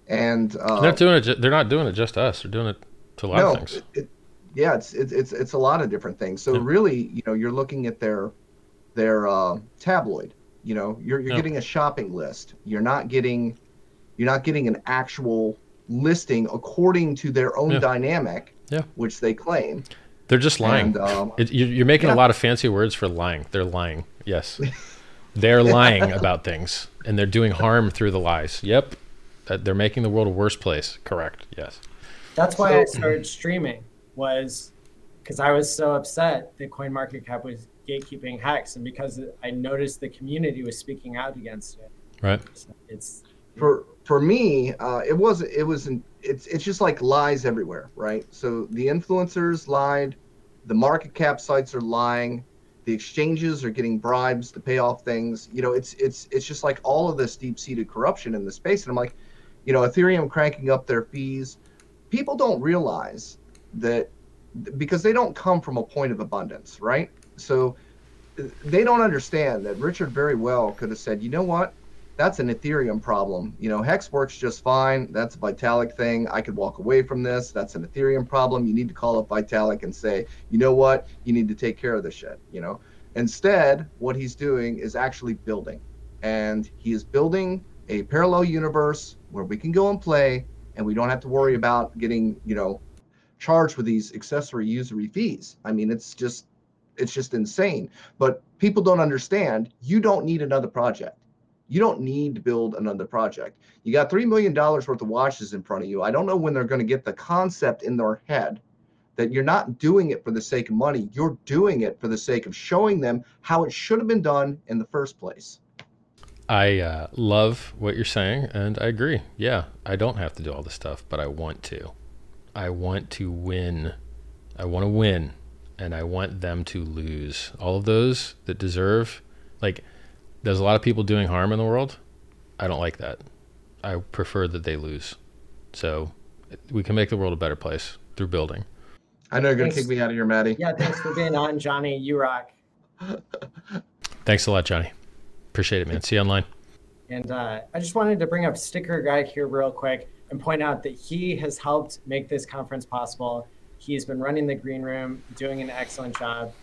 And uh, they're doing it. They're not doing it just us. They're doing it to a lot no, of things. It, yeah, it's it, it's it's a lot of different things. So yeah. really, you know, you're looking at their their uh, tabloid. You know, you're you're yeah. getting a shopping list. You're not getting you're not getting an actual listing according to their own yeah. dynamic, yeah. which they claim. They're just lying. And, um, it, you're, you're making yeah. a lot of fancy words for lying. They're lying. Yes, they're lying about things, and they're doing harm through the lies. Yep. They're making the world a worse place. Correct. Yes. That's why I started streaming, was because I was so upset that CoinMarketCap was gatekeeping Hex, and because I noticed the community was speaking out against it. Right. So it's for for me, uh, it was it was it's it's just like lies everywhere, right? So the influencers lied, the market cap sites are lying, the exchanges are getting bribes to pay off things. You know, it's it's it's just like all of this deep-seated corruption in the space, and I'm like. You know, Ethereum cranking up their fees. People don't realize that because they don't come from a point of abundance, right? So they don't understand that Richard very well could have said, you know what, that's an Ethereum problem. You know, Hex works just fine. That's a Vitalik thing. I could walk away from this. That's an Ethereum problem. You need to call up Vitalik and say, you know what, you need to take care of this shit, you know. Instead, what he's doing is actually building. And he is building a parallel universe where we can go and play and we don't have to worry about getting, you know, charged with these accessory usury fees. I mean, it's just, it's just insane. But people don't understand, you don't need another project. You don't need to build another project. You got three million dollars worth of watches in front of you. I don't know when they're going to get the concept in their head that you're not doing it for the sake of money. You're doing it for the sake of showing them how it should have been done in the first place. I uh, love what you're saying, and I agree. Yeah, I don't have to do all this stuff, but I want to. I want to win. I want to win, and I want them to lose. All of those that deserve, like, there's a lot of people doing harm in the world. I don't like that. I prefer that they lose. So we can make the world a better place through building. I know you're going to kick me out of here, Matty. Yeah, thanks for being on, Johnny. You rock. Thanks a lot, Johnny. Appreciate it, man. See you online. And uh, I just wanted to bring up Sticker Guy here real quick and point out that he has helped make this conference possible. He's been running the green room, doing an excellent job.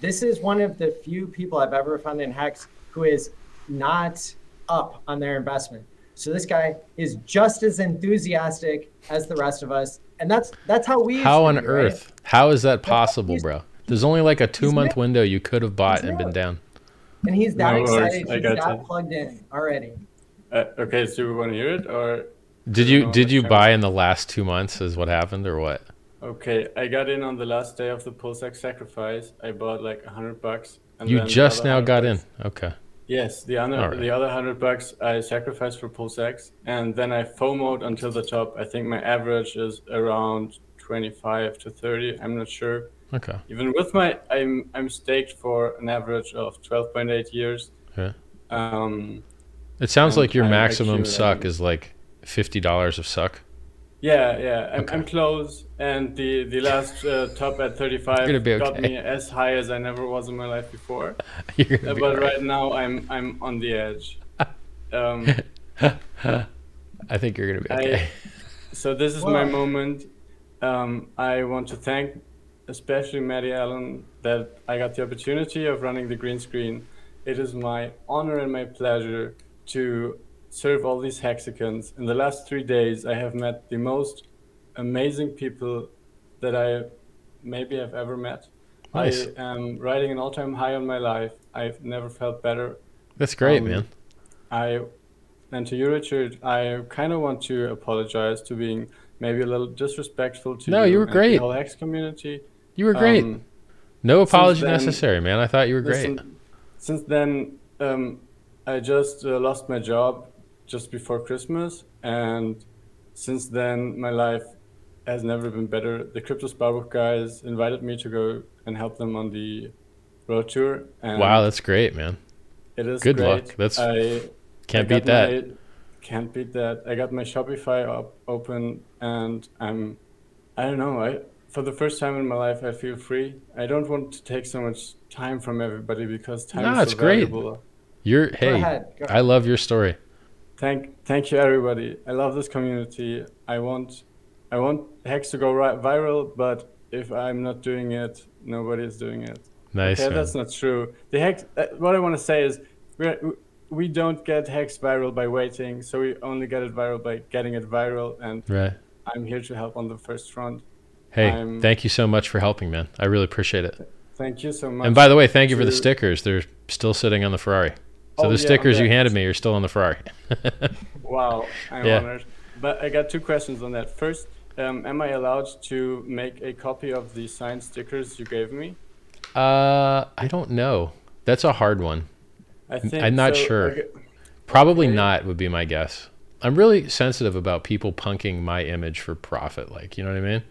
This is one of the few people I've ever found in Hex who is not up on their investment. So this guy is just as enthusiastic as the rest of us. And that's that's how we How on earth? How is that possible, bro? There's only like a two-month window you could have bought and been down. And he's that excited. He's that plugged in already. Uh, okay, so we want to hear it, or did you did you buy in the last two months? Is what happened, or what? Okay, I got in on the last day of the PulseX sacrifice. I bought like a hundred bucks. You just now got in, okay? Yes, the other right. the other hundred bucks I sacrificed for PulseX, and then I FOMO'd until the top. I think my average is around twenty-five to thirty. I'm not sure. Okay. Even with my, I'm I'm staked for an average of twelve point eight years. Yeah. Um, it sounds like your I maximum suck I'm, is like fifty dollars of suck. Yeah, yeah, I'm, okay. I'm close, and the the last uh, top at thirty-five okay. got me as high as I never was in my life before. You're gonna uh, be but right. right now, I'm I'm on the edge. Um, I think you're gonna be okay. I, so this is well, my moment. Um, I want to thank, especially Matty Allen, that I got the opportunity of running the green screen. It is my honor and my pleasure to serve all these hexagons. In the last three days, I have met the most amazing people that I maybe have ever met. Nice. I am riding an all-time high on my life. I've never felt better. That's great, um, man. I, and to you, Richard, I kind of want to apologize to being maybe a little disrespectful to no, you, you were and great. The whole hex community. You were great. Um, no apology then, necessary, man. I thought you were great. Since, since then, um, I just uh, lost my job just before Christmas, and since then my life has never been better. The Crypto Sparbuch guys invited me to go and help them on the road tour. And wow, that's great, man. It is good great. Luck. That's I, can't I beat that. My, can't beat that. I got my Shopify up, open, and I'm, I don't know. I for the first time in my life I feel free. I don't want to take so much time from everybody because time no, is so it's valuable. Great. You're go hey, ahead, ahead. I love your story. Thank, thank you, everybody. I love this community. I want, I want Hex to go right, viral, but if I'm not doing it, nobody is doing it. Nice. Okay, that's not true. The Hex. Uh, what I want to say is, we we don't get Hex viral by waiting, so we only get it viral by getting it viral. And right. I'm here to help on the first front. Hey, I'm, thank you so much for helping, man. I really appreciate it. Th thank you so much. And by the way, thank you for the stickers. They're still sitting on the Ferrari. So oh, the stickers yeah, you handed me, you're still on the Ferrari. Wow, I'm yeah. honored. But I got two questions on that. First, um, am I allowed to make a copy of the signed stickers you gave me? Uh, I don't know. That's a hard one. I think I'm not so, sure. Okay. Probably okay. not would be my guess. I'm really sensitive about people punking my image for profit. Like, you know what I mean?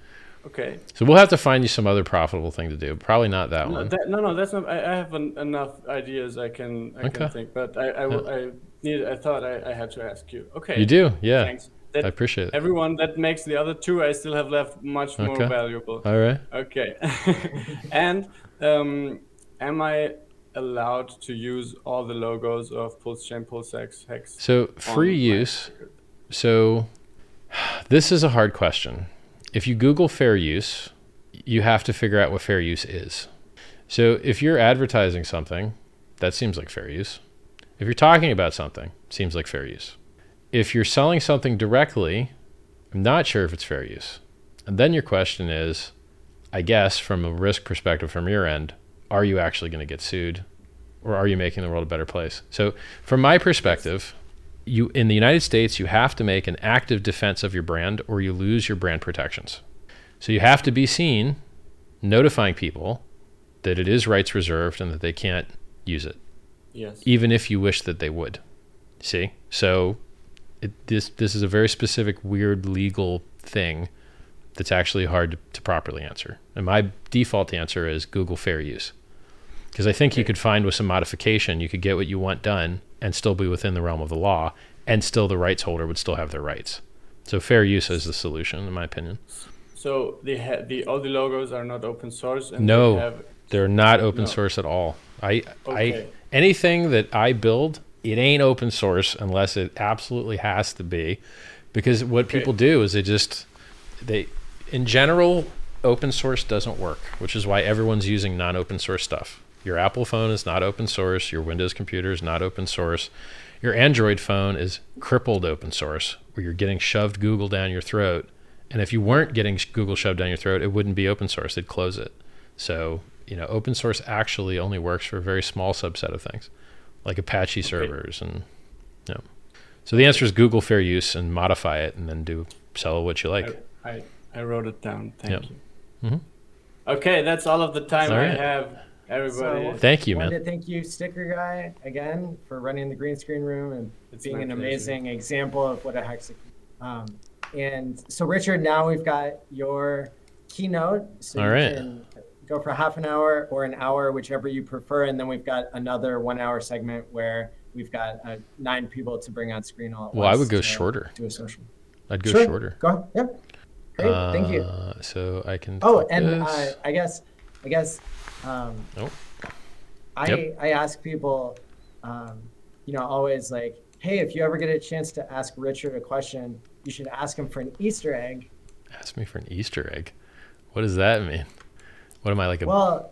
Okay. So we'll have to find you some other profitable thing to do. Probably not that no, one. That, no, no, that's not. I, I have an, enough ideas I can I okay. can think, but I I, yeah. I need. I thought I, I had to ask you. Okay. You do, yeah. Thanks. That, I appreciate it. Everyone, that makes the other two I still have left much more okay. valuable. All right. Okay. And um, am I allowed to use all the logos of PulseChain, PulseX, Hex. So free use. So this is a hard question. If you Google fair use, you have to figure out what fair use is. So if you're advertising something, that seems like fair use. If you're talking about something, seems like fair use. If you're selling something directly, I'm not sure if it's fair use. And then your question is, I guess, from a risk perspective from your end, are you actually going to get sued, or are you making the world a better place? So from my perspective, you in the United States, you have to make an active defense of your brand or you lose your brand protections. So you have to be seen notifying people that it is rights reserved and that they can't use it. Yes. Even if you wish that they would. See? So it, this this is a very specific, weird legal thing that's actually hard to, to properly answer. And my default answer is Google fair use. Because I think okay. you could find with some modification, you could get what you want done and still be within the realm of the law, and still the rights holder would still have their rights. So fair use is the solution, in my opinion. So they ha the all the logos are not open source? And no, they have they're not open no. source at all. I, okay. I anything that I build, it ain't open source unless it absolutely has to be. Because what okay. people do is they just, they in general, open source doesn't work, which is why everyone's using non-open source stuff. Your Apple phone is not open source. Your Windows computer is not open source. Your Android phone is crippled open source, where you're getting shoved Google down your throat. And if you weren't getting Google shoved down your throat, it wouldn't be open source. They'd close it. So, you know, open source actually only works for a very small subset of things, like Apache servers. Okay. And you know. So the answer is Google fair use and modify it and then do sell what you like. I, I, I wrote it down. Thank yep. you. Mm-hmm. Okay, that's all of the time all right. I have. Everybody, so, thank you, man. Thank you, Sticker Guy, again for running the green screen room and it's being an amazing example of what a hex. Um, and so, Richard, now we've got your keynote. So All you right. can go for half an hour or an hour, whichever you prefer. And then we've got another one-hour segment where we've got uh, nine people to bring on screen all at well, once. Well, I would go shorter. Do a social. I'd go sure. shorter. Go ahead. Yep. Great. Uh, thank you. So I can. Oh, and uh, I guess, I guess. Um, nope. I, yep. I ask people, um, you know, always like, hey, if you ever get a chance to ask Richard a question, you should ask him for an Easter egg. Ask me for an Easter egg? What does that mean? What am I like? A, well,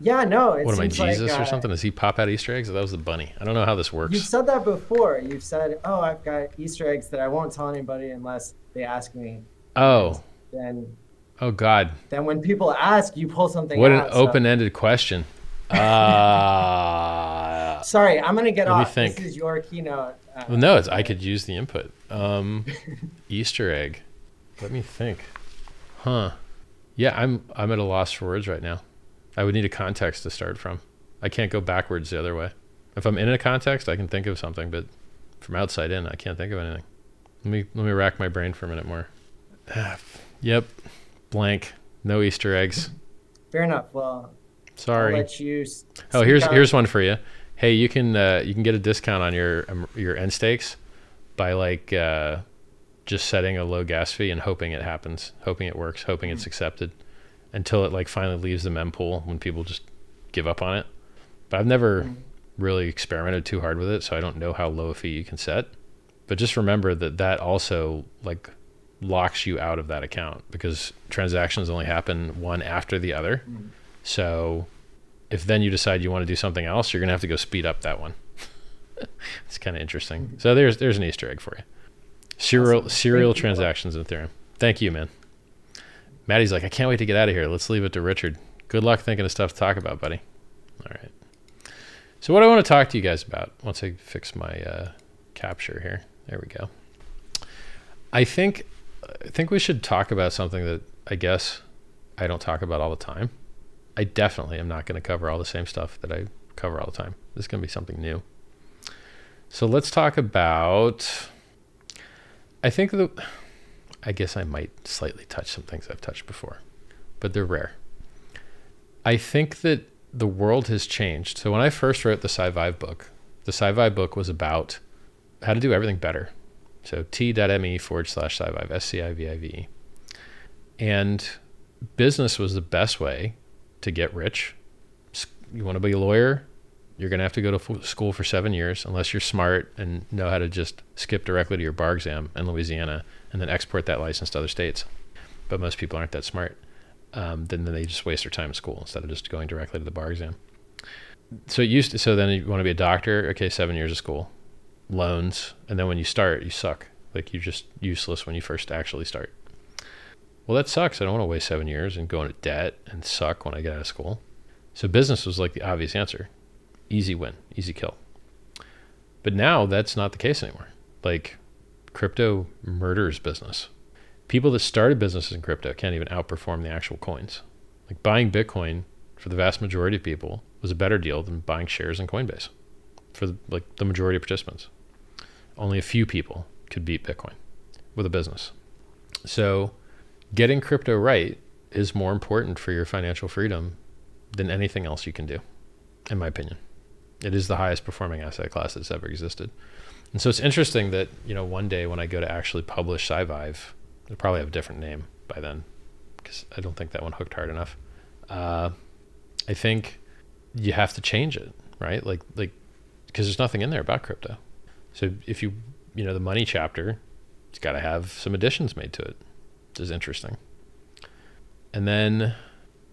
yeah, no. It what am I, Jesus like, uh, or something? Does he pop out Easter eggs? Or that was the bunny. I don't know how this works. You've said that before. You've said, oh, I've got Easter eggs that I won't tell anybody unless they ask me. Oh. And then... Oh God. Then when people ask, you pull something what out. What an so. open-ended question. Uh, Sorry, I'm gonna get off. Think. This is your keynote. Uh, well, no, it's, I could use the input. Um, Easter egg. Let me think. Huh. Yeah, I'm, I'm at a loss for words right now. I would need a context to start from. I can't go backwards the other way. If I'm in a context, I can think of something, but from outside in, I can't think of anything. Let me, let me rack my brain for a minute more. Yep. Blank. No Easter eggs. Fair enough. Well, sorry. I'll let you oh, here's out. here's one for you. Hey, you can uh, you can get a discount on your um, your end stakes by like uh, just setting a low gas fee and hoping it happens, hoping it works, hoping mm-hmm. it's accepted until it like finally leaves the mempool when people just give up on it. But I've never mm-hmm. really experimented too hard with it, so I don't know how low a fee you can set. But just remember that that also like. locks you out of that account because transactions only happen one after the other. Mm. So if then you decide you want to do something else, you're going to have to go speed up that one. It's kind of interesting. Mm-hmm. So there's, there's an Easter egg for you. Serial, awesome. serial Thank transactions you. in Ethereum. Thank you, man. Matty's like, I can't wait to get out of here. Let's leave it to Richard. Good luck thinking of stuff to talk about, buddy. All right. So what I want to talk to you guys about once I fix my uh, capture here, there we go. I think I think we should talk about something that I guess I don't talk about all the time. I definitely am not going to cover all the same stuff that I cover all the time. This is going to be something new. So let's talk about, I think the, I guess I might slightly touch some things I've touched before, but they're rare. I think that the world has changed. So when I first wrote the SciVive book, the SciVive book was about how to do everything better. So t.me forward slash SciVive, S C I V I V E. And business was the best way to get rich. You want to be a lawyer? You're going to have to go to f school for seven years unless you're smart and know how to just skip directly to your bar exam in Louisiana and then export that license to other states. But most people aren't that smart. Um, then, then they just waste their time in school instead of just going directly to the bar exam. So it used to, so then you want to be a doctor. Okay, seven years of school, loans. And then when you start, you suck. Like you're just useless when you first actually start. Well, that sucks. I don't want to waste seven years and go into debt and suck when I get out of school. So business was like the obvious answer. Easy win, easy kill. But now that's not the case anymore. Like crypto murders business. People that started businesses in crypto can't even outperform the actual coins. Like buying Bitcoin for the vast majority of people was a better deal than buying shares in Coinbase for the, like the majority of participants. Only a few people could beat Bitcoin with a business. So getting crypto right is more important for your financial freedom than anything else you can do, in my opinion. It is the highest performing asset class that's ever existed. And so it's interesting that, you know, one day when I go to actually publish SciVive, it'll probably have a different name by then because I don't think that one hooked hard enough. Uh, I think you have to change it, right? Like, like, because there's nothing in there about crypto. So if you, you know, the money chapter, it's got to have some additions made to it, which is interesting. And then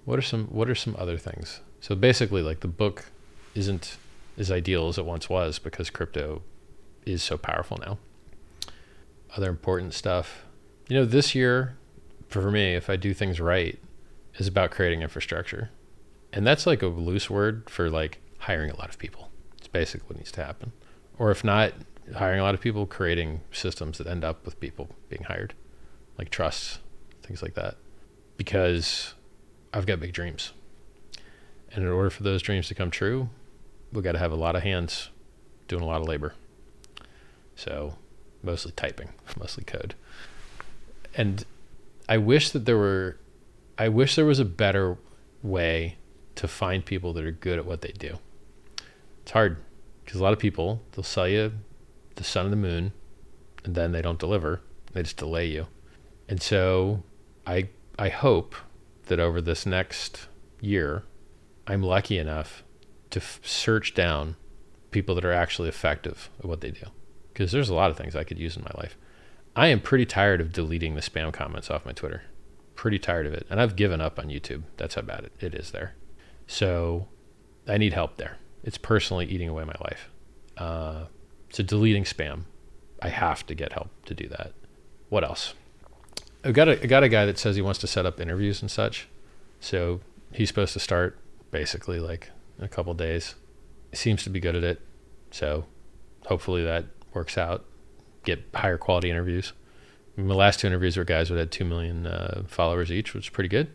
what are some, what are some other things? So basically like the book isn't as ideal as it once was because crypto is so powerful now. Other important stuff, you know, this year for me, if I do things right, is about creating infrastructure. And that's like a loose word for like hiring a lot of people. It's basically what needs to happen. Or if not hiring a lot of people, creating systems that end up with people being hired, like trusts, things like that, because I've got big dreams. And in order for those dreams to come true, we've got to have a lot of hands doing a lot of labor. So mostly typing, mostly code. And I wish that there were, I wish there was a better way to find people that are good at what they do. It's hard because a lot of people, they'll sell you the sun and the moon and then they don't deliver. They just delay you. And so I, I hope that over this next year, I'm lucky enough to f search down people that are actually effective at what they do. Because there's a lot of things I could use in my life. I am pretty tired of deleting the spam comments off my Twitter. Pretty tired of it. And I've given up on YouTube. That's how bad it, it is there. So I need help there. It's personally eating away my life. Uh, so deleting spam, I have to get help to do that. What else? I've got a, I got a guy that says he wants to set up interviews and such. So he's supposed to start basically like in a couple of days. He seems to be good at it. So hopefully that works out. Get higher quality interviews. I mean, the last two interviews were guys that had two million uh, followers each, which is pretty good.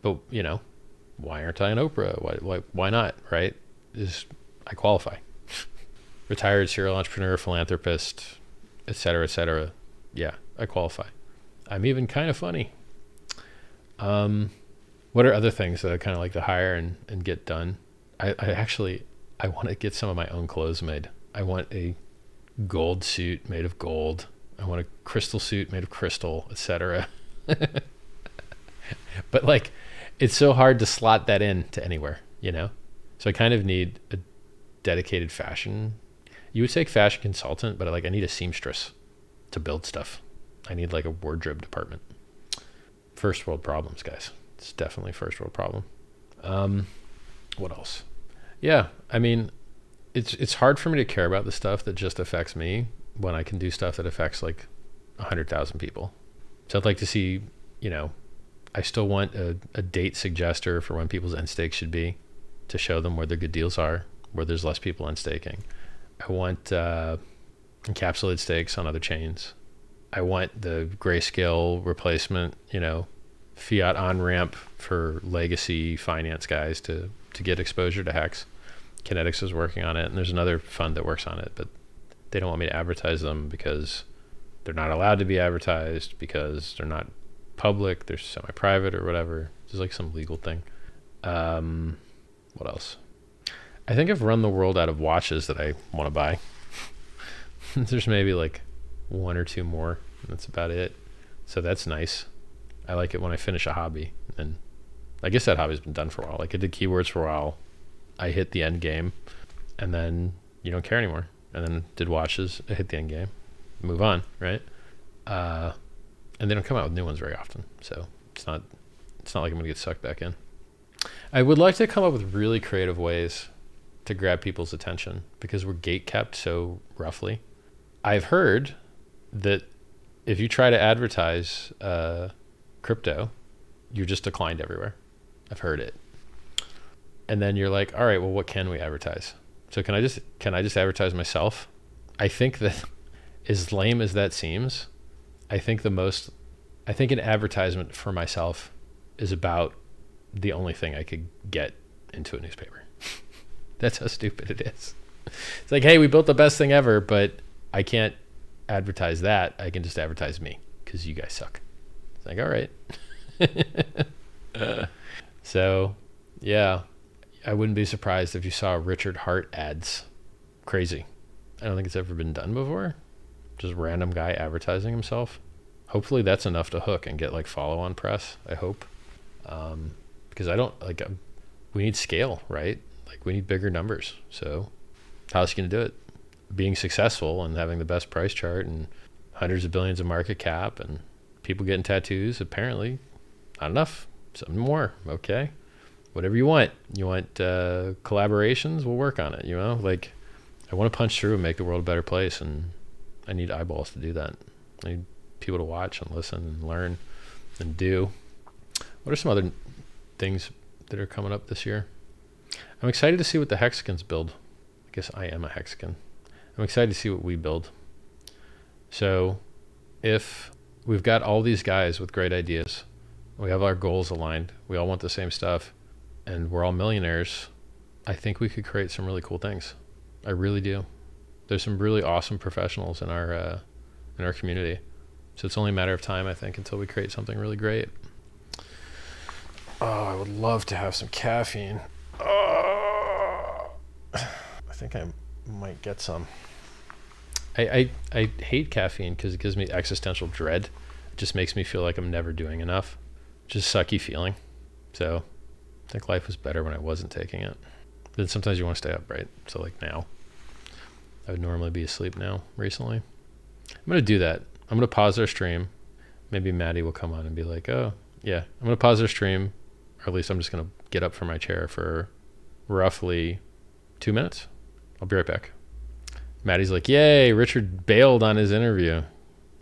But you know, why aren't I an Oprah? Why, why, why not? Right? Is I qualify. Retired serial entrepreneur, philanthropist, et cetera, et cetera. Yeah, I qualify. I'm even kind of funny. Um, What are other things that I kind of like to hire and, and get done? I, I actually, I want to get some of my own clothes made. I want a gold suit made of gold. I want a crystal suit made of crystal, et cetera. But like, it's so hard to slot that in to anywhere, you know? So I kind of need a dedicated fashion. You would say fashion consultant, but like I need a seamstress to build stuff. I need like a wardrobe department. First world problems, guys. It's definitely a first world problem. Um, what else? Yeah, I mean, it's it's hard for me to care about the stuff that just affects me when I can do stuff that affects like one hundred thousand people. So I'd like to see, you know, I still want a, a date suggester for when people's end stakes should be to show them where the good deals are, where there's less people end staking. I want uh, encapsulated stakes on other chains. I want the grayscale replacement, you know, fiat on-ramp for legacy finance guys to, to get exposure to Hex. Kinetics is working on it, and there's another fund that works on it, but they don't want me to advertise them because they're not allowed to be advertised, because they're not public, they're semi-private or whatever. There's like some legal thing. Um, what else? I think I've run the world out of watches that I want to buy. There's maybe like one or two more, and that's about it. So that's nice. I like it when I finish a hobby, and I guess that hobby's been done for a while. Like I did keywords for a while. I hit the end game. and then you don't care anymore. And then did watches, hit the end game, move on, right? Uh, and they don't come out with new ones very often, so it's not it's not like I'm gonna get sucked back in. I would like to come up with really creative ways to grab people's attention because we're gate kept so roughly. I've heard that if you try to advertise uh, crypto, you're just declined everywhere. I've heard it. And then you're like, all right, well, what can we advertise? So can I just can I just advertise myself? I think that as lame as that seems, I think the most, I think an advertisement for myself is about the only thing I could get into a newspaper. That's how stupid it is. It's like, hey, we built the best thing ever, but I can't advertise that. I can just advertise me because you guys suck. It's like, all right. uh, so yeah, I wouldn't be surprised if you saw Richard Heart ads. Crazy. I don't think it's ever been done before. Just random guy advertising himself. Hopefully that's enough to hook and get like follow on press. I hope. Um, because I don't like, um, we need scale, right? Like we need bigger numbers. So how's he going to do it? Being successful and having the best price chart and hundreds of billions of market cap and people getting tattoos, apparently not enough, something more. Okay. Whatever you want, you want uh, collaborations, we'll work on it. You know, like I want to punch through and make the world a better place. And I need eyeballs to do that. I need people to watch and listen and learn and do. What are some other things that are coming up this year? I'm excited to see what the Hexicans build. I guess I am a Hexican. I'm excited to see what we build. So if we've got all these guys with great ideas, we have our goals aligned, we all want the same stuff, and we're all millionaires, I think we could create some really cool things. I really do. There's some really awesome professionals in our, uh, in our community. So it's only a matter of time, I think, until we create something really great. Oh, I would love to have some caffeine. Oh, I think I might get some. I, I, I hate caffeine because it gives me existential dread. It just makes me feel like I'm never doing enough. Just sucky feeling. So I think life was better when I wasn't taking it. But then sometimes you want to stay up, right? So like now, I would normally be asleep now recently. I'm going to do that. I'm going to pause our stream. Maybe Matty will come on and be like, oh, yeah, I'm going to pause our stream. Or at least I'm just going to get up from my chair for roughly two minutes. I'll be right back. Matty's like, yay, Richard bailed on his interview.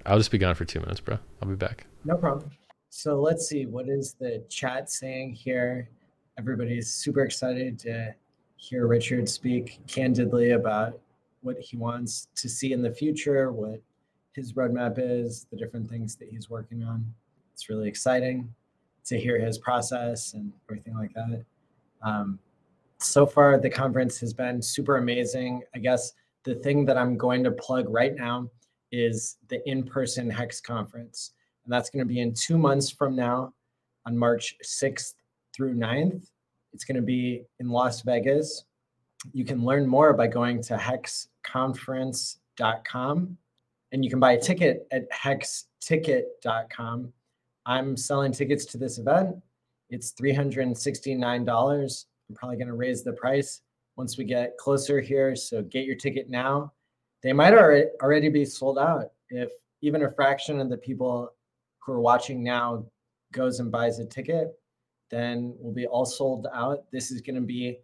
I'll just be gone for two minutes, bro. I'll be back. No problem. So let's see. What is the chat saying here? Everybody's super excited to hear Richard speak candidly about what he wants to see in the future, what his roadmap is, the different things that he's working on. It's really exciting to hear his process and everything like that. Um, so far, the conference has been super amazing. I guess the thing that I'm going to plug right now is the in-person Hex conference. And that's going to be in two months from now on March sixth through ninth. It's going to be in Las Vegas. You can learn more by going to hex conference dot com. And you can buy a ticket at hex ticket dot com. I'm selling tickets to this event. It's three hundred sixty-nine dollars. I'm probably going to raise the price once we get closer here. So get your ticket now. They might already be sold out. If even a fraction of the people who are watching now goes and buys a ticket, then we'll be all sold out. This is going to be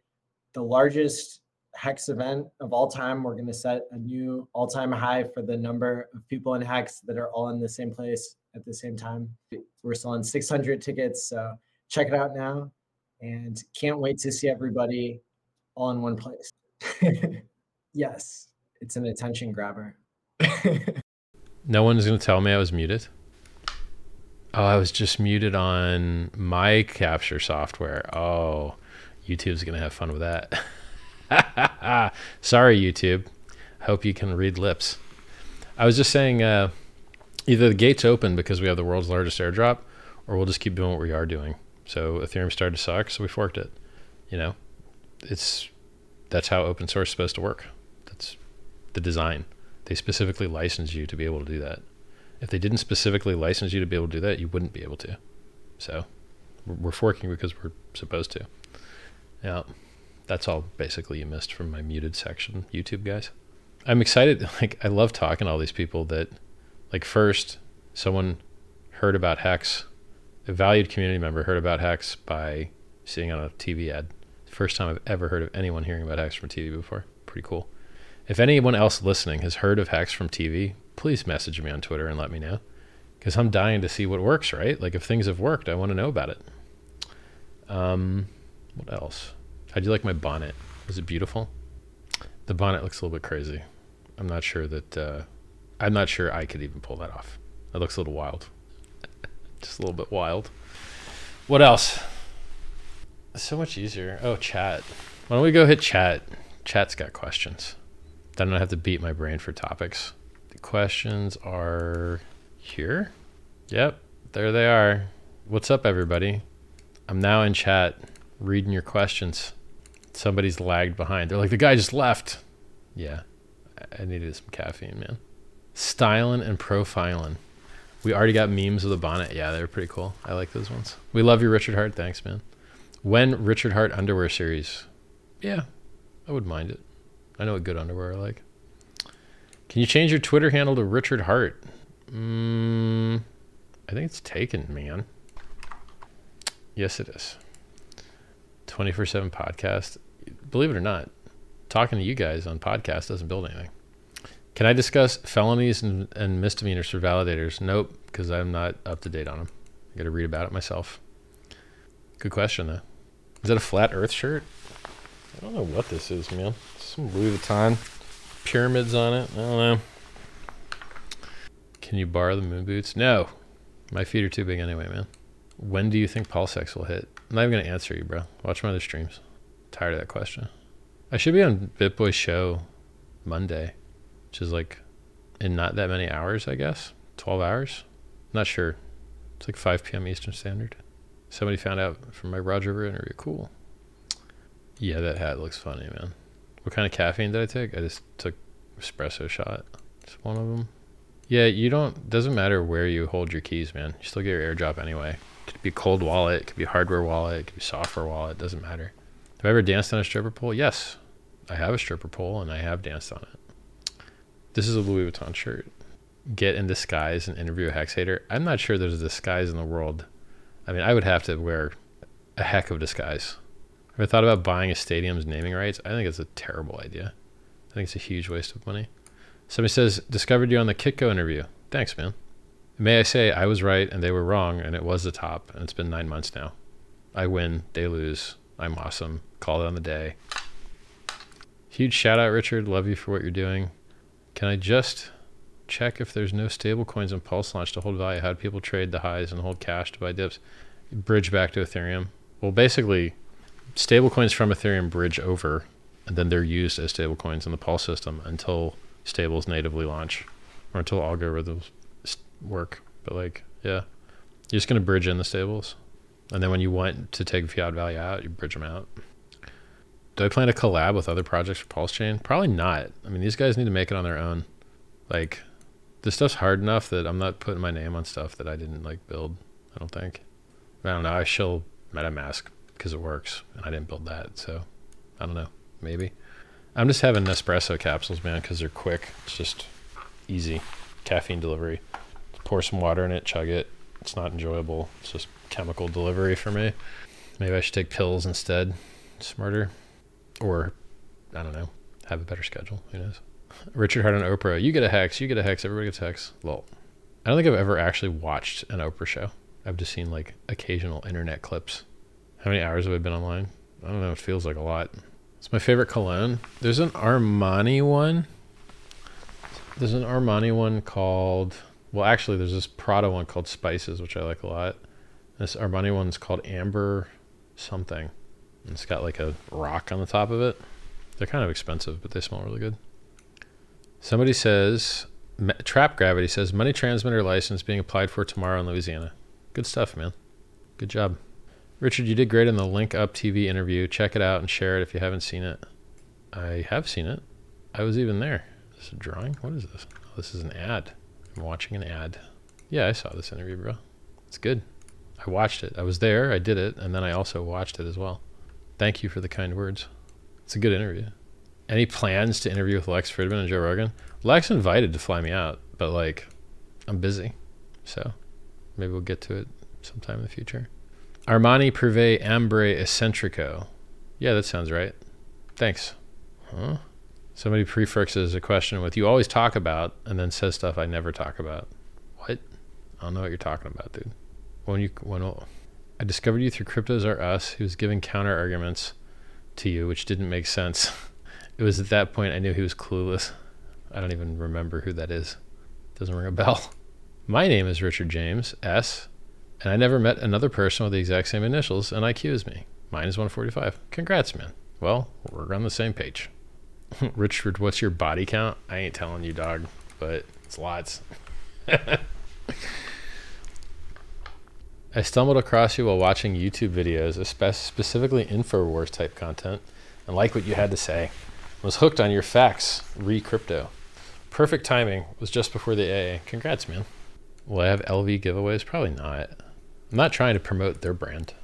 the largest Hex event of all time. We're going to set a new all-time high for the number of people in Hex that are all in the same place at the same time. We're selling six hundred tickets, so check it out now. And can't wait to see everybody all in one place. Yes, it's an attention grabber. No one's going to tell me I was muted. Oh, I was just muted on my capture software. Oh, YouTube's going to have fun with that. Sorry, YouTube. Hope you can read lips. I was just saying, uh, either the gate's open because we have the world's largest airdrop, or we'll just keep doing what we are doing. So Ethereum started to suck, so we forked it. You know, it's that's how open source is supposed to work. That's the design. They specifically license you to be able to do that. If they didn't specifically license you to be able to do that, you wouldn't be able to. So we're forking because we're supposed to. Yeah. that's all basically you missed from my muted section, YouTube guys. I'm excited. Like, I love talking to all these people that, like, first someone heard about Hex, a valued community member heard about Hex by seeing on a T V ad. First time I've ever heard of anyone hearing about Hex from T V before. Pretty cool. If anyone else listening has heard of Hex from T V, please message me on Twitter and let me know, because I'm dying to see what works, right? Like, if things have worked, I want to know about it. Um, what else? How'd you like my bonnet? Was it beautiful? The bonnet looks a little bit crazy. I'm not sure that, uh, I'm not sure I could even pull that off. It looks a little wild. Just a little bit wild. What else? It's so much easier. Oh, chat. Why don't we go hit chat? Chat's got questions. Then I don't have to beat my brain for topics. The questions are here. Yep, there they are. What's up, everybody? I'm now in chat reading your questions. Somebody's lagged behind. They're like, the guy just left. Yeah, I needed some caffeine, man. Styling and profiling. We already got memes of the bonnet. Yeah, they're pretty cool. I like those ones. We love you, Richard Heart. Thanks, man. When Richard Heart underwear series? Yeah, I wouldn't mind it. I know what good underwear I like. Can you change your Twitter handle to Richard Heart? Mm, I think it's taken, man. Yes, it is. twenty-four seven podcast. Believe it or not, talking to you guys on podcast doesn't build anything. Can I discuss felonies and, and misdemeanors for validators? Nope, because I'm not up to date on them. I got to read about it myself. Good question, though. Is that a flat earth shirt? I don't know what this is, man. Some Louis Vuitton. Pyramids on it. I don't know. Can you borrow the moon boots? No. My feet are too big anyway, man. When do you think PulseX will hit? I'm not even going to answer you, bro. Watch my other streams. I'm tired of that question. I should be on BitBoy's show Monday, which is like in not that many hours, I guess. twelve hours? I'm not sure. It's like five p m Eastern Standard. Somebody found out from my Roger Ver interview. Cool. Yeah, that hat looks funny, man. What kind of caffeine did I take? I just took espresso shot. Just one of them. Yeah, you don't, doesn't matter where you hold your keys, man. You still get your airdrop anyway. It could be a cold wallet. It could be a hardware wallet. It could be a software wallet. It doesn't matter. Have I ever danced on a stripper pole? Yes. I have a stripper pole and I have danced on it. This is a Louis Vuitton shirt. Get in disguise and interview a Hex hater. I'm not sure there's a disguise in the world. I mean, I would have to wear a heck of a disguise. Have I thought about buying a stadium's naming rights? I think it's a terrible idea. I think it's a huge waste of money. Somebody says, discovered you on the Kitco interview. Thanks, man. May I say I was right and they were wrong, and it was the top, and it's been nine months now. I win, they lose, I'm awesome. Called it on the day. Huge shout out, Richard. Love you for what you're doing. Can I just check if there's no stable coins in Pulse launch to hold value? How do people trade the highs and hold cash to buy dips? Bridge back to Ethereum. Well, basically, stablecoins from Ethereum bridge over, and then they're used as stablecoins in the Pulse system until stables natively launch, or until algorithms work. But like, yeah, you're just going to bridge in the stables, and then when you want to take fiat value out, you bridge them out. Do I plan to collab with other projects for PulseChain? Probably not. I mean, these guys need to make it on their own. Like, this stuff's hard enough that I'm not putting my name on stuff that I didn't like build. I don't think. I don't know. I shill MetaMask because it works, and I didn't build that, so I don't know. Maybe I'm just having Nespresso capsules, man, because they're quick. It's just easy caffeine delivery. Just pour some water in it, chug it. It's not enjoyable. It's just chemical delivery for me. Maybe I should take pills instead. Smarter, or I don't know. Have a better schedule. Who knows? Richard Heart on Oprah. You get a Hex. You get a Hex. Everybody gets a Hex. Lol. I don't think I've ever actually watched an Oprah show. I've just seen like occasional internet clips. How many hours have I been online? I don't know. It feels like a lot. It's my favorite cologne. There's an Armani one. There's an Armani one called, well, actually there's this Prada one called Spices, which I like a lot. This Armani one's called Amber something. And it's got like a rock on the top of it. They're kind of expensive, but they smell really good. Somebody says, Trap Gravity says, money transmitter license being applied for tomorrow in Louisiana. Good stuff, man. Good job. Richard, you did great in the Link Up T V interview. Check it out and share it if you haven't seen it. I have seen it. I was even there. Is this a drawing? What is this? Oh, this is an ad. I'm watching an ad. Yeah, I saw this interview, bro. It's good. I watched it. I was there. I did it. And then I also watched it as well. Thank you for the kind words. It's a good interview. Any plans to interview with Lex Fridman and Joe Rogan? Lex invited to fly me out, but like, I'm busy. So maybe we'll get to it sometime in the future. Armani Privé Ambre Eccentrico. Yeah, that sounds right. Thanks. Huh? Somebody prefixes a question with, you always talk about, and then says stuff I never talk about. What? I don't know what you're talking about, dude. When you, when I discovered you through Cryptos Are Us, he was giving counter arguments to you, which didn't make sense. It was at that point I knew he was clueless. I don't even remember who that is. Doesn't ring a bell. My name is Richard James S, and I never met another person with the exact same initials and I Q as me. Mine is one forty-five. Congrats, man. Well, we're on the same page. Richard, what's your body count? I ain't telling you, dog, but it's lots. I stumbled across you while watching YouTube videos, specifically InfoWars type content, and like what you had to say. I was hooked on your facts, re-crypto. Perfect timing. It was just before the A A. Congrats, man. Will I have L V giveaways? Probably not. I'm not trying to promote their brand.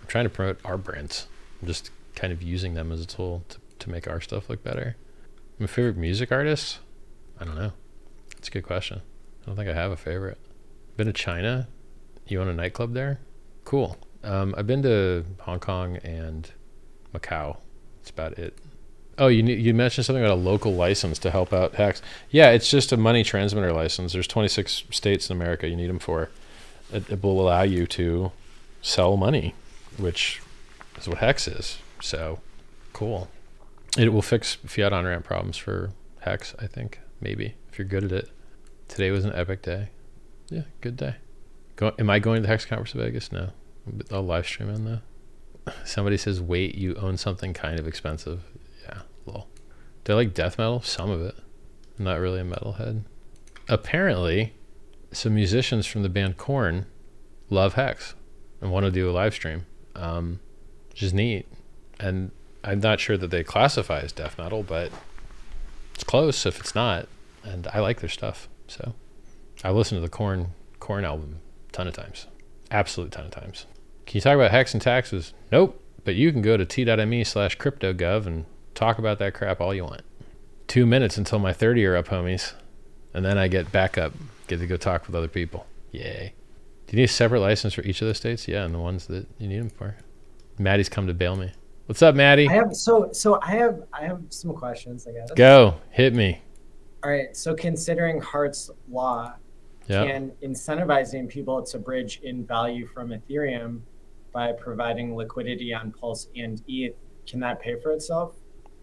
I'm trying to promote our brands. I'm just kind of using them as a tool to, to make our stuff look better. My favorite music artist? I don't know. That's a good question. I don't think I have a favorite. Been to China? You own a nightclub there? Cool. Um, I've been to Hong Kong and Macau. That's about it. Oh, you you mentioned something about a local license to help out Hex. Yeah, it's just a money transmitter license. There's twenty-six states in America you need them for. It, it will allow you to sell money, which is what Hex is. So, cool. It will fix fiat on-ramp problems for Hex, I think. Maybe, if you're good at it. Today was an epic day. Yeah, good day. Go, am I going to the Hex Conference in Vegas? No. I'll live stream in though. Somebody says, wait, you own something kind of expensive. Yeah, lol. Do I like death metal? Some of it. I'm not really a metalhead. Apparently, some musicians from the band Korn love Hex and want to do a live stream, um, which is neat. And I'm not sure that they classify as death metal, but it's close if it's not. And I like their stuff. So I listened to the Korn, Korn album a ton of times, absolute ton of times. Can you talk about Hex and taxes? Nope, but you can go to t.me slash cryptogov and talk about that crap all you want. Two minutes until my thirty are up, homies. And then I get back up, get to go talk with other people. Yay. Do you need a separate license for each of those states? Yeah, and the ones that you need them for. Maddie's come to bail me. What's up, Maddie? I have, so so I have, I have some questions, I guess. Go, hit me. All right, so considering Hart's law, yep, can incentivizing people to bridge in value from Ethereum by providing liquidity on Pulse and E T H, can that pay for itself?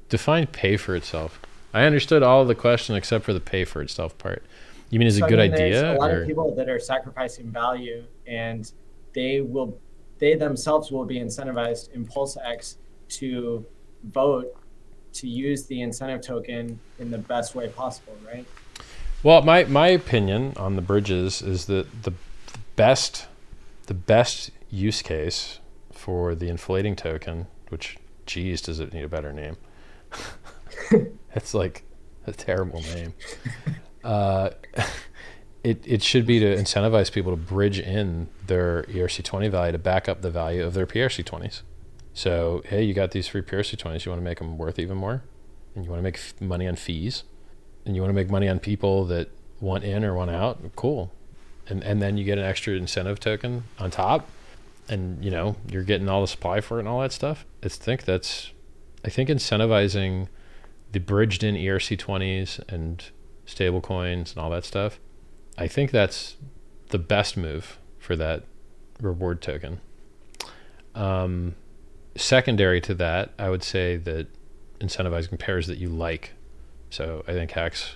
Define pay for itself. I understood all of the question except for the pay for itself part. You mean is so it a good I mean, idea? There's a lot or? of people that are sacrificing value, and they will, they themselves will be incentivized in PulseX to vote to use the incentive token in the best way possible, right? Well, my, my opinion on the bridges is that the best, the best use case for the inflating token, which, geez, does it need a better name? That's like a terrible name. Uh, it, it should be to incentivize people to bridge in their E R C twenty value to back up the value of their P R C twenties. So, hey, you got these free P R C twenties, you want to make them worth even more? And you want to make f money on fees? And you want to make money on people that want in or want out? Cool. And, and then you get an extra incentive token on top, and you know, you're getting all the supply for it and all that stuff. I think that's, I think incentivizing the bridged in E R C twenties and stable coins and all that stuff, I think that's the best move for that reward token. Um, Secondary to that, I would say that incentivizing pairs that you like. So I think Hex,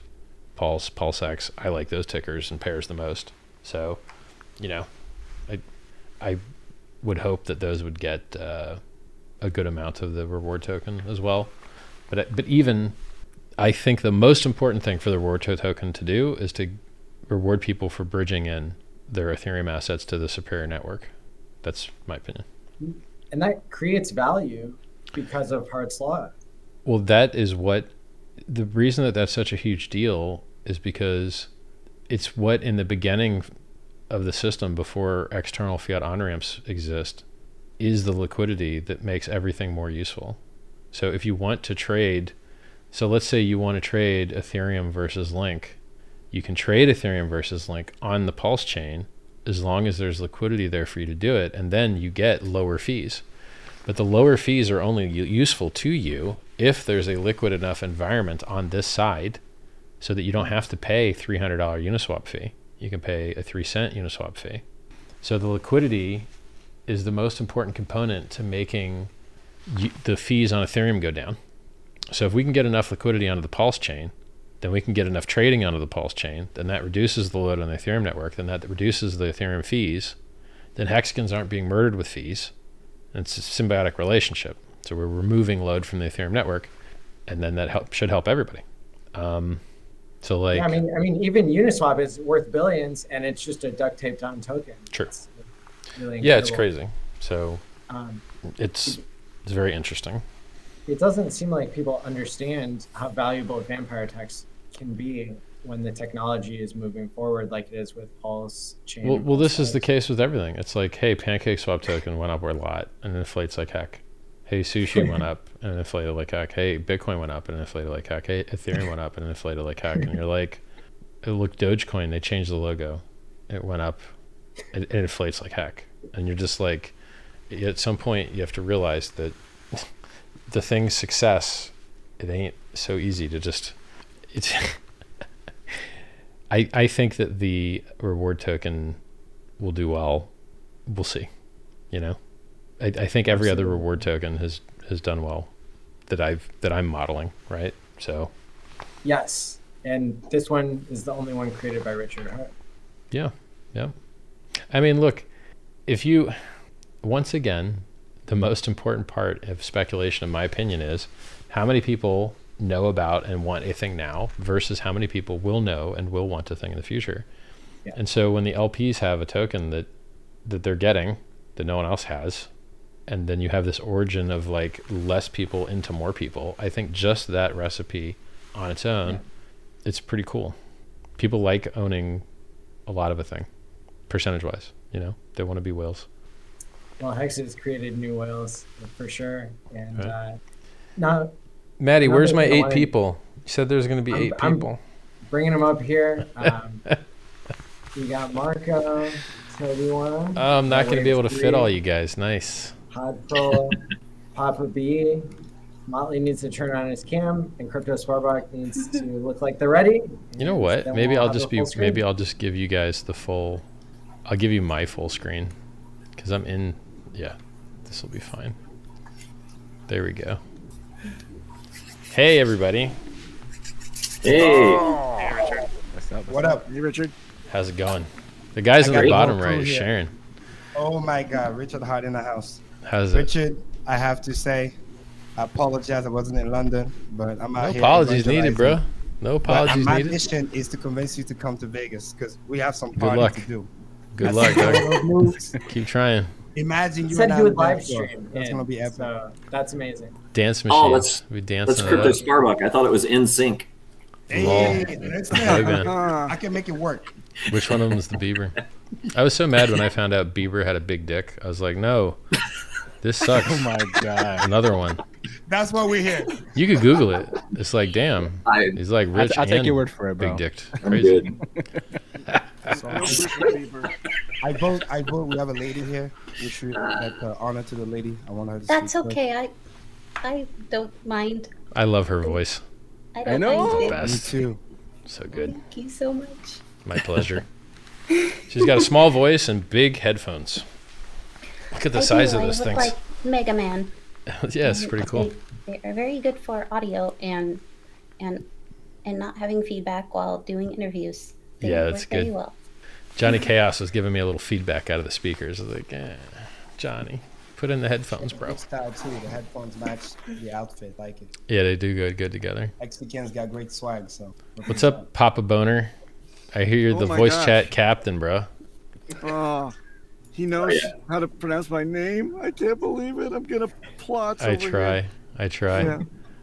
Pulse, PulseX, I like those tickers and pairs the most. So, you know, I I would hope that those would get uh, a good amount of the reward token as well. But but even, I think the most important thing for the reward token to do is to reward people for bridging in their Ethereum assets to the superior network. That's my opinion. And that creates value because of Hart's law. Well, that is what, the reason that that's such a huge deal is because it's what in the beginning of the system before external fiat on-ramps exist is the liquidity that makes everything more useful. So if you want to trade, so let's say you want to trade Ethereum versus Link, you can trade Ethereum versus Link on the Pulse chain as long as there's liquidity there for you to do it, and then you get lower fees. But the lower fees are only useful to you if there's a liquid enough environment on this side so that you don't have to pay three hundred dollars Uniswap fee. You can pay a three cent Uniswap fee. So the liquidity is the most important component to making the fees on Ethereum go down. So if we can get enough liquidity onto the Pulse chain, then we can get enough trading onto the Pulse chain, then that reduces the load on the Ethereum network, then that reduces the Ethereum fees, then hexagons aren't being murdered with fees. And it's a symbiotic relationship. So we're removing load from the Ethereum network, and then that help, should help everybody. Um, so like, yeah, I mean, I mean, even Uniswap is worth billions, and it's just a duct taped on token. True. It's really yeah, it's crazy. So um, it's it's very interesting. It doesn't seem like people understand how valuable vampire attacks can be when the technology is moving forward, like it is with Pulse chain. Well, well this is the case with everything. It's like, hey, Pancake Swap token went up a lot and inflates like heck. Hey, Sushi went up and inflated like heck. Hey, Bitcoin went up and inflated like heck. Hey, Ethereum went up and inflated like heck. And you're like, oh, look, Dogecoin, they changed the logo. It went up. It, it inflates like heck. And you're just like, at some point, you have to realize that the thing's success, it ain't so easy to just... It's, I, I think that the reward token will do well. We'll see, you know, I, I think every other reward token has, has done well that I've, that I'm modeling. Right. So. Yes. And this one is the only one created by Richard Heart. Yeah. Yeah. I mean, look, if you, once again, the most important part of speculation, in my opinion, is how many people know about and want a thing now versus how many people will know and will want a thing in the future. Yeah. And so when the L Ps have a token that that they're getting that no one else has, and then you have this origin of like less people into more people, I think just that recipe on its own, yeah. It's pretty cool. People like owning a lot of a thing, percentage wise, you know, they want to be whales. Well, Hex has created new whales for sure. And right. uh, now, Matty, where's my eight people? You said there's going to be I'm, eight people. I'm bringing them up here. Um, we got Marco, Toby one. Oh, I'm not going to be able to fit all you guys. Nice. Podful, Papa B. Motley needs to turn on his cam, and Crypto Sparbuch needs to look like they're ready. You know what? Maybe I'll just be. Maybe I'll just give you guys the full. I'll give you my full screen because I'm in. Yeah, this will be fine. There we go. Hey everybody! Hey. Oh. Hey, Richard. What's up? What's what up? up? Hey, Richard. How's it going? The guys in the bottom right is Sharon. Oh my God, Richard Heart in the house. How's it? Richard, I have to say, I apologize. I wasn't in London, but I'm out here. No apologies needed, bro. No apologies needed. My mission is to convince you to come to Vegas because we have some party to do. Good luck. Good luck. Keep trying. Imagine you said you would live stream. That's gonna be epic. So that's amazing. Dance machines. Oh, let's we dance. Let's Crypto Sparbuch. I thought it was in sync. Hey, hey, that's uh, I can make it work. Which one of them is the Bieber? I was so mad when I found out Bieber had a big dick. I was like, no, this sucks. Oh my God, another one. That's what we hear. You could Google it. It's like, damn, I, he's like rich. I, I take your word for it, bro. Big dicked. Crazy. So, I vote. I vote. We have a lady here. We should like, uh, honor to the lady. I want her to. That's okay. First. I, I don't mind. I love her voice. I, don't I know. Mind the best. Me too. So good. Thank you so much. My pleasure. She's got a small voice and big headphones. Look at the I size do. of I those look things. Like Mega Man. Yeah, it's pretty cool. They, they are very good for audio and and and not having feedback while doing interviews. They yeah, that's good. Well. Johnny Chaos was giving me a little feedback out of the speakers. I was like, eh, Johnny, put in the headphones, bro. Style too. The headphones match the outfit. Like it. Yeah, they do go good together. Mexicans got great swag. So. What's up, Papa Boner? I hear you're oh the voice gosh. chat captain, bro. Oh, he knows oh, yeah. how to pronounce my name. I can't believe it. I'm gonna plot. I over try. Here. I try. Yeah.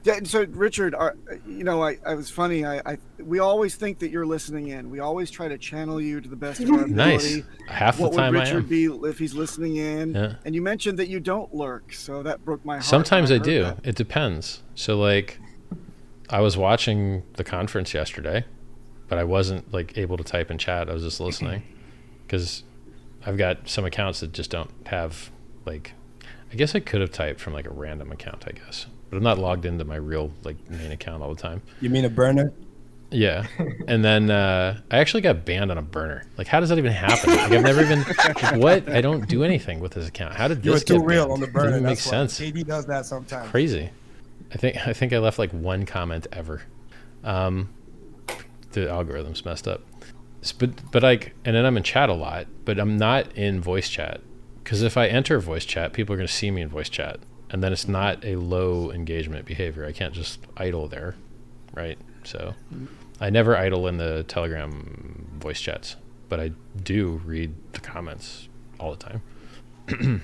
Yeah, and so Richard, uh, you know, I, I was funny. I, I we always think that you're listening in. We always try to channel you to the best of our ability. Nice. Half what the time, would Richard I am. be if he's listening in? Yeah. And you mentioned that you don't lurk, so that broke my heart. Sometimes I, I do. That. It depends. So like, I was watching the conference yesterday, but I wasn't like able to type in chat. I was just listening, because I've got some accounts that just don't have like. I guess I could have typed from like a random account, I guess. But I'm not logged into my real like main account all the time. You mean a burner? Yeah. And then uh, I actually got banned on a burner. Like, how does that even happen? Like, I've never even, like, what? I don't do anything with this account. How did this get banned? You were too real on the burner. It doesn't make sense. K D does that sometimes. Crazy. I think I think I left like one comment ever. Um, the algorithm's messed up. But but like, and then I'm in chat a lot, but I'm not in voice chat. Because if I enter voice chat, people are going to see me in voice chat, and then it's not a low engagement behavior. I can't just idle there, right? So I never idle in the Telegram voice chats, but I do read the comments all the time.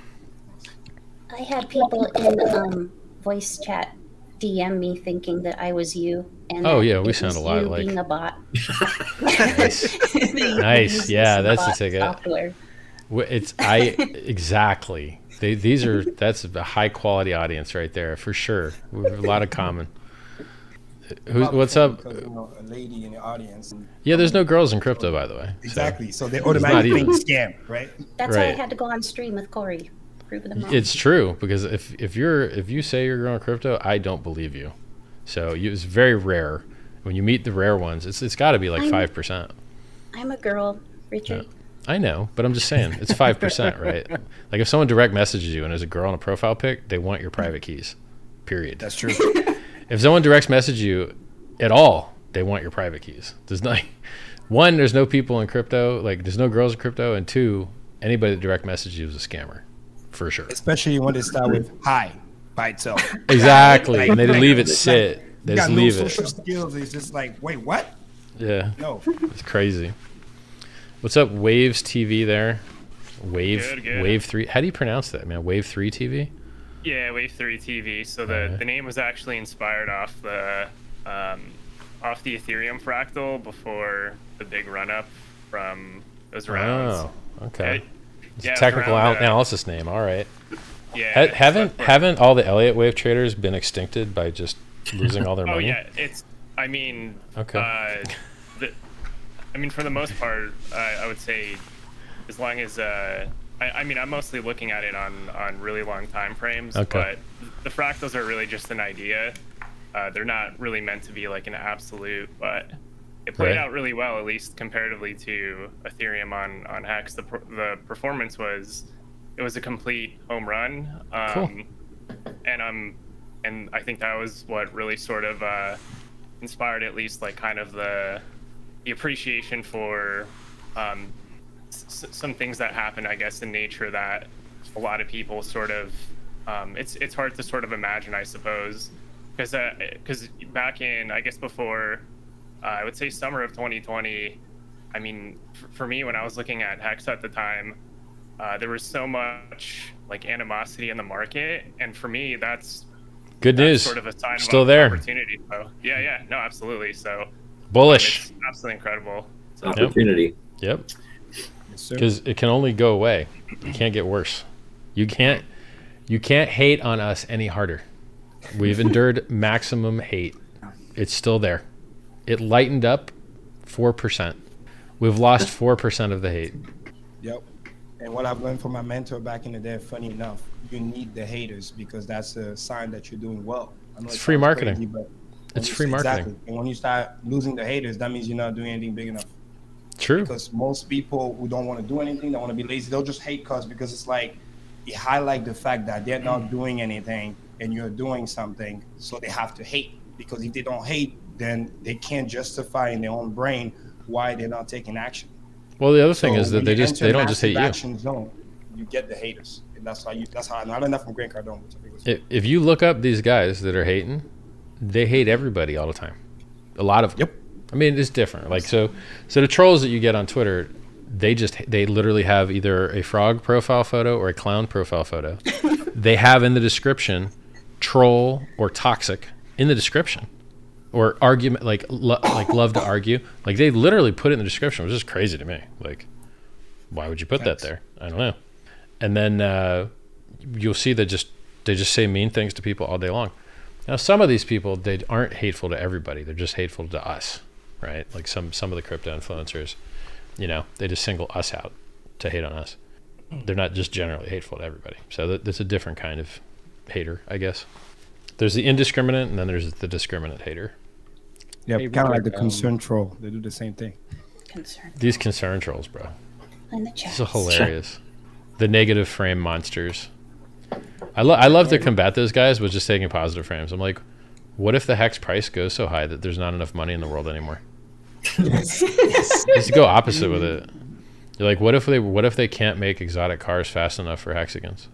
I had people in um, voice chat D M me thinking that I was you. And oh yeah, we sound a lot like being a bot. Nice, nice. Yeah, that's the ticket. Software. It's I exactly. They, these are that's a high quality audience right there for sure. We have a lot of common. Who's, what's up? You know, a lady in the audience. Yeah, there's no girls in crypto, by the way. Exactly. So, so they automatically scam, right? That's right. Why I had to go on stream with Corey. Proving them wrong. It's true, because if if you're if you say you're growing crypto, I don't believe you. So you, it's very rare when you meet the rare ones. It's it's got to be like five percent. I'm a girl, Richard. Yeah. I know, but I'm just saying it's five percent, right? Like if someone direct messages you and there's a girl on a profile pic, they want your private keys. Period. That's true. If someone direct messages you at all, they want your private keys. There's not one, there's no people in crypto, like there's no girls in crypto, and two, anybody that direct messages you is a scammer. For sure. Especially when they start with hi by itself. Exactly. Like, and they like, leave it sit. Like, they just got leave no it. Social skills, it's just like, wait, what? Yeah. No. It's crazy. What's up, Waves T V there? Wave, good, good. Wave Three. How do you pronounce that, man? Wave Three T V. Yeah, Wave Three T V. So the right. the name was actually inspired off the um, off the Ethereum fractal before the big run up from those rounds. Oh, okay. I, it's yeah, a technical it analysis the, name. All right. Yeah. Ha haven't haven't all the Elliott Wave traders been extincted by just losing all their money? Oh yeah, it's. I mean. Okay. Uh, the, I mean, for the most part, uh, I would say, as long as uh, I, I mean, I'm mostly looking at it on on really long time frames. Okay. But the fractals are really just an idea. Uh, they're not really meant to be like an absolute, but it played right. out really well, at least comparatively to Ethereum on on Hex. The the performance was, it was a complete home run. Um, cool. And I'm, and I think that was what really sort of uh, inspired at least like kind of the. The appreciation for um, s some things that happen, I guess, in nature that a lot of people sort of um, it's it's hard to sort of imagine, I suppose, because because uh, back in, I guess, before uh, I would say summer of twenty twenty, I mean, f for me, when I was looking at Hex at the time, uh, there was so much like animosity in the market, and for me, that's good that's news. Sort of a sign still of there. Opportunity. So yeah, yeah, no, absolutely. So. Bullish. It's absolutely incredible. So. Opportunity. Yep. Because yes, it can only go away. It can't get worse. You can't you can't hate on us any harder. We've endured maximum hate. It's still there. It lightened up four percent. We've lost four percent of the hate. Yep. And what I've learned from my mentor back in the day, funny enough, you need the haters because that's a sign that you're doing well. I know it's it free marketing. Crazy, but it's free marketing. Exactly. And when you start losing the haters, that means you're not doing anything big enough. True. Because most people who don't want to do anything, they want to be lazy, they'll just hate cause because it's like, it highlights the fact that they're not doing anything and you're doing something. So they have to hate, because if they don't hate, then they can't justify in their own brain why they're not taking action. Well, the other thing so is that they just, they don't just hate you. Zone, you get the haters. And that's how you, that's how I learned that from Grant Cardone. Which I think was if, if you look up these guys that are hating, they hate everybody all the time. A lot of them. Yep. I mean, it's different. Like, so, so the trolls that you get on Twitter, they just, they literally have either a frog profile photo or a clown profile photo. They have in the description, troll or toxic. in the description, or argument, like lo like love to argue. Like they literally put it in the description, which is crazy to me. Like, why would you put Thanks. that there? I don't know. And then uh, you'll see that just they just say mean things to people all day long. Now, some of these people, they aren't hateful to everybody. They're just hateful to us, right? Like some some of the crypto influencers, you know, they just single us out to hate on us. They're not just generally hateful to everybody. So that, that's a different kind of hater, I guess. There's the indiscriminate, and then there's the discriminate hater. Yeah, hey, kind of like the um, concern troll. They do the same thing. Concern. These concern trolls, bro. In the chat. This is hilarious. The negative frame monsters. I, lo I love to combat those guys with just taking positive frames. I'm like, what if the hex price goes so high that there's not enough money in the world anymore? Yes. Just go opposite with it. You're like, what if they what if they can't make exotic cars fast enough for hexagons?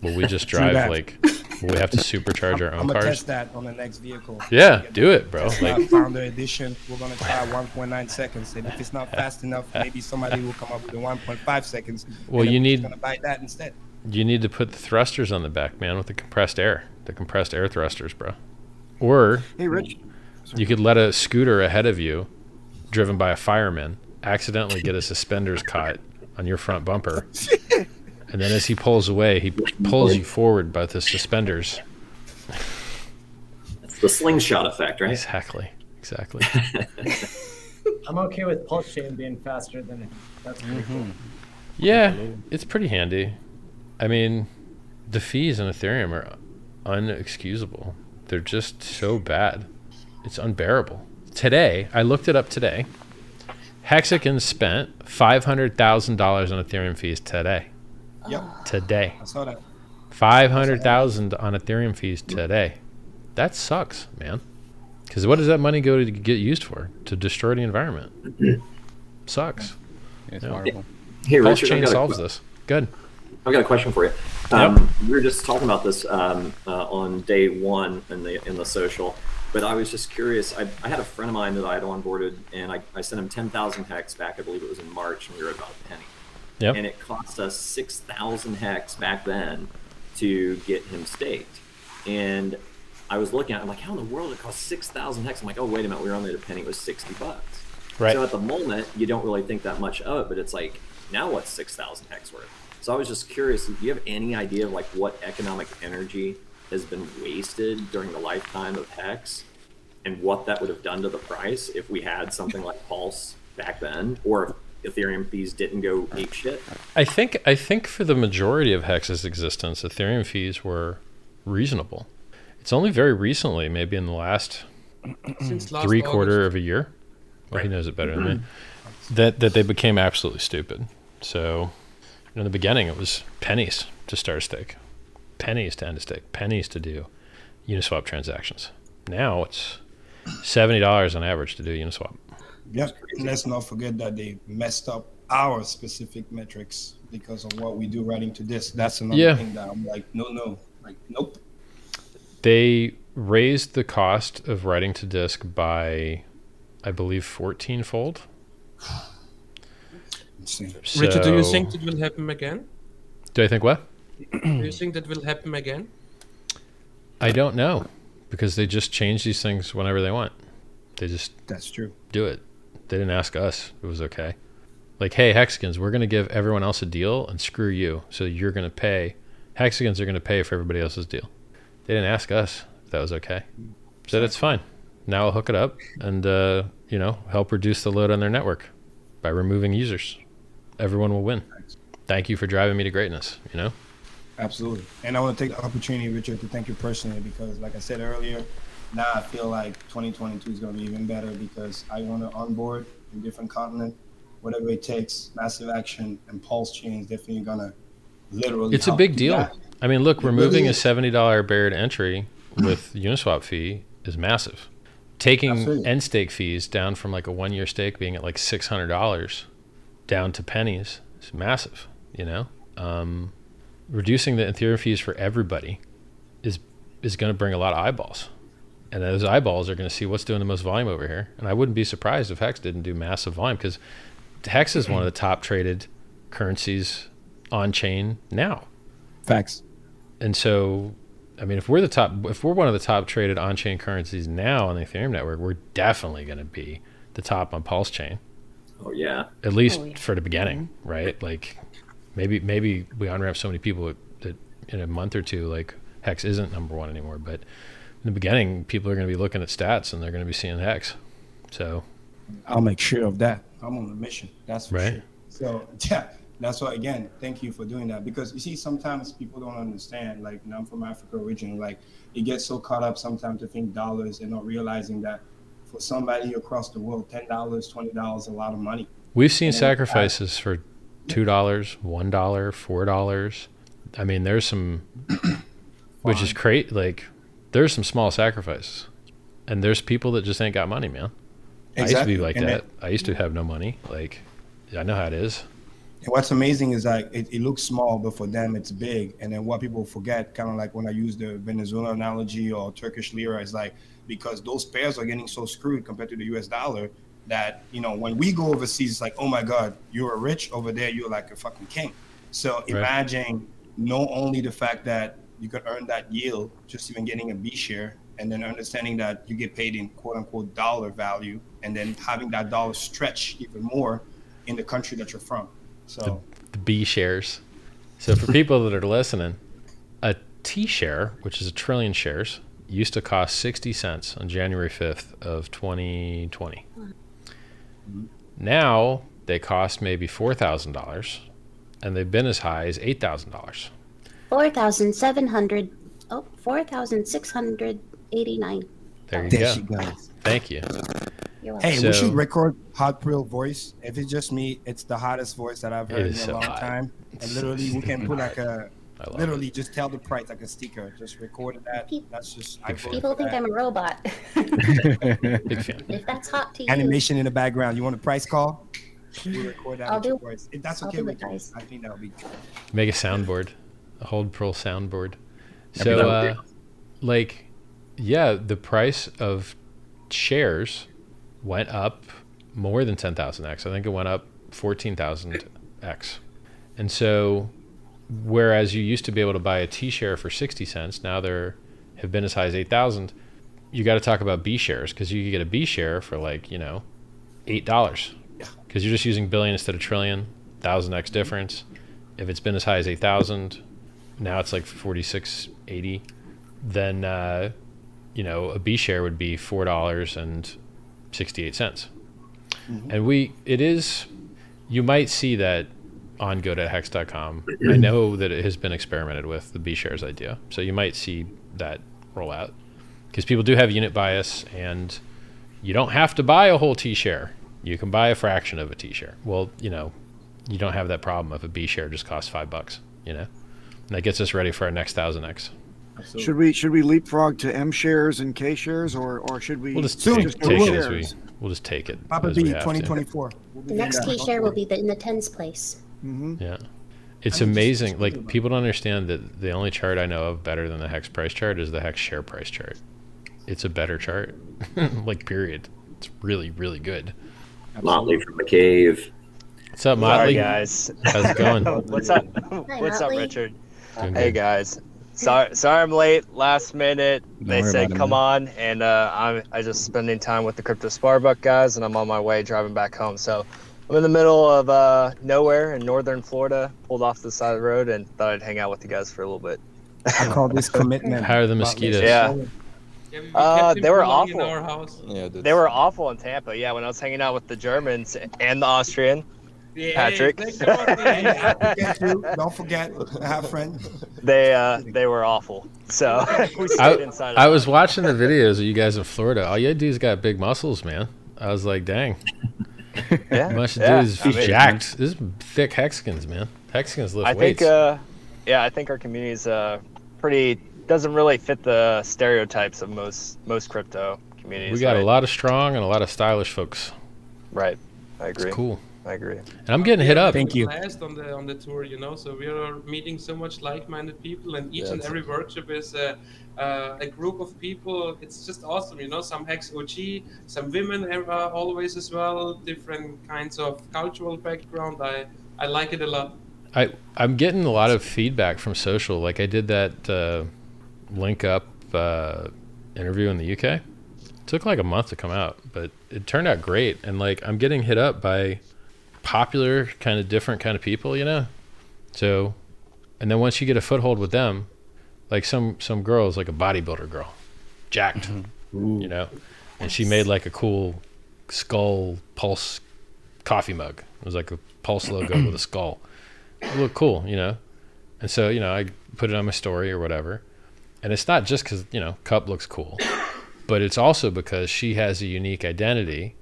Will we just drive like? Will we have to supercharge our own I'm gonna cars? Test that on the next vehicle. Yeah, do it, bro. Like Founder Edition, we're gonna try one point nine seconds, and if it's not fast enough, maybe somebody will come up with a one point five seconds. Well, you need gonna buy that instead. You need to put the thrusters on the back, man, with the compressed air, the compressed air thrusters, bro. Or hey, Rich, you could let a scooter ahead of you, driven by a fireman, accidentally get a suspenders caught on your front bumper, and then as he pulls away, he pulls you forward by the suspenders. It's the slingshot effect, right? Exactly, exactly. I'm okay with PulseChain being faster than it. That's pretty cool. Yeah, it's pretty handy. I mean, the fees in Ethereum are unexcusable. They're just so bad. It's unbearable. Today, I looked it up today. Hexagons spent five hundred thousand dollars on Ethereum fees today. Yep. Today. I saw that. five hundred thousand dollars on Ethereum fees today. That sucks, man. Because what does that money go to get used for? To destroy the environment. Sucks. Yeah, it's yeah. horrible. Hey, Richard, PulseChain solves this. Good. I've got a question for you. Um, yep. We were just talking about this um, uh, on day one in the in the social. But I was just curious. I, I had a friend of mine that I had onboarded, and I, I sent him ten thousand hex back. I believe it was in March, and we were about a penny. Yep. And it cost us six thousand hex back then to get him staked. And I was looking at it, I'm like, how in the world did it cost six thousand hex? I'm like, oh, wait a minute. We were only at a penny. It was sixty bucks. Right. So at the moment, you don't really think that much of it, but it's like, now what's six thousand hex worth? So I was just curious, do you have any idea of like what economic energy has been wasted during the lifetime of hex, and what that would have done to the price if we had something like Pulse back then, or if Ethereum fees didn't go ape shit? I think I think for the majority of hex's existence, Ethereum fees were reasonable. It's only very recently, maybe in the last, Since last three August. quarter of a year, well, right. he knows it better mm-hmm. than me, that that they became absolutely stupid. So in the beginning, it was pennies to start a stake. Pennies to end a stake, pennies to do Uniswap transactions. Now it's seventy dollars on average to do Uniswap. Yep, and let's not forget that they messed up our specific metrics because of what we do right into this. That's another yeah. thing that I'm like, no, no, like, nope. They raised the cost of writing to disk by, I believe, fourteen fold. So, Richard, do you think it will happen again? Do I think what? Do you think that will happen again? I don't know, because they just change these things whenever they want. They just that's true. Do it. They didn't ask us. It was okay. Like, hey, hexagons, we're going to give everyone else a deal and screw you. So you're going to pay. Hexagons are going to pay for everybody else's deal. They didn't ask us if that was okay. Said it's fine. Now I'll hook it up and uh, you know, help reduce the load on their network by removing users. Everyone will win. Thank you for driving me to greatness. You know. Absolutely. And I want to take the opportunity, Richard, to thank you personally, because like I said earlier, now I feel like twenty twenty-two is going to be even better because I want to onboard in a different continent, whatever it takes, massive action, and PulseChain is definitely going to literally It's a big deal. That. I mean, look, it removing really a seventy dollar barrier to entry with Uniswap fee is massive. Taking Absolutely. end stake fees down from like a one-year stake being at like six hundred dollars down to pennies is massive, you know? Um... Reducing the Ethereum fees for everybody is is going to bring a lot of eyeballs, and those eyeballs are going to see what's doing the most volume over here. And I wouldn't be surprised if Hex didn't do massive volume, because Hex is one of the top traded currencies on chain now. Facts. And so I mean, if we're the top, if we're one of the top traded on-chain currencies now on the Ethereum network, we're definitely going to be the top on PulseChain. Oh yeah. At least oh, yeah. for the beginning, mm-hmm. right? Like, maybe maybe we on-ramp so many people that in a month or two, like Hex isn't number one anymore. But in the beginning, people are going to be looking at stats and they're going to be seeing Hex. So I'll make sure of that. I'm on a mission. That's for right. sure. So yeah. That's why, again, thank you for doing that, because you see, sometimes people don't understand, like, and I'm from Africa originally, like, it gets so caught up sometimes to think dollars and not realizing that for somebody across the world, ten dollars, twenty dollars is a lot of money. We've seen and sacrifices I, for two dollars, one dollar, four dollars. I mean, there's some, which is great. Like, there's some small sacrifices and there's people that just ain't got money, man. Exactly. I used to be like and that. It, I used to have no money. Like, I know how it is. And what's amazing is like it, it looks small, but for them it's big. And then what people forget, kind of like when I use the Venezuela analogy or Turkish lira, is like, because those pairs are getting so screwed compared to the U S dollar that, you know, when we go overseas, it's like, oh my God, you're rich over there, you're like a fucking king. So right. imagine not only the fact that you could earn that yield, just even getting a B share, and then understanding that you get paid in quote unquote dollar value, and then having that dollar stretch even more in the country that you're from. So the, the B shares. So for people that are listening, a T share, which is a trillion shares, used to cost sixty cents on January fifth of twenty twenty. Mm-hmm. Now they cost maybe four thousand dollars, and they've been as high as eight thousand dollars. four thousand seven hundred. Oh, four thousand six hundred eighty-nine. There you there go. Thank you. Hey, so, we should record Hot Prill voice. If it's just me, it's the hottest voice that I've heard in a so long hot. time. And it's literally, we can put like a, literally it. just tell the price like a sticker. Just record that. People, that's just, I people think that. I'm a robot. Big fan. If that's hot to you. Animation in the background. You want a price call? We'll record that I'll do, voice. If that's I'll okay with you, guys. I think that'll be good. Make a soundboard, a Hold Prill soundboard. So, uh, like, yeah, the price of shares went up more than ten thousand X. I think it went up fourteen thousand X. And so, whereas you used to be able to buy a T share for sixty cents, now there have been as high as eight thousand. You got to talk about B shares, because you could get a B share for like, you know, eight dollars. Because you're just using billion instead of trillion, one thousand X difference. If it's been as high as eight thousand, now it's like forty-six eighty. Then, uh, you know, a B share would be four dollars and sixty-eight cents. Mm-hmm. And we, it is, you might see that on go to hex dot com. I know that it has been experimented with, the B shares idea. So you might see that roll out, because people do have unit bias, and you don't have to buy a whole T share. You can buy a fraction of a T share. Well, you know, you don't have that problem if a B share just costs five bucks, you know, and that gets us ready for our next thousand X. Absolutely. Should we should we leapfrog to M shares and K shares, or or should we? We'll just take, just take it as we we'll just take it. Papa B twenty twenty-four. The next T share will be the, in the tens place. Mm-hmm. Yeah, it's amazing. Like, people don't understand that the only chart I know of better than the Hex price chart is the Hex share price chart. It's a better chart, like period. It's really really good. Motley from the cave. What's up, Motley? Hi guys, how's it going? What's up? Hi, What's Motley? up, Richard? Doing hey good. guys. Sorry, sorry I'm late, last minute. They said come on, and uh, I'm I just spending time with the Crypto Sparbuch guys, and I'm on my way driving back home. So I'm in the middle of uh, nowhere in northern Florida, pulled off to the side of the road, and thought I'd hang out with you guys for a little bit. I call this commitment. How are the mosquitoes? Yeah. yeah uh, they were awful. In our house. Yeah, they were awful in Tampa, yeah, when I was hanging out with the Germans and the Austrian. Patrick, yeah, forget you. Don't forget, have friend. They uh, they were awful. So we I, inside I was watching the videos of you guys in Florida. All you dudes got big muscles, man. I was like, dang. Yeah, much yeah. dudes I mean, jacked. This is thick Hexicans, man. Hexicans lift I weights. think, uh, yeah, I think our community is uh, pretty doesn't really fit the stereotypes of most most crypto communities. We got right? a lot of strong and a lot of stylish folks. Right, I agree. It's cool. I agree. And I'm getting hit up. Thank you. Last on the on the tour, you know, so we are meeting so much like-minded people, and each yeah, and every workshop is a, uh, a group of people. It's just awesome, you know. Some Hex O G, some women are always as well. Different kinds of cultural background. I I like it a lot. I I'm getting a lot of feedback from social. Like I did that uh, link up uh, interview in the U K. It took like a month to come out, but it turned out great. And like, I'm getting hit up by popular kind of different kind of people, you know? So, and then once you get a foothold with them, like some, some girl is like a bodybuilder girl, jacked, mm-hmm. you know? And she made like a cool skull Pulse coffee mug. It was like a Pulse logo with a skull. It looked cool, you know? And so, you know, I put it on my story or whatever. And it's not just because, you know, cup looks cool, but it's also because she has a unique identity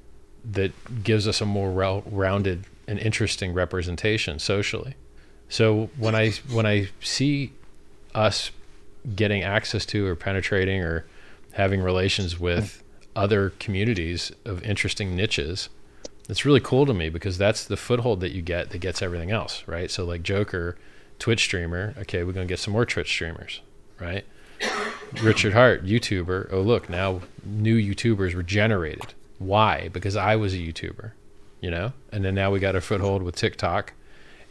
that gives us a more rounded and interesting representation socially. So when I, when I see us getting access to or penetrating or having relations with other communities of interesting niches, it's really cool to me, because that's the foothold that you get that gets everything else, right? So like Joker, Twitch streamer, okay, we're going to get some more Twitch streamers, right? Richard Heart, YouTuber, oh look, now new YouTubers were generated. Why? Because I was a YouTuber, you know? And then now we got a foothold with TikTok,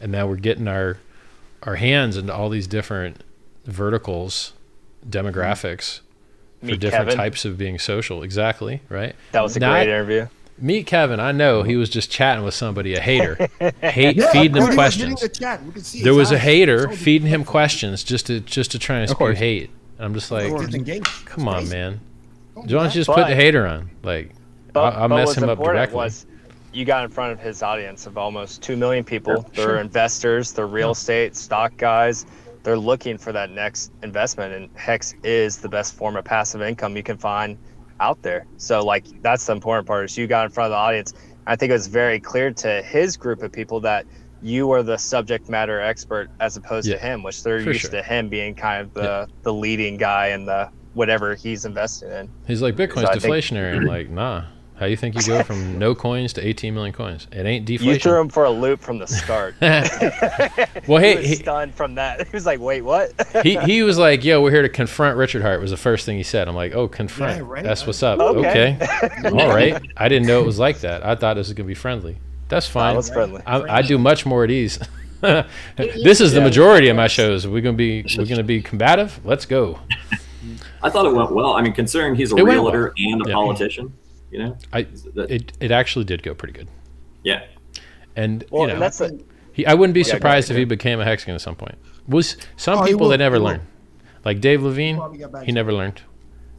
and now we're getting our our hands into all these different verticals, demographics, for Meet different Kevin. types of being social. Exactly, right? That was a now, great interview. Meet Kevin. I know he was just chatting with somebody, a hater, hate yeah, feeding him questions. The chat. We can see there was eyes. a hater feeding him questions just to just to try and spew hate. And I'm just like, come on, man. Why don't you just but, put the hater on? Like, but, I'll, I'll mess him up directly. Was you got in front of his audience of almost two million people. Sure. They're sure. investors. They're real yeah. estate stock guys. They're looking for that next investment, and Hex is the best form of passive income you can find out there. So like, that's the important part, is you got in front of the audience. I think it was very clear to his group of people that you are the subject matter expert, as opposed yeah, to him, which they're used sure. to him being kind of the yeah. the leading guy and the whatever he's invested in. He's like, Bitcoin's so deflationary. Think, I'm like, nah, how do you think you go from no coins to eighteen million coins? It ain't deflation. You threw him for a loop from the start. Well, he, he was he, stunned from that. He was like, wait, what? he he was like, yo, we're here to confront Richard Heart, was the first thing he said. I'm like, oh, confront. Yeah, right. That's what's up. Okay. okay. All right. I didn't know it was like that. I thought this was going to be friendly. That's fine. No, it's friendly. I, I do much more at ease. This is the majority of my shows. We're going to be we're going to be combative. Let's go. I thought it went well. I mean, considering he's a it realtor well. and a yeah. politician. You know, I it it actually did go pretty good. Yeah, and well, you know, and that's a, he, I wouldn't be yeah, surprised if he became a Hexican at some point. Was some oh, people that never learn, like Dave Levine, he never learned.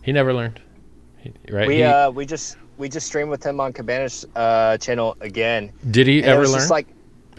He never learned. He, right? We he, uh we just we just streamed with him on Cabana's uh, channel again. Did he ever learn? Like,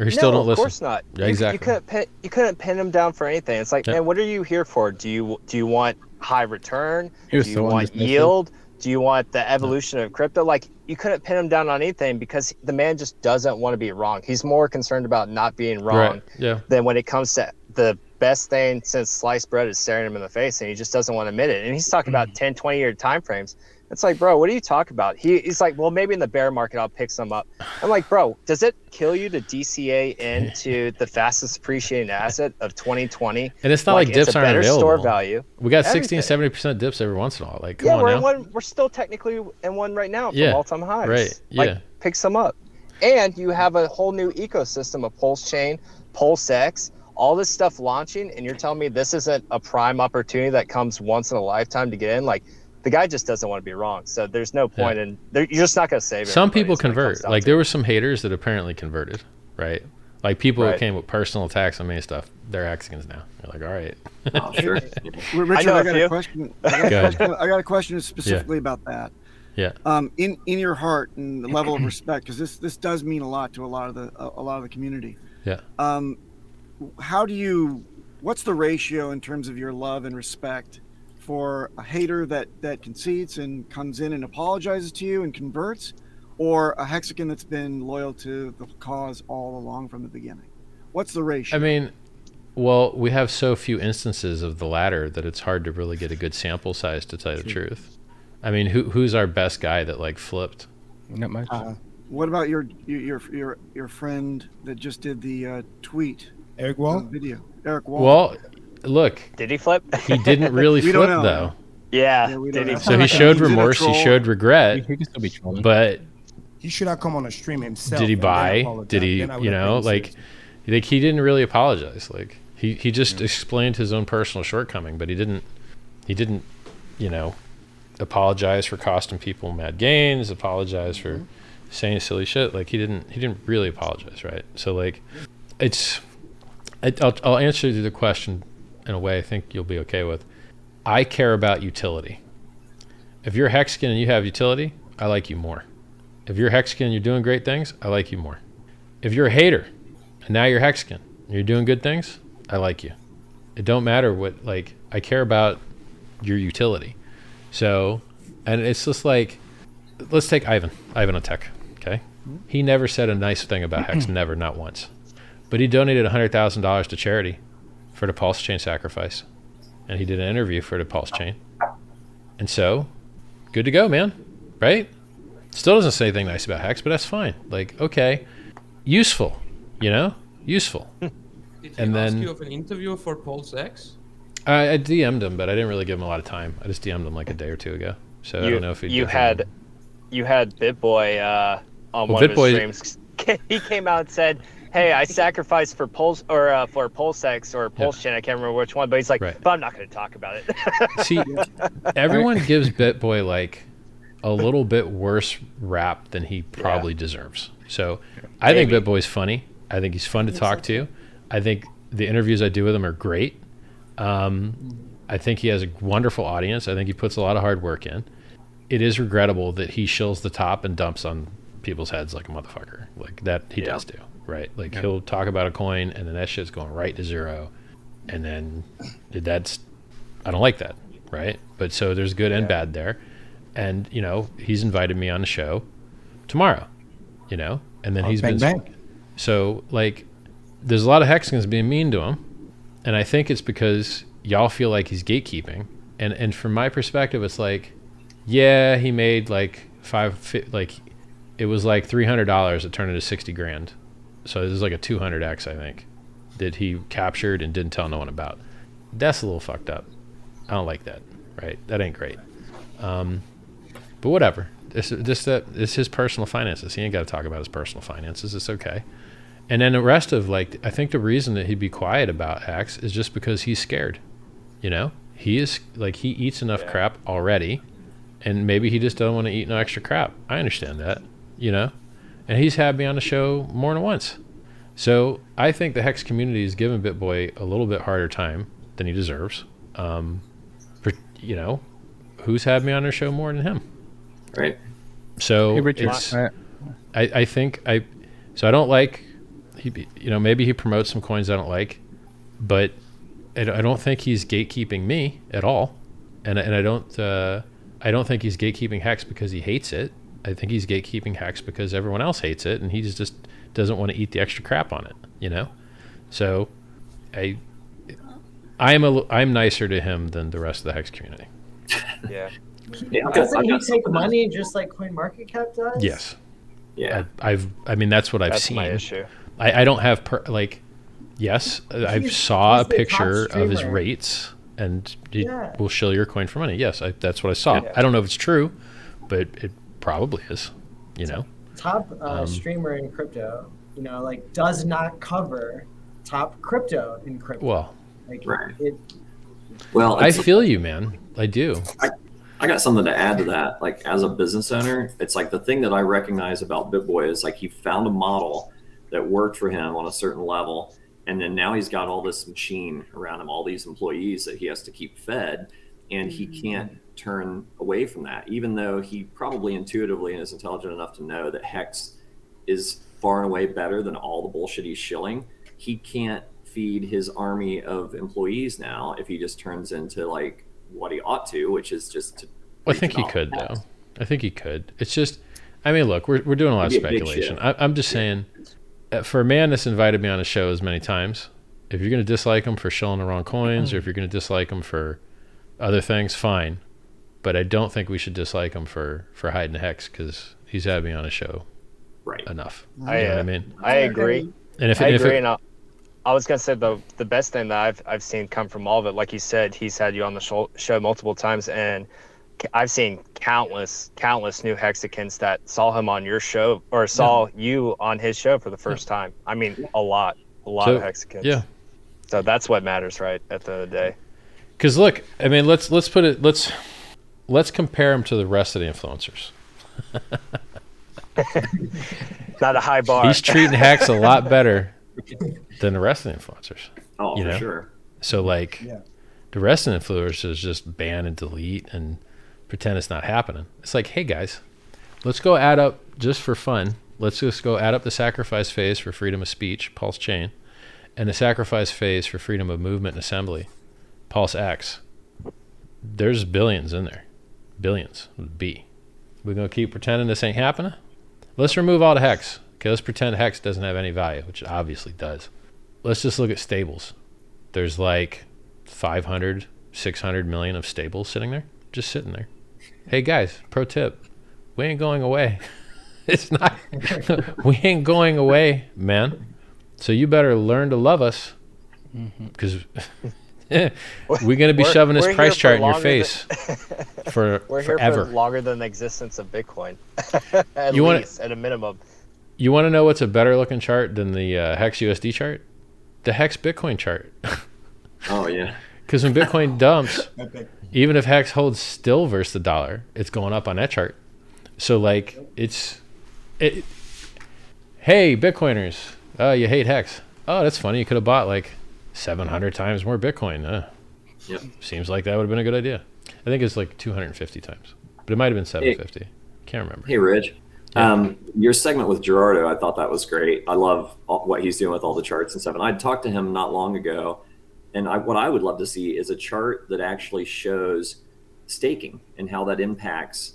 or he still no, don't listen? Of course not. Yeah, you, exactly. You couldn't pin, you couldn't pin him down for anything. It's like, yeah. man, what are you here for? Do you do you want high return? Here's do you want yield? Do you want the evolution of crypto? Like, you couldn't pin him down on anything, because the man just doesn't want to be wrong. He's more concerned about not being wrong right. yeah. than when it comes to the best thing since sliced bread is staring him in the face, and he just doesn't want to admit it. And he's talking about ten, twenty year time frames. It's like, bro, what are you talking about? He, he's like, well, maybe in the bear market, I'll pick some up. I'm like, bro, does it kill you to D C A into the fastest appreciating asset of twenty twenty? And it's not like, like dips aren't available. It's a better store value. We got sixteen, seventy percent dips every once in a while. Like, come yeah, on we're, now. In one, we're still technically in one right now from yeah, all-time highs. Right, yeah. Like, pick some up. And you have a whole new ecosystem of PulseChain, PulseX, all this stuff launching, and you're telling me this isn't a prime opportunity that comes once in a lifetime to get in? Like, the guy just doesn't want to be wrong, so there's no point yeah. in there. You're just not going to save it. Some people convert. Like, there were some haters that apparently converted, right? Like, people right. who came with personal attacks on me and stuff, they're Hexicans now. You're like, all right. Oh, sure. Richard, I, I got a question. I got, Go a question. I got a question specifically yeah. about that. Yeah. Um, in in your heart and the level of respect, because this this does mean a lot to a lot of the a lot of the community. Yeah. Um, how do you? What's the ratio in terms of your love and respect for a hater that that concedes and comes in and apologizes to you and converts, or a Hexican that's been loyal to the cause all along from the beginning? What's the ratio? I mean, well, we have so few instances of the latter that it's hard to really get a good sample size, to tell you the truth. I mean, who who's our best guy that like flipped? Not much. Uh, what about your your your your friend that just did the uh, tweet? Eric Wall video. Eric Wall. Well, look, did he flip? He didn't really flip know, though. Yeah, yeah did he so he showed he remorse, he showed regret, he, he still be but he should not come on a stream himself. Did he buy? Did he, you know, like, like he didn't really apologize. Like he he just yeah. explained his own personal shortcoming, but he didn't He didn't, you know, apologize for costing people mad gains, apologize mm-hmm. for saying silly shit. Like, he didn't, he didn't really apologize, right? So, like, it's, it, I'll, I'll answer the question in a way I think you'll be okay with. I care about utility. If you're Hexkin and you have utility, I like you more. If you're Hexkin and you're doing great things, I like you more. If you're a hater and now you're Hexkin and you're doing good things, I like you. It don't matter what, like, I care about your utility. So, and it's just like, let's take Ivan, Ivan on Tech, okay? He never said a nice thing about Hex, never, not once. But he donated one hundred thousand dollars to charity for the PulseChain sacrifice. And he did an interview for the PulseChain. And so, good to go, man, right? Still doesn't say anything nice about Hex, but that's fine. Like, okay, useful, you know? Useful. Did he and ask then, you of an interview for PulseX? I, I D M'd him, but I didn't really give him a lot of time. I just D M'd him like a day or two ago. So you, I don't know if he you had him. You had BitBoy uh, on well, one BitBoy, of his streams. He came out and said, "Hey, I sacrificed for Pulse or uh, for PulseX or PulseChain. Yeah. I can't remember which one." But he's like, right. "But I'm not going to talk about it." See, everyone gives BitBoy like a little bit worse rap than he probably yeah. deserves. So Maybe. I think BitBoy's funny. I think he's fun to talk to. I think the interviews I do with him are great. Um, I think he has a wonderful audience. I think he puts a lot of hard work in. It is regrettable that he shills the top and dumps on people's heads like a motherfucker. Like that he yeah. does do, right? Like yeah. he'll talk about a coin and then that shit's going right to zero. And then that's, I don't like that, right? But so there's good yeah. and bad there. And, you know, he's invited me on the show tomorrow, you know, and then oh, he's bang, been, bang. so like, there's a lot of Hexkins being mean to him, and I think it's because y'all feel like he's gatekeeping. And and from my perspective, it's like, yeah, he made like five, like it was like three hundred dollars that turned into sixty grand. So this is like a two hundred x, I think, that he captured and didn't tell no one about. That's a little fucked up. I don't like that, right? That ain't great. Um, but whatever. This this that it's his personal finances. He ain't got to talk about his personal finances. It's okay. And then the rest of, like, I think the reason that he'd be quiet about Hex is just because he's scared, you know? He is, like, he eats enough yeah. crap already, and maybe he just doesn't want to eat no extra crap. I understand that, you know? And he's had me on the show more than once. So I think the Hex community is giving BitBoy a little bit harder time than he deserves. Um, for, you know, who's had me on their show more than him? Right. So hey, Richard, it's, I, I think I, so I don't like... He, you know, maybe he promotes some coins I don't like, but I don't think he's gatekeeping me at all, and and I don't uh, I don't think he's gatekeeping Hex because he hates it. I think he's gatekeeping Hex because everyone else hates it, and he just, just doesn't want to eat the extra crap on it, you know. So, I I'm a I'm nicer to him than the rest of the Hex community. Yeah. yeah Doesn't he take money just like CoinMarketCap does? Yes. Yeah. I, I've I mean that's what I've that's seen. That's my issue. I, I don't have per, like, yes, he's, I saw a picture of his rates, and he yeah. will shill your coin for money. Yes, I, that's what I saw. Yeah. I don't know if it's true, but it probably is. You know, top uh, um, streamer in crypto, you know, like does not cover top crypto in crypto. Well, like, right. it, well, I feel you, man. I do. I, I got something to add to that. Like, as a business owner, it's like the thing that I recognize about BitBoy is like he found a model that worked for him on a certain level. And then now he's got all this machine around him, all these employees that he has to keep fed, and he can't turn away from that, even though he probably intuitively is intelligent enough to know that Hex is far and away better than all the bullshit he's shilling. He can't feed his army of employees now if he just turns into like what he ought to, which is just to well, I think he could Hex. though. I think he could. It's just, I mean, look, we're, we're doing a lot It'd of speculation. I, I'm just saying, for a man that's invited me on a show as many times, if you're going to dislike him for shilling the wrong coins, or if you're going to dislike him for other things, fine. But I don't think we should dislike him for, for hiding Hex, because he's had me on a show right. enough. I, you know uh, what I mean? I agree. And if, I and if agree. It, and I, I was going to say the, the best thing that I've, I've seen come from all of it, like you said, he's had you on the show, show multiple times, and I've seen countless, countless new Hexicans that saw him on your show or saw yeah. you on his show for the first yeah. time. I mean, a lot, a lot so, of Hexicans. Yeah. So that's what matters, right, at the end of the day. Because look, I mean, let's let's put it let's let's compare him to the rest of the influencers. Not a high bar. He's treating Hex a lot better than the rest of the influencers. Oh, you know? For sure. So like, yeah. The rest of the influencers just ban and delete and pretend it's not happening. It's like, hey guys, let's go add up just for fun. Let's just go add up the sacrifice phase for freedom of speech, Pulse Chain, and the sacrifice phase for freedom of movement and assembly, PulseX. There's billions in there, billions with B. We're gonna keep pretending this ain't happening. Let's remove all the Hex. Okay, let's pretend Hex doesn't have any value, which it obviously does. Let's just look at stables. There's like five hundred, six hundred million of stables sitting there, just sitting there. Hey guys, pro tip, we ain't going away. It's not, we ain't going away, man. So you better learn to love us, because we're gonna be we're, shoving this price chart in your face than, for we're here forever. For longer than the existence of Bitcoin, at you least wanna, at a minimum. You want to know what's a better looking chart than the uh, Hex U S D chart? The Hex Bitcoin chart. Oh yeah. Because when Bitcoin dumps, even if Hex holds still versus the dollar, it's going up on that chart. So like it's, it, hey Bitcoiners, uh, you hate Hex. Oh, that's funny. You could have bought like seven hundred times more Bitcoin. Uh, yep. Seems like that would have been a good idea. I think it's like two hundred fifty times, but it might have been seven fifty. Hey. Can't remember. Hey, Ridge. Yeah. Um, your segment with Gerardo, I thought that was great. I love all, what he's doing with all the charts and stuff. And I talked to him not long ago. And I, what I would love to see is a chart that actually shows staking and how that impacts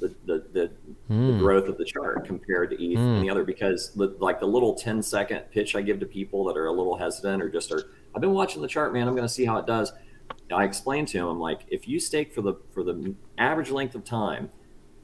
the, the, the, mm. the growth of the chart compared to E T H mm. and the other, because the, like the little ten second pitch I give to people that are a little hesitant or just are, I've been watching the chart, man, I'm going to see how it does. And I explained to him, I'm like, if you stake for the, for the average length of time,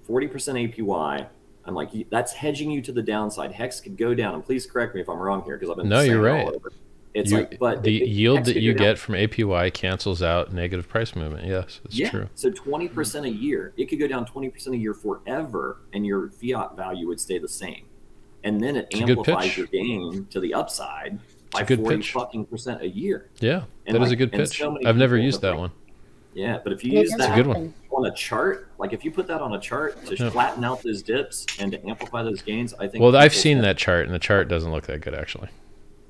forty percent A P Y, I'm like, that's hedging you to the downside. Hex could go down, and please correct me if I'm wrong here, because I've been no, you're right. All over. It's you, like, but the it, yield Hex that you get down. From A P Y cancels out negative price movement. Yes, that's yeah. true. So twenty percent a year, it could go down twenty percent a year forever, and your fiat value would stay the same. And then it it's amplifies your gain to the upside it's by forty fucking percent a year. Yeah, and that like, is a good pitch. So I've never used that one. Yeah, but if you it use that a good one. On a chart, like if you put that on a chart to yeah. flatten out those dips and to amplify those gains, I think. Well, I've seen that chart, and the chart doesn't look that good actually.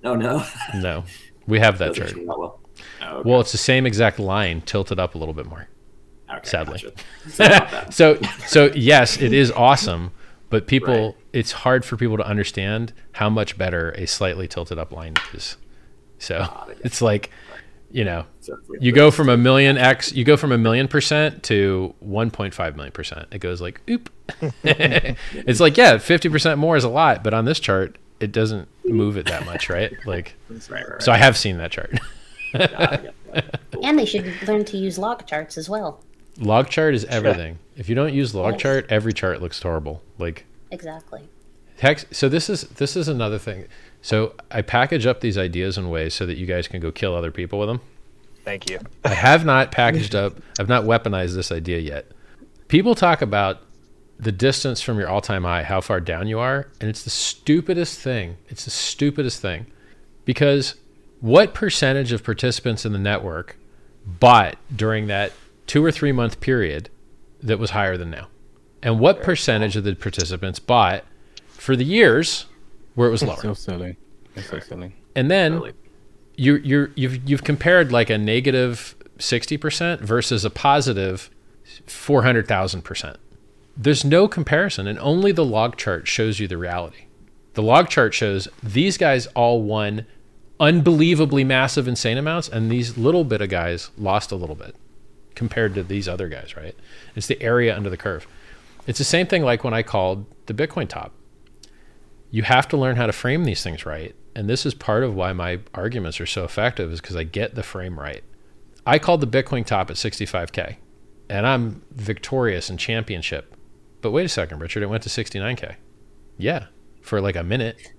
Oh, no. No, we have that chart. That well. Oh, okay. Well, it's the same exact line tilted up a little bit more, okay, sadly. Gotcha. So, so yes, it is awesome, but people, right. It's hard for people to understand how much better a slightly tilted up line is. So ah, it's like, you know, so like you go from a million X, you go from a million percent to one point five million percent. It goes like, oop. It's like, yeah, fifty percent more is a lot, but on this chart, it doesn't move it that much, right? Like, right, right, right. So I have seen that chart. And they should learn to use log charts as well. Log chart is everything. If you don't use log yes. chart, every chart looks horrible. Like exactly. Hex. So this is this is another thing. So I package up these ideas in ways so that you guys can go kill other people with them. Thank you. I have not packaged up. I've not weaponized this idea yet. People talk about the distance from your all-time high, how far down you are, and it's the stupidest thing. It's the stupidest thing, because what percentage of participants in the network bought during that two or three month period that was higher than now? And what percentage of the participants bought for the years where it was lower? It's so silly. It's so silly. And then you, you're, you've, you've compared like a negative sixty percent versus a positive four hundred thousand percent. There's no comparison, and only the log chart shows you the reality. The log chart shows these guys all won unbelievably massive, insane amounts, and these little bit of guys lost a little bit compared to these other guys, right? It's the area under the curve. It's the same thing like when I called the Bitcoin top. You have to learn how to frame these things right, and this is part of why my arguments are so effective, is because I get the frame right. I called the Bitcoin top at sixty-five K, and I'm victorious in championship. But wait a second, Richard, it went to sixty-nine K. Yeah, for like a minute.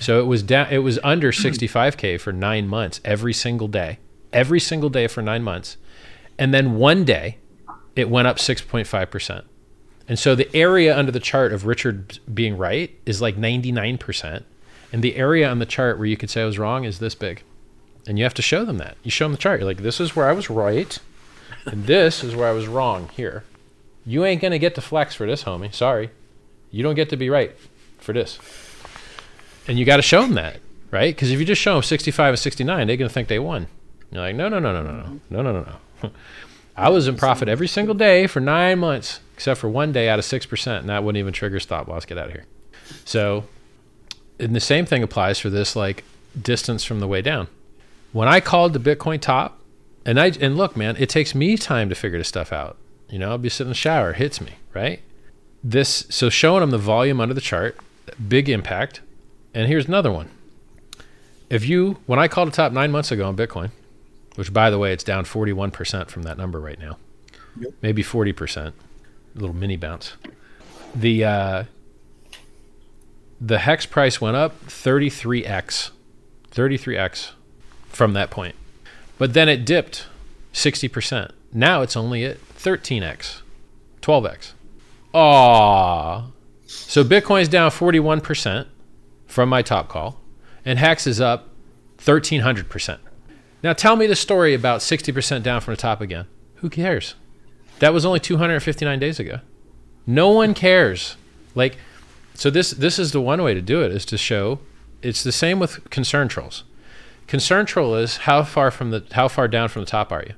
So it was down, it was under sixty-five K for nine months, every single day, every single day for nine months. And then one day it went up six point five percent. And so the area under the chart of Richard being right is like ninety-nine percent. And the area on the chart where you could say I was wrong is this big. And you have to show them that. You show them the chart. You're like, this is where I was right, and this is where I was wrong here. You ain't going to get to flex for this, homie. Sorry. You don't get to be right for this. And you got to show them that, right? Because if you just show them sixty-five and sixty-nine, they're going to think they won. You're like, no, no, no, no, no, no, no, no, no, no. I was in profit every single day for nine months, except for one day out of six percent, and that wouldn't even trigger stop loss. Get out of here. So, and the same thing applies for this, like, distance from the way down. When I called the Bitcoin top, and I and look, man, it takes me time to figure this stuff out. You know, I'll be sitting in the shower, it hits me, right? This, so showing them the volume under the chart, big impact. And here's another one. If you, when I called the top nine months ago on Bitcoin, which by the way, it's down forty-one percent from that number right now, yep. Maybe forty percent, a little mini bounce. The, uh, the Hex price went up thirty-three X, thirty-three X from that point. But then it dipped sixty percent. Now it's only at thirteen X, twelve X. Aww. So Bitcoin's down forty-one percent from my top call, and Hex is up thirteen hundred percent. Now tell me the story about sixty percent down from the top again. Who cares? That was only two hundred fifty-nine days ago. No one cares. Like, so this, this is the one way to do it, is to show. It's the same with concern trolls. Concern troll is how far from the, how far down from the top are you?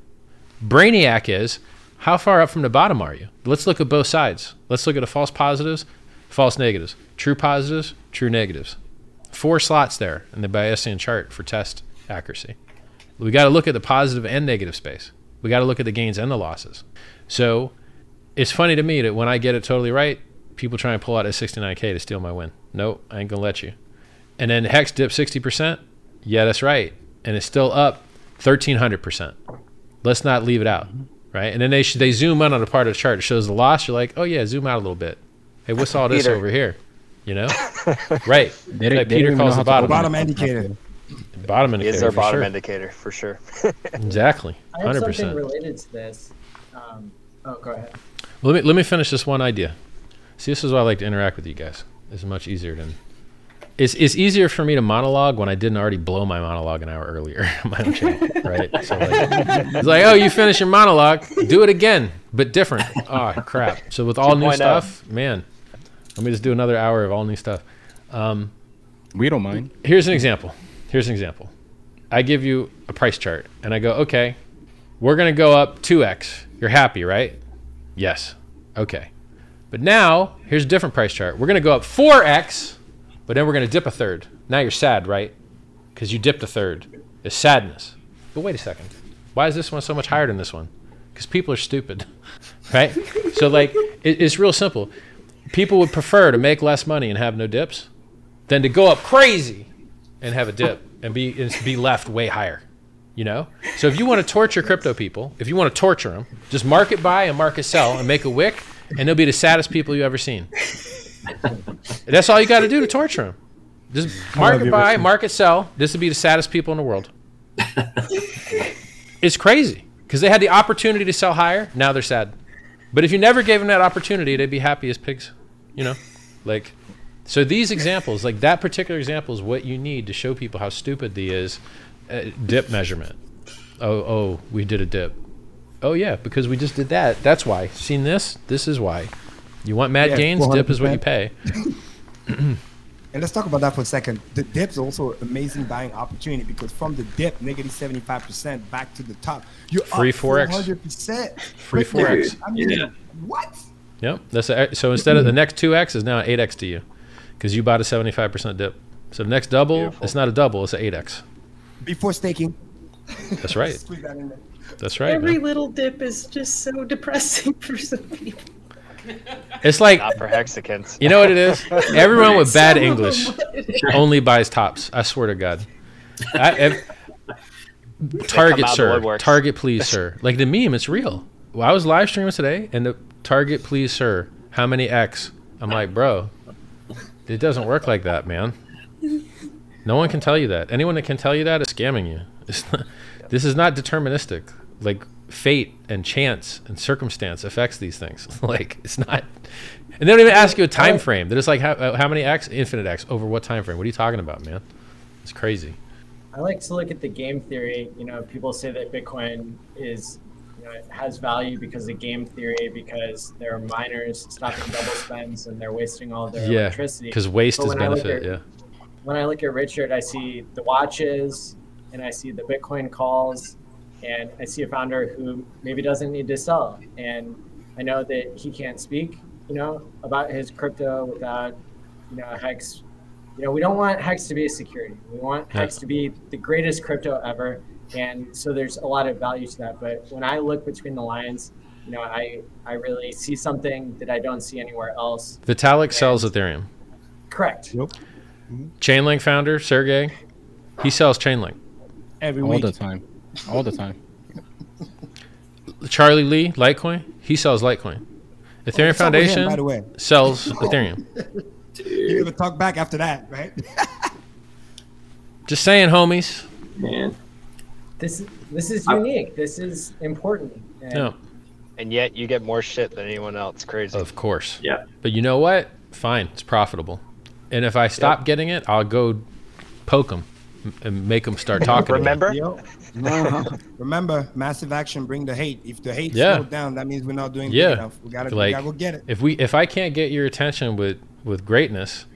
Brainiac is how far up from the bottom are you? Let's look at both sides. Let's look at the false positives, false negatives, true positives, true negatives. Four slots there in the Bayesian chart for test accuracy. We got to look at the positive and negative space. We got to look at the gains and the losses. So it's funny to me that when I get it totally right, people try and pull out a sixty-nine K to steal my win. Nope, I ain't gonna let you. And then Hex dipped sixty percent. Yeah, that's right. And it's still up thirteen hundred percent. Let's not leave it out, right? And then they they zoom in on a part of the chart that shows the loss. You're like, oh yeah, zoom out a little bit. Hey, what's all this Peter. over here? You know, right? They, like they Peter calls the bottom, bottom indicator. Bottom indicator. Is our bottom sure. indicator for sure? Exactly, one hundred percent. I have something related to this. Um, oh, go ahead. Well, let me let me finish this one idea. See, this is why I like to interact with you guys. It's much easier than. It's, it's easier for me to monologue when I didn't already blow my monologue an hour earlier on my own channel, right? So like, it's like, oh, you finish your monologue, do it again, but different. Oh, crap. So with all new stuff, man, let me just do another hour of all new stuff. Um, we don't mind. Here's an example. Here's an example. I give you a price chart, and I go, okay, we're going to go up two X. You're happy, right? Yes. Okay. But now, here's a different price chart. We're going to go up four X. But then we're going to dip a third. Now you're sad, right? Because you dipped a third. It's sadness. But wait a second. Why is this one so much higher than this one? Because people are stupid, right? So like, it, it's real simple. People would prefer to make less money and have no dips than to go up crazy and have a dip and be, and be left way higher, you know? So if you want to torture crypto people, if you want to torture them, just market buy and market sell and make a wick, and they'll be the saddest people you've ever seen. That's all you got to do to torture them. Just market buy, market sell. This would be the saddest people in the world. It's crazy because they had the opportunity to sell higher. Now they're sad. But if you never gave them that opportunity, they'd be happy as pigs. You know, like, so these examples, like that particular example is what you need to show people how stupid the is uh, dip measurement. Oh, oh, we did a dip. Oh, yeah, because we just did that. That's why. Seen this? This is why. You want mad yeah, gains? one hundred percent. Dip is what you pay. And let's talk about that for a second. The dip's also amazing buying opportunity because from the dip, negative seventy-five percent back to the top, you're free up four hundred percent. Free four X. I mean, yeah. What? Yep. That's a, so instead of the next two X is now eight X to you because you bought a seventy-five percent dip. So the next double, Beautiful. It's not a double, it's an eight X. Before staking. That's right. That in there. That's right. Every man. Little dip is just so depressing for some people. It's like, not for hexagons. You know what it is? Everyone with bad English only buys tops. I swear to God. I, I, target, sir. Target, please, sir. Like the meme, it's real. Well, I was live streaming today, and the target, please, sir. How many X? I'm like, bro, it doesn't work like that, man. No one can tell you that. Anyone that can tell you that is scamming you. It's not, this is not deterministic. Like, fate and chance and circumstance affects these things. Like, it's not, and they don't even ask you a time frame. They're just like, how, how many X? Infinite X. Over what time frame? What are you talking about, man? It's crazy. I like to look at the game theory. You know, people say that Bitcoin is, you know, it has value because of game theory, because there are miners stopping double spends and they're wasting all their yeah, electricity. Yeah, because waste but is benefit, at, yeah. When I look at Richard, I see the watches and I see the Bitcoin calls and I see a founder who maybe doesn't need to sell. And I know that he can't speak, you know, about his crypto without, you know, Hex. You know, we don't want Hex to be a security. We want yeah. Hex to be the greatest crypto ever. And so there's a lot of value to that. But when I look between the lines, you know, I, I really see something that I don't see anywhere else. Vitalik and sells Ethereum. Correct. Yep. Chainlink founder, Sergey, he sells Chainlink. Every week. All the time. All the time. Charlie Lee, Litecoin, he sells Litecoin. Ethereum oh, Foundation him, by the way. sells Ethereum. You can talk back after that, right? Just saying, homies. Man, this this is unique. This is important. And, no. and yet you get more shit than anyone else. Crazy. Of course. Yeah. But you know what? Fine. It's profitable. And if I stop yep. getting it, I'll go poke them and make them start talking. Remember? Yep. No. Remember, massive action bring the hate. If the hate yeah. slowed down, that means we're not doing yeah. good enough. We gotta, like, we gotta go get it. If we if I can't get your attention with with greatness,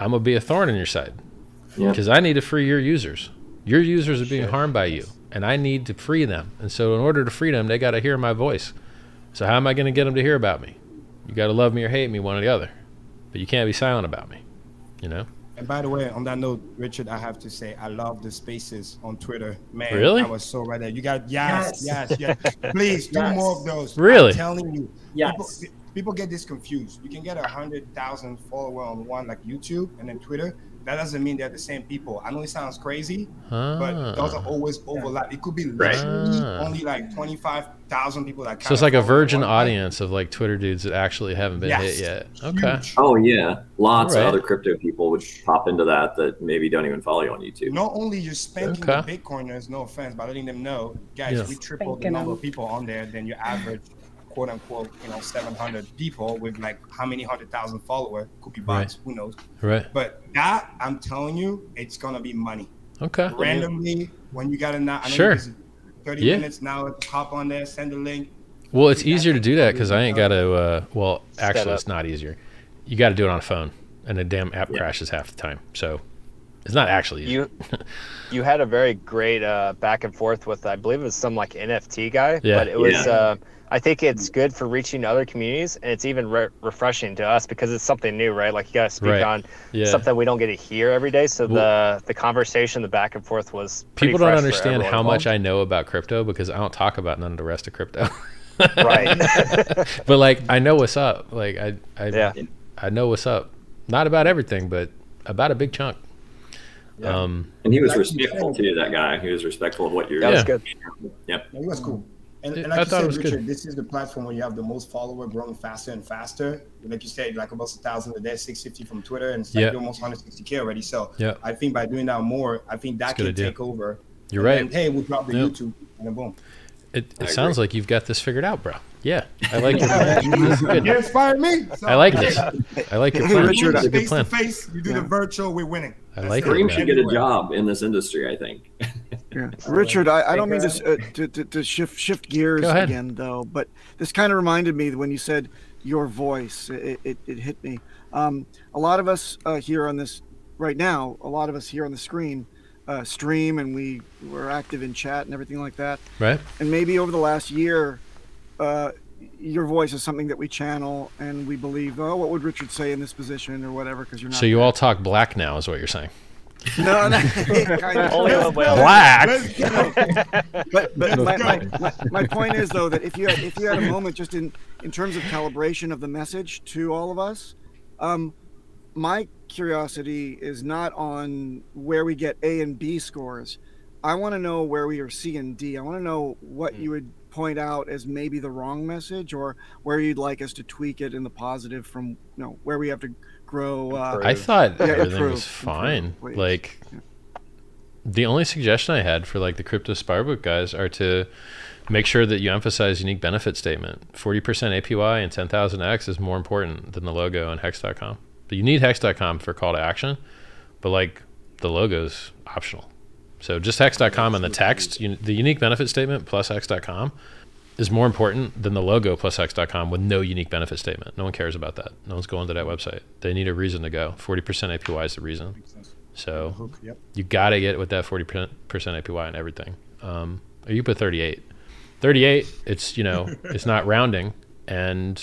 I'm gonna be a thorn in your side, because yep. I need to free your users. Your users are being Shit. harmed by you, and I need to free them. And so, in order to free them, they gotta hear my voice. So how am I gonna get them to hear about me? You gotta love me or hate me, one or the other. But you can't be silent about me. You know? And by the way, on that note, Richard, I have to say, I love the spaces on Twitter. Man, really? I was so right there. You got, yes, yes, yes. yes. Please, yes. do more of those. Really? I'm telling you. Yes. People, people get this confused. You can get one hundred thousand followers on one, like YouTube and then Twitter. That doesn't mean they're the same people. I know it sounds crazy, ah. but those are always overlap. Yeah. It could be literally ah. only like twenty-five thousand people that count. So it's like a virgin audience of like Twitter dudes that actually haven't been yes. hit yet. Okay. Huge. Oh yeah, lots right. of other crypto people would pop into that that maybe don't even follow you on YouTube. Not only you're spanking okay. the Bitcoiners, no offense, by letting them know, guys, yes. we tripled the number of people on there than your average quote unquote, you know, seven hundred people with like how many hundred thousand followers, could be bots, right. who knows. Right. But that, I'm telling you, it's going to be money. Okay. Randomly, when you got enough, I know sure. thirty yeah. minutes now, hop on there, send a link. Well, it's easier to do that because I ain't got to, uh, well, actually, it's not easier. You got to do it on a phone and the damn app yeah. crashes half the time. So it's not actually easy. You, you had a very great uh, back and forth with, I believe it was some like N F T guy, yeah. but it was... Yeah. Uh, I think it's good for reaching other communities, and it's even re refreshing to us because it's something new, right? Like you got to speak right. on yeah. something we don't get to hear every day. So well, the the conversation, the back and forth was pretty fresh. People don't understand how much I know about crypto because I don't talk about none of the rest of crypto. Right. But like I know what's up. Like I I yeah. I know what's up. Not about everything, but about a big chunk. Yeah. Um, and he was respectful too. That guy, he was respectful of what you're. That was good. Yep. He was cool. And, and like I you said, Richard, good. this is the platform where you have the most followers growing faster and faster. Like you said, like almost a thousand a day, six fifty from Twitter, and it's like yep. almost one hundred sixty K already. So yep. I think by doing that more, I think that it's can take over. You're and right. Then, hey, we'll drop the yep. YouTube, and then boom. It, it sounds agree. like you've got this figured out, bro. Yeah, I like it. You inspired me. So. I like this. I like your plan. Richard, it's a good plan. Face to face, you do yeah. the virtual, we're winning. I like Dream it, should get a job in this industry, I think. Yeah. Richard, I, I don't mean to, uh, to, to, to shift shift gears again, though, but this kind of reminded me when you said your voice, it, it, it hit me. Um, a lot of us uh, here on this right now, a lot of us here on the screen uh, stream, and we were active in chat and everything like that. Right. And maybe over the last year, uh, your voice is something that we channel and we believe, oh, what would Richard say in this position or whatever, because you're not. So you there. all talk black now is what you're saying. No, no. Kind of. Only black. But, but my, my, my, my point is, though, that if you had, if you had a moment just in, in terms of calibration of the message to all of us, um, my curiosity is not on where we get A and B scores. I want to know where we are C and D. I want to know what you would point out as maybe the wrong message, or where you'd like us to tweak it in the positive from, you know, where we have to grow. Uh, I thought yeah, everything improve, was fine. Improve, like yeah. the only suggestion I had for like the Crypto Sparbuch guys are to make sure that you emphasize unique benefit statement. forty percent A P Y and ten thousand X is more important than the logo on hex dot com. But you need hex dot com for call to action, but like the logo's optional. So just hex dot com and the text, you, the unique benefit statement plus hex dot com is more important than the logo plus hex dot com with no unique benefit statement. No one cares about that. No one's going to that website. They need a reason to go. forty percent A P Y is the reason. So yep. you got to get with that forty percent A P Y and everything. Um, or you put thirty-eight. thirty-eight, it's, you know, it's not rounding, and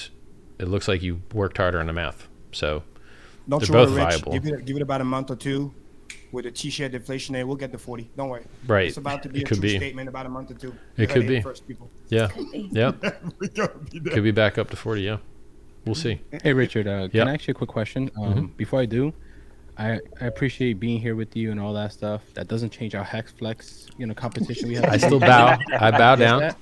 it looks like you worked harder on the math. So Don't they're both viable. Give it, give it about a month or two with a T-share deflation there. We'll get the forty. Don't worry. Right. It's about to be it a could true be. statement about a month or two. It could be. First, yeah. Yeah. we gotta be there. Could be back up to forty. Yeah. We'll see. Hey, Richard, uh, yeah. can I ask you a quick question? Um, mm-hmm. Before I do, I, I appreciate being here with you and all that stuff. That doesn't change our Hex Flex, you know, competition we have. I still bow. I bow down. That.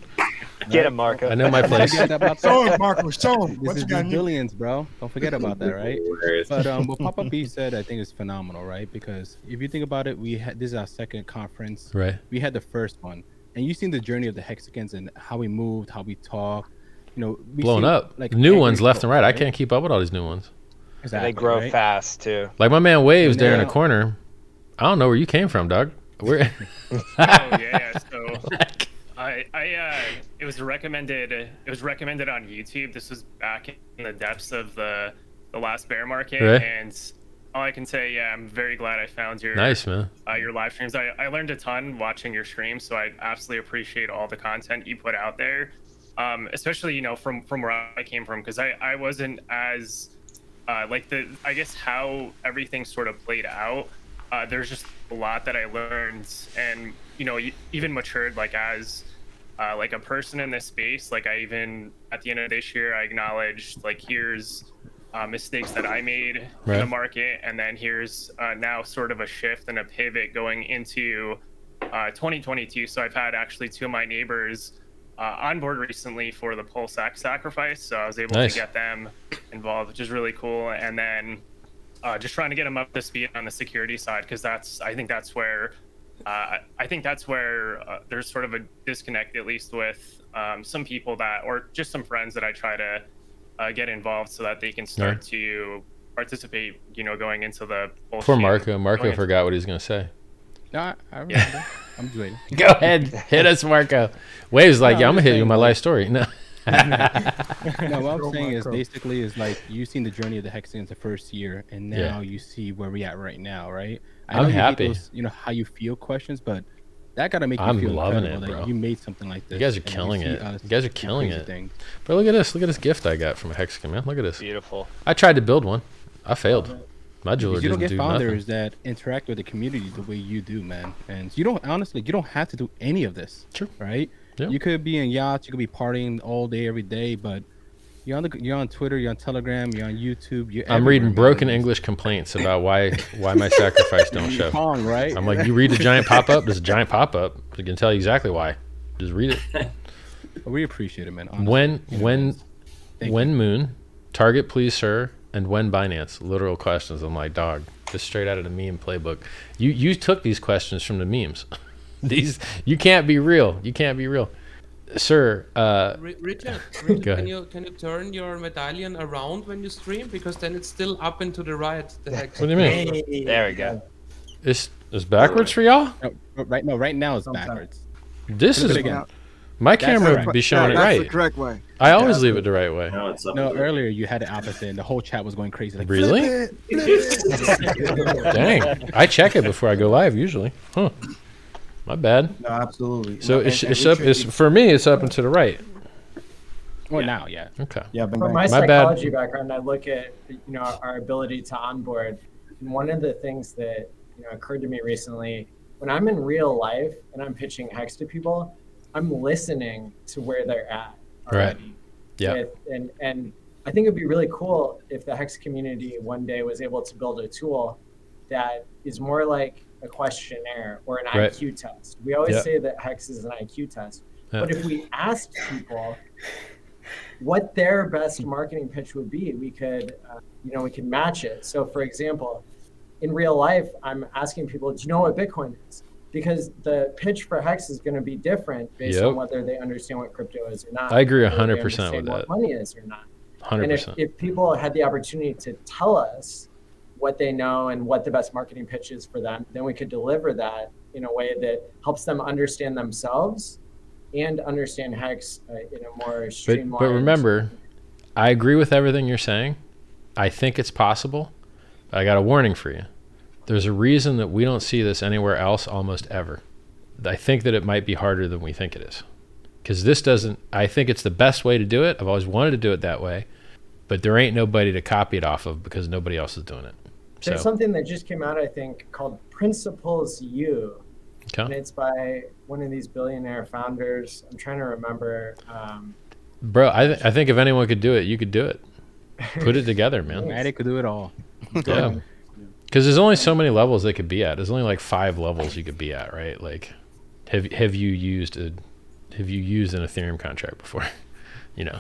Get him, Marco. I know my place. Show him, Marco. Show him. This is billions, bro. Don't forget about that, right? But um, what Papa B said, I think, is phenomenal, right? Because if you think about it, we had this is our second conference. Right. We had the first one, and you've seen the journey of the Hexagons and how we moved, how we talked. You know, we blown see, up. Like new ones left and right. right. I can't keep up with all these new ones. Exactly, they grow right? fast too. Like my man Waves there in the corner. I don't know where you came from, dog. Where? oh yeah, so like, I, I, uh, it was recommended. It was recommended on YouTube. This was back in the depths of the the last bear market, right? And all I can say, yeah, I'm very glad I found your nice man. Uh, your live streams. I I learned a ton watching your streams, so I absolutely appreciate all the content you put out there, um, especially you know from from where I came from, because I I wasn't as Uh, like the, I guess how everything sort of played out. Uh, there's just a lot that I learned, and you know, even matured like as uh, like a person in this space. Like I even at the end of this year, I acknowledged like here's uh, mistakes that I made right. in the market, and then here's uh, now sort of a shift and a pivot going into uh, twenty twenty-two. So I've had actually two of my neighbors Uh, on board recently for the PulseX sacrifice, so I was able nice. to get them involved, which is really cool. And then uh, just trying to get them up to speed on the security side, because that's I think that's where uh, I think that's where uh, there's sort of a disconnect, at least with um, some people that, or just some friends that I try to uh, get involved so that they can start yeah. to participate. You know, going into the poor Marco. Marco forgot what he was going to say. No, I remember. Yeah. I'm just waiting. Go ahead, hit us, Marco. Wave's like, no, yeah, I'm, I'm gonna hit you with my life story. No. no, what I'm saying is basically is like you've seen the journey of the Hexagons the first year, and now yeah. you see where we at right now, right? I I'm happy. Those, you know how you feel questions, but that gotta make you I'm feel loving it, bro. That you made something like this. You guys are killing it. Us, you guys are killing it. Things. But look at this. Look at this gift I got from a Hexagon, man. Look at this. Beautiful. I tried to build one. I failed. Oh, my jeweler you don't get do founders nothing. that interact with the community the way you do, man. And you don't honestly, you don't have to do any of this, True. right? Yeah. You could be in yachts, you could be partying all day, every day, but you're on the, you're on Twitter, you're on Telegram, you're on YouTube. You're I'm reading broken English complaints about why why my sacrifice don't show. Wrong, right? I'm like, you read the giant pop up. There's a giant pop up. I can tell you exactly why. Just read it. We appreciate it, man. Honestly. When you know, when when you. Moon target, please, sir. And when Binance, literal questions. I'm like, dog, just straight out of the meme playbook. You you took these questions from the memes. These you can't be real. You can't be real, sir. Uh, Richard, Richard can you can you turn your medallion around when you stream, because then it's still up into the right. The hex. What do you mean? Hey. There we go. It's it's backwards for y'all. No, right no, right now it's Sometimes. backwards. This Put is again. my that's camera would right. be showing no, it right. That's the correct way. I always yeah, leave it the right way. No, it's no earlier you had it opposite, and the whole chat was going crazy. Like, really? Dang, I check it before I go live usually. Huh? My bad. No, absolutely. So no, it's, and, it's and up. It's for me. It's up and to the right. Well, yeah. now, yeah. Okay. Yeah, but from my, my psychology bad. background, I look at you know our, our ability to onboard. And one of the things that you know occurred to me recently when I'm in real life and I'm pitching Hex to people, I'm listening to where they're at. Already. Right. Yeah. And and I think it'd be really cool if the Hex community one day was able to build a tool that is more like a questionnaire or an right. I Q test. We always yep. say that Hex is an I Q test, yep. but if we asked people what their best marketing pitch would be, we could, uh, you know, we could match it. So, for example, in real life, I'm asking people, "Do you know what Bitcoin is?" Because the pitch for Hex is going to be different based yep. on whether they understand what crypto is or not. I agree one hundred percent with that. What money is or not. one hundred percent. And if, if people had the opportunity to tell us what they know and what the best marketing pitch is for them, then we could deliver that in a way that helps them understand themselves and understand Hex uh, in a more streamlined. But, but remember, I agree with everything you're saying. I think it's possible. But I got a warning for you. There's a reason that we don't see this anywhere else almost ever. I think that it might be harder than we think it is. Because this doesn't, I think it's the best way to do it. I've always wanted to do it that way. But there ain't nobody to copy it off of because nobody else is doing it. So. There's something that just came out, I think, called Principles U. Okay. And it's by one of these billionaire founders. I'm trying to remember. Um, Bro, I, th I think if anyone could do it, you could do it. Put it together, man. Matty could do it all. Yeah. Because there's only so many levels they could be at. There's only like five levels you could be at, right? Like, have have you used a have you used an Ethereum contract before? You know,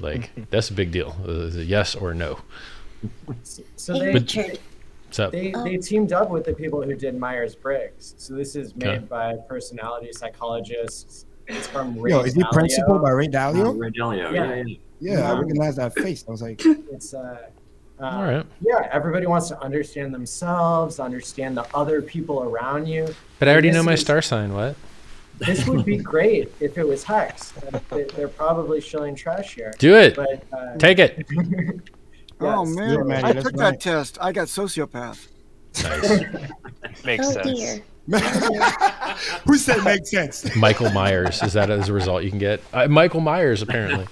like that's a big deal. Is it yes or no? So they but, they, they teamed up with the people who did Myers-Briggs. So this is made okay. by personality psychologists. It's from Ray Dalio. Yo, is it Principle by Ray Dalio? Uh, Ray Dalio. Yeah, yeah, yeah. yeah. I recognized that face. I was like, it's. Uh, Uh, All right. Yeah, everybody wants to understand themselves, understand the other people around you. But I already know my is, star sign, what? This would be great if it was Hex. They're probably shilling trash here. Do it. But, uh, Take it. Yes. Oh, man. Yeah, man. I That's took right. that test. I got sociopath. Nice. Makes oh, sense. Dear. Who said makes sense? Michael Myers. Is that as a result you can get? Uh, Michael Myers, apparently.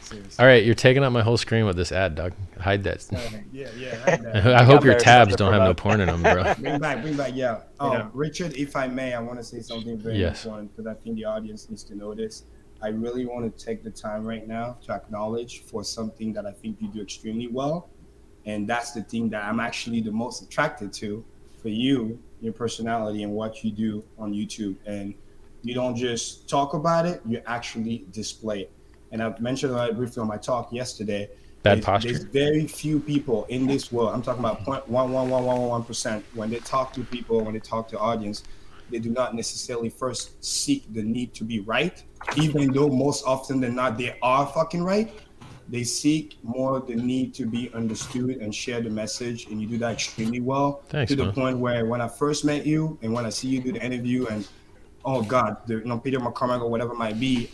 Seriously. All right, you're taking up my whole screen with this ad, Doug. Hide that. Yeah, yeah. Hide that. I hope your tabs don't have no porn in them, bro. Bring back, bring back, yeah. Oh, you know. Richard, if I may, I want to say something very yes. important because I think the audience needs to know this. I really want to take the time right now to acknowledge for something that I think you do extremely well, and that's the thing that I'm actually the most attracted to for you, your personality, and what you do on YouTube. And you don't just talk about it; you actually display it. And I've mentioned that briefly on my talk yesterday. Bad posture. There's very few people in this world. I'm talking about zero point one one one one one percent. When they talk to people, when they talk to audience, they do not necessarily first seek the need to be right, even though most often than not they are fucking right. They seek more the need to be understood and share the message, and you do that extremely well. Thanks, to the man. Point where when I first met you and when I see you do the interview and oh god, the, you know, Peter McCormack or whatever it might be.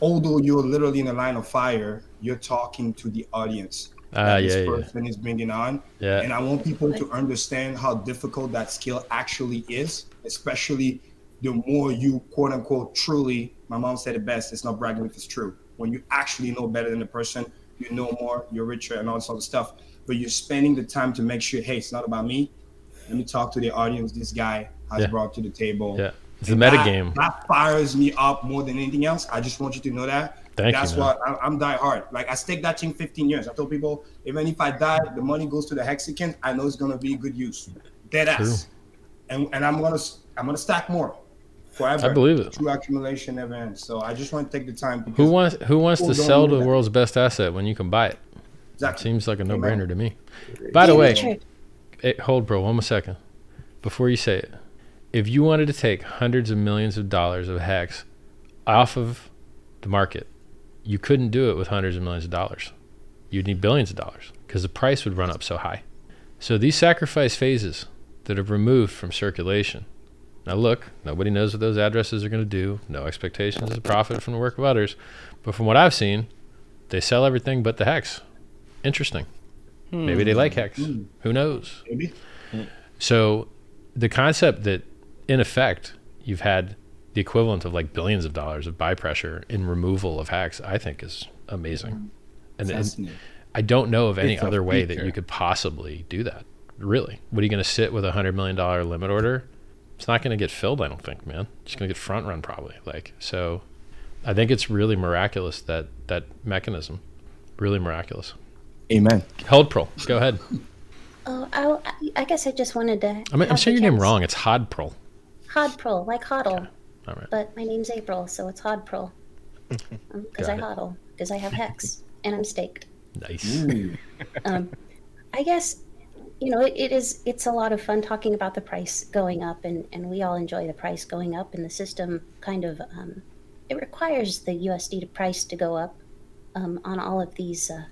Although you're literally in the line of fire, you're talking to the audience. Ah, uh, yeah, this person yeah. is bringing on. Yeah. And I want people to understand how difficult that skill actually is, especially the more you, quote unquote, truly, my mom said it best, it's not bragging if it's true. When you actually know better than the person, you know more, you're richer and all this other stuff, but you're spending the time to make sure, hey, it's not about me. Let me talk to the audience. This guy has yeah. brought to the table. Yeah. It's a metagame. That, that fires me up more than anything else. I just want you to know that. Thank That's you, why I, I'm die hard. Like, I stake that thing fifteen years. I told people, even if I die, the money goes to the Hexicans. I know it's going to be good use. Dead ass. And, and I'm going to I'm gonna stack more forever. I believe it. True accumulation never ends. So I just want to take the time. Who wants, who wants to sell the world's best asset when you can buy it? Exactly. It seems like a no-brainer to me. By the way, it, hold, bro, one more second. Before you say it. If you wanted to take hundreds of millions of dollars of Hex off of the market, you couldn't do it with hundreds of millions of dollars. You'd need billions of dollars because the price would run up so high. So these sacrifice phases that are removed from circulation. Now look, nobody knows what those addresses are going to do. No expectations of profit from the work of others. But from what I've seen, they sell everything but the Hex. Interesting. Hmm. Maybe they like Hex. Hmm. Who knows? Maybe. So the concept that in effect, you've had the equivalent of like billions of dollars of buy pressure in removal of Hex, I think is amazing. And, and I don't know of any it's other way that you could possibly do that, really. What are you going to sit with a one hundred million dollar limit order? It's not going to get filled, I don't think, man. It's going to get front run probably. Like, so I think it's really miraculous, that, that mechanism. Really miraculous. Amen. Held Pearl, go ahead. Oh, I, I guess I just wanted to... I mean, I'm saying your name wrong. It's Hod Pearl. Hodprol, like hodl, okay. All right. But my name's April, so it's Hodprol, because um, I hodl, because I have Hex, and I'm staked. Nice. um, I guess, you know, it, it is, it's a lot of fun talking about the price going up, and, and we all enjoy the price going up, and the system kind of, um, it requires the U S D to price to go up um, on all of these uh,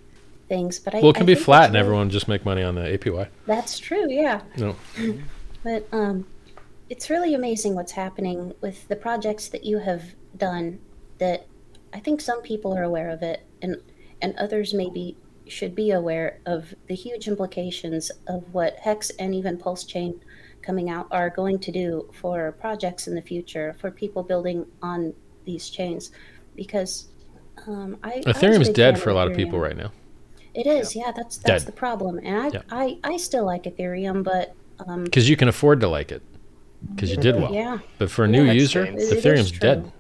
things. But I, well, it can I be flat, and everyone just make money on the A P Y. That's true, yeah. No. But um, it's really amazing what's happening with the projects that you have done that I think some people are aware of it, and and others maybe should be aware of the huge implications of what Hex and even PulseChain coming out are going to do for projects in the future, for people building on these chains, because um, I, Ethereum's I dead for a lot of people right now. It is, yeah. yeah that's that's dead. the problem, and I, yeah. I I still like Ethereum, but um, because you can afford to like it, because you did well. Yeah. But for a new yeah, user, it, Ethereum's dead.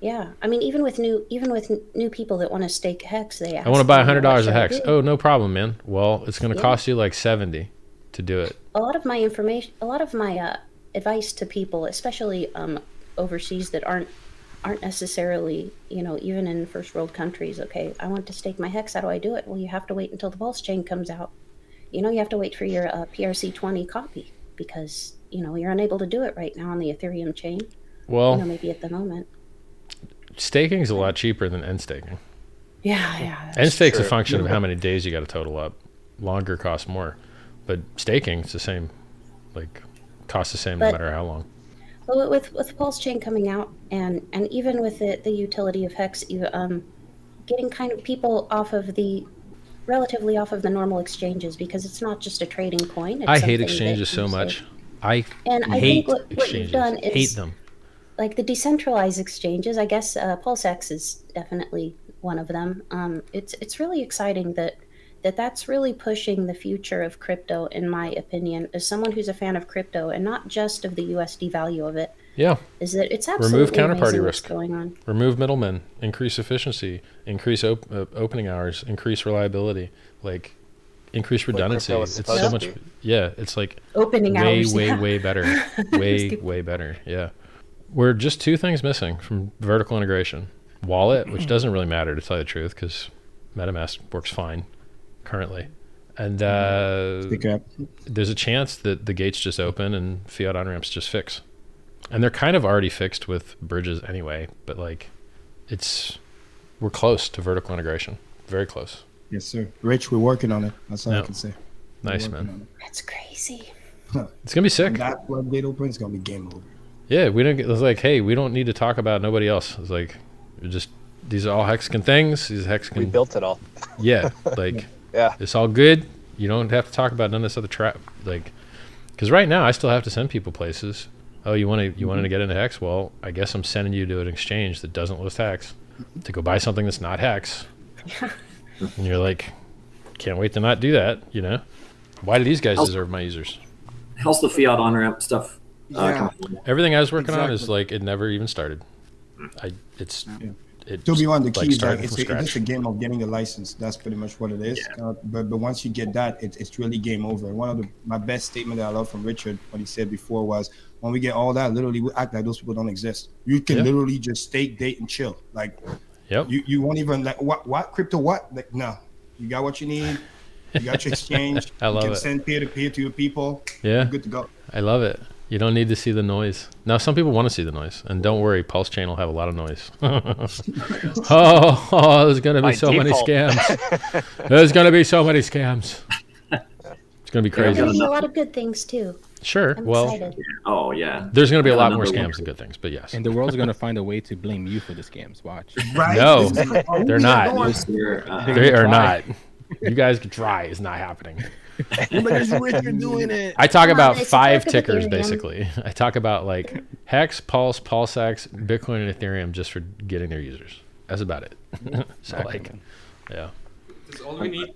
Yeah, I mean, even with new, even with new people that want to stake Hex, they ask, I want to buy a hundred dollars of Hex. Oh, no problem, man. Well, it's going to yeah. cost you like seventy to do it. A lot of my information, a lot of my uh, advice to people, especially um, overseas that aren't aren't necessarily, you know, even in first world countries. Okay, I want to stake my Hex. How do I do it? Well, you have to wait until the PulseChain comes out. You know, you have to wait for your uh, P R C twenty copy because you know you're unable to do it right now on the Ethereum chain. Well, you know, maybe at the moment. Staking is a lot cheaper than end staking. Yeah, yeah. End stake's true. a function yeah. of how many days you got to total up. Longer costs more, but staking is the same. Like, costs the same but, no matter how long. But with with PulseChain coming out, and and even with the the utility of Hex, you um, getting kind of people off of the, relatively off of the normal exchanges because it's not just a trading coin. It's I hate exchanges so much. Save. I and hate I think what, what you've done is hate them. Like the decentralized exchanges, I guess uh, PulseX is definitely one of them. Um, it's it's really exciting that, that that's really pushing the future of crypto, in my opinion, as someone who's a fan of crypto and not just of the U S D value of it. Yeah, is that it's absolutely remove counterparty risk going on. Remove middlemen, increase efficiency, increase op uh, opening hours, increase reliability, like increase redundancy. Like it's so much. Yeah, it's like opening way, hours. Way, yeah. way better. Way, way better. Yeah. We're just two things missing from vertical integration. Wallet, which doesn't really matter to tell you the truth because MetaMask works fine currently. And uh, there's a chance that the gates just open and fiat on-ramps just fix. And they're kind of already fixed with bridges anyway, but like it's, we're close to vertical integration, very close. Yes, sir. Rich, we're working on it. That's all no. I can say. We're nice, man. That's crazy. It's going to be sick. That web gate open, it's going to be game over. Yeah, we don't. It was like, hey, we don't need to talk about nobody else. It's like, just these are all Hexcan things. These Hexcan. We built it all. Yeah, like yeah, it's all good. You don't have to talk about none of this other trap. Like, because right now I still have to send people places. Oh, you want to? You mm-hmm. wanted to get into Hex? Well, I guess I'm sending you to an exchange that doesn't list Hex to go buy something that's not Hex. And you're like, can't wait to not do that. You know, why do these guys how's, deserve my users? How's the fiat on ramp stuff? Yeah. Uh, everything I was working exactly. on is like it never even started. I it's yeah. it to be on the like keys. Like it's, a, it's just a game of getting a license. That's pretty much what it is. Yeah. Uh, but but once you get that, it, it's really game over. One of the my best statement that I love from Richard, what he said before was, when we get all that, literally we act like those people don't exist. You can yeah. literally just stake, date, and chill. Like, yep. you you won't even like what what crypto what like no, you got what you need. You got your exchange. I love you can it. Send peer to peer to your people. Yeah, you're good to go. I love it. You don't need to see the noise. Now, some people want to see the noise, and don't worry, PulseChain will have a lot of noise. oh, oh, there's going to be By so default. many scams. There's going to be so many scams. It's going to be crazy. There's going to be a lot of good things too. Sure. I'm well, excited. oh yeah. There's going to be a lot more scams than good things, but yes. And the world's going to find a way to blame you for the scams. Watch. Right? No, they're not. They are not. You guys can try. It's not happening. But doing it. I talk Come about on, five tickers, basically. I talk about like Hex, Pulse, PulseX, Bitcoin, and Ethereum just for getting their users. That's about it. So exactly. like, yeah. That's all we need.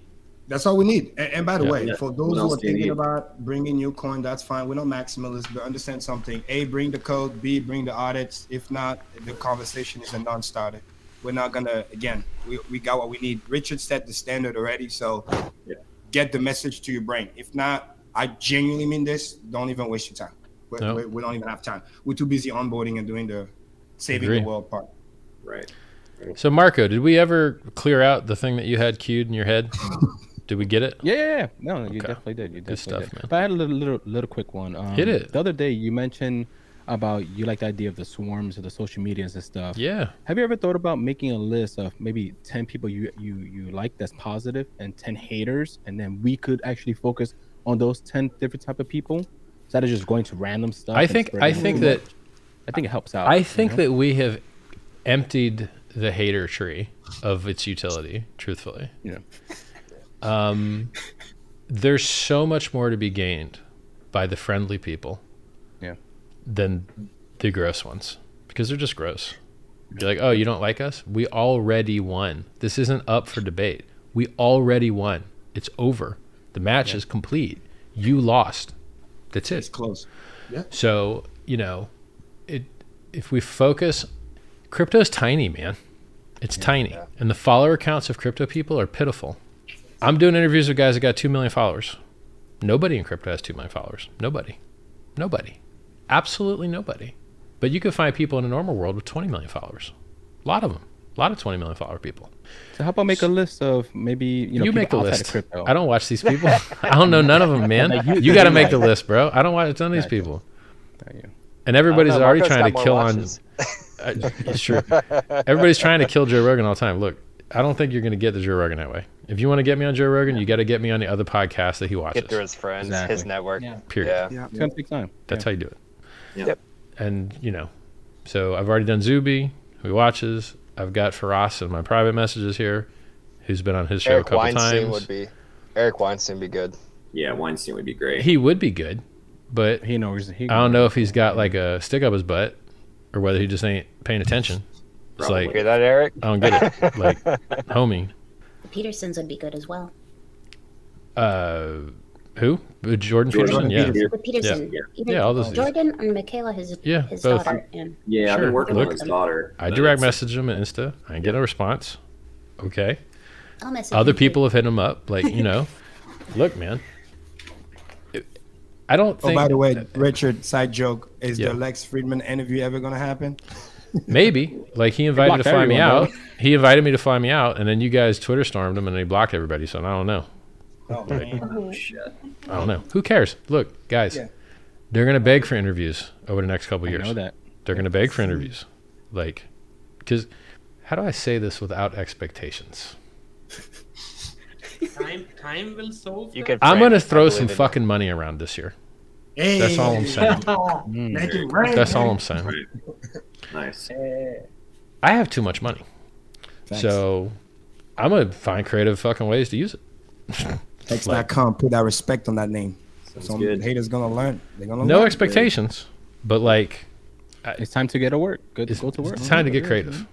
That's all we need. And, and by the yeah. way, yeah. for those who are thinking need? about bringing new coin, that's fine. We're not maximalists, but understand something. A, bring the code. B, bring the audits. If not, the conversation is a non-starter. We're not going to, again, we, we got what we need. Richard set the standard already, so... Yeah. Get the message to your brain. If not, I genuinely mean this. Don't even waste your time. We're, nope. we're, we don't even have time. We're too busy onboarding and doing the saving Agreed. the world part. Right. right. So, Marco, did we ever clear out the thing that you had queued in your head? Did we get it? Yeah, yeah, yeah. No, you okay. definitely did. You definitely Good stuff, did. man. But I had a little, little, little quick one. Um, Hit it. The other day, you mentioned about you like the idea of the swarms or the social medias and stuff. Yeah. Have you ever thought about making a list of maybe ten people you you you like that's positive and ten haters, and then we could actually focus on those ten different type of people Instead of just going to random stuff. I think I think that I think it helps out. I think that we have emptied the hater tree of its utility, truthfully. Yeah. Um, there's so much more to be gained by the friendly people. Yeah. Than the gross ones, because they're just gross. You're like, oh, you don't like us? We already won. This isn't up for debate. We already won. It's over. The match yeah. is complete. You lost. That's it. It's close. Yeah. So, you know, it. If we focus, crypto's tiny, man. It's yeah, tiny. Yeah. And the follower counts of crypto people are pitiful. I'm doing interviews with guys that got two million followers. Nobody in crypto has two million followers. Nobody. Nobody. Absolutely nobody. But you can find people in a normal world with twenty million followers. A lot of them. A lot of twenty million follower people. So how about make a list of maybe, you know, you make the list. I don't watch these people. I don't know none of them, man. Like you you got to make the list, bro. I don't watch none of these people. And everybody's know, already trying to kill watches. on. Uh, it's true. Everybody's trying to kill Joe Rogan all the time. Look, I don't think you're going to get to Joe Rogan that way. If you want to get me on Joe Rogan, you got to get me on the other podcasts that he watches. Get through his friends, exactly. his network. Yeah. Period. Yeah. Yeah. It's going to take time. That's yeah. how you do it. Yep. yep. And, you know, so I've already done Zuby, who watches. I've got Faraz in my private messages here, who's been on his show Eric a couple Weinstein times. Would be, Eric Weinstein would be good. Yeah, Weinstein would be great. He would be good, but he knows, he I don't know if he's got like a stick up his butt or whether he just ain't paying attention. It's Probably. like, you hear that, Eric? I don't get it. Like, homie. The Petersons would be good as well. Uh... Who? Jordan, Jordan Peterson? Yeah. Peterson. Peterson. Yeah. Yeah. yeah, all those Jordan things. And Michaela, his, yeah, his both. daughter. And yeah, sure. I've been working Look, on his daughter. I direct message him on Insta. I didn't get a response. Okay. I'll message Other people too. have hit him up. Like, you know, look, man. It, I don't think. Oh, by the way, that, Richard, side joke. Is yeah. the Lex Friedman interview ever going to happen? Maybe. Like, he invited to fly everyone, me out. Bro. He invited me to fly me out. And then you guys Twitter stormed him and he blocked everybody. So I don't know. Oh, like, oh, shit. I don't know. Who cares? Look, guys, yeah. they're going to beg for interviews over the next couple of years. I know that. They're yeah. going to beg for interviews. Like, because how do I say this without expectations? time, time will solve that. I'm going to throw some fucking it. money around this year. Hey. That's all I'm saying. mm. right. That's all I'm saying. Nice. I have too much money. Thanks. So I'm going to find creative fucking ways to use it. X dot com, put that respect on that name. Sounds so good. Haters gonna learn. They're gonna no learn. expectations, but like, I, it's time to get to work. Good, go to work. It's time to get creative.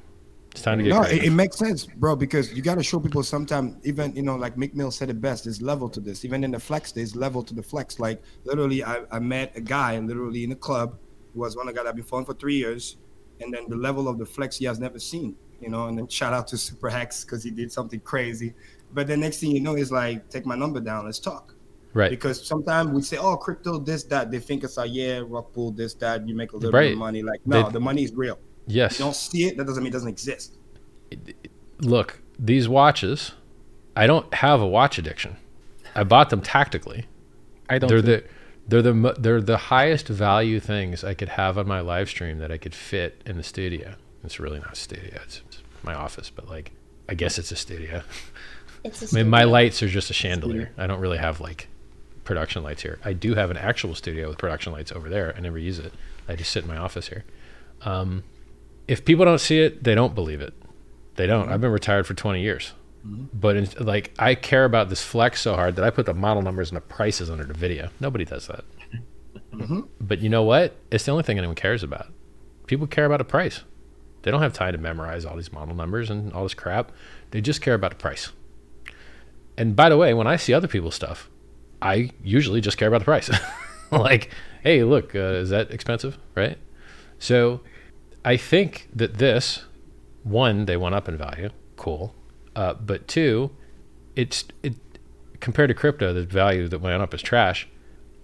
It's time to get. No, creative. It, it makes sense, bro. Because you gotta show people sometimes. Even you know, like Mick Mill said it best. There's level to this. Even in the flex, there's level to the flex. Like literally, I, I met a guy literally in a club who was one of the guys I've been following for three years, and then the level of the flex he has never seen. You know, and then shout out to Super Hex because he did something crazy. But the next thing you know is like, take my number down, let's talk. Right. Because sometimes we say, oh, crypto, this, that. They think it's like, yeah, rock pool, this, that. You make a little right. bit of money. Like, no, they, the money is real. Yes. You don't see it, that doesn't mean it doesn't exist. Look, these watches, I don't have a watch addiction. I bought them tactically. I don't. They're the, they're the, they're the highest value things I could have on my live stream that I could fit in the studio. It's really not a studio. It's, it's my office, but like, I guess it's a studio. I mean, my lights are just a chandelier. I don't really have like production lights here. I do have an actual studio with production lights over there. I never use it. I just sit in my office here. Um, if people don't see it, they don't believe it. They don't. Mm-hmm. I've been retired for twenty years. Mm-hmm. But in, like, I care about this flex so hard that I put the model numbers and the prices under the video. Nobody does that. Mm-hmm. But you know what? It's the only thing anyone cares about. People care about a price. They don't have time to memorize all these model numbers and all this crap. They just care about a price. And by the way, when I see other people's stuff, I usually just care about the price. Like, hey, look, uh, is that expensive, right? So I think that this, one, they went up in value, cool. Uh, but two, it's it compared to crypto, the value that went up is trash.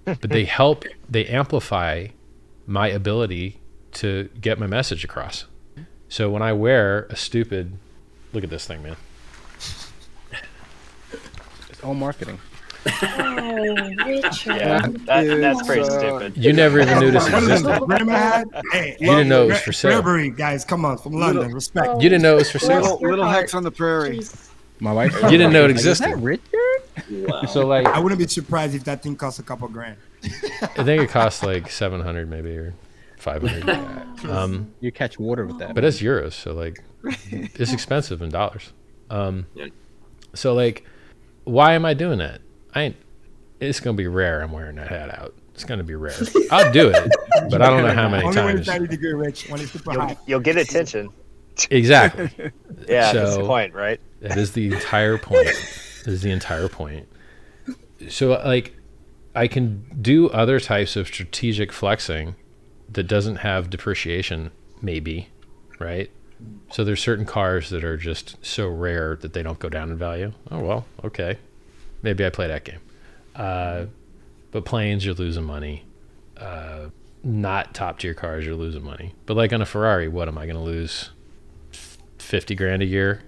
But they help, they amplify my ability to get my message across. So when I wear a stupid, look at this thing, man. All marketing. Oh, Richard. Yeah, that, that's pretty stupid. You never even knew this existed. Hey, you didn't know it was for sale. Guys, come on, from London, little, respect. Oh, you didn't know it was for sale. Little, little Hex on the Prairie. Jeez. My wife. You didn't know it existed. Like, is that Richard? Wow. So like, I wouldn't be surprised if that thing cost a couple grand. I think it costs like seven hundred maybe or five hundred. Um, you catch water with that. But it's euros, so like it's expensive in dollars. Um, yeah. So like, why am I doing that? I ain't, it's going to be rare I'm wearing that hat out. It's going to be rare. I'll do it, but I don't know how many Only times. ninety degree, Rich, when it's super you'll, hot. You'll get attention. Exactly. Yeah, so that's the point, right? That is the entire point. That is the entire point. So like, I can do other types of strategic flexing that doesn't have depreciation, maybe, right? So there's certain cars that are just so rare that they don't go down in value. Oh, well, okay. Maybe I play that game. Uh, but planes, you're losing money. Uh, not top tier cars, you're losing money. But like on a Ferrari, what am I going to lose? fifty grand a year?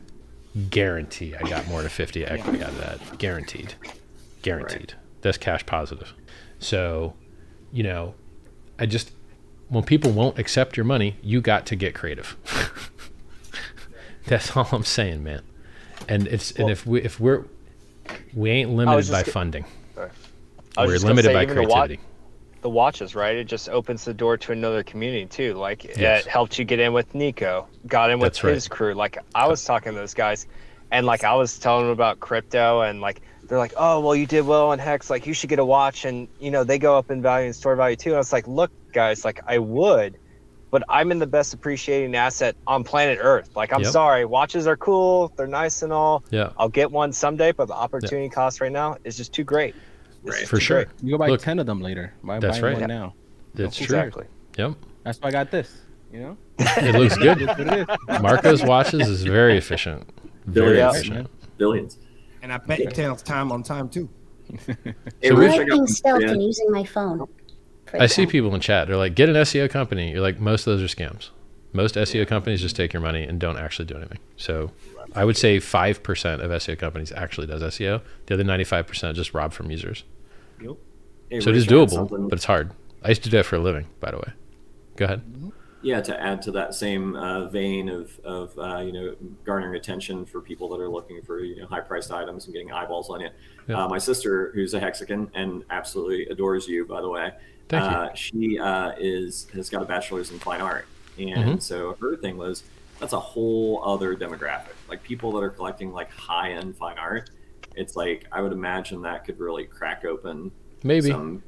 Guarantee I got more than fifty equity out of that. Guaranteed. Guaranteed. Right. That's cash positive. So, you know, I just, when people won't accept your money, you got to get creative. That's all I'm saying, man. And it's well, and if we if we're we ain't limited by funding. Sorry. We're limited say, by creativity. The, watch, the watches, right? It just opens the door to another community too. Like yes. It helped you get in with Nico, got in with That's his right. crew. Like I was talking to those guys, and like I was telling them about crypto, and like they're like, oh well, you did well on Hex, like you should get a watch, and you know they go up in value and store value too. And I was like, look, guys, like I would. But I'm in the best appreciating asset on planet Earth. Like, I'm yep. sorry, watches are cool. They're nice and all. Yeah. I'll get one someday, but the opportunity yep. cost right now is just too great. Right. For sure. Great. You go buy Look, ten of them later. Buy, that's buy right. one now. That's true. Exactly. Yep. That's why I got this, you know? It looks good. It is. Marco's watches is very efficient. Very Billions. efficient. Billions. And I bet okay. it tells time on time, too. So I've been stealth and using my phone. I see people in chat. They're like, get an S E O company. You're like, most of those are scams. Most S E O companies just take your money and don't actually do anything. So I would say five percent of S E O companies actually does S E O. The other ninety-five percent just rob from users. Yep. Hey, so it is doable, but it's hard. I used to do that for a living, by the way. Go ahead. Yeah, to add to that same uh, vein of, of uh, you know, garnering attention for people that are looking for, you know, high-priced items and getting eyeballs on it. Yeah. Uh, my sister, who's a Hexican and absolutely adores you, by the way, Uh, she uh, is has got a bachelor's in fine art, and mm-hmm. so her thing was that's a whole other demographic, like people that are collecting like high-end fine art. It's like I would imagine that could really crack open maybe some,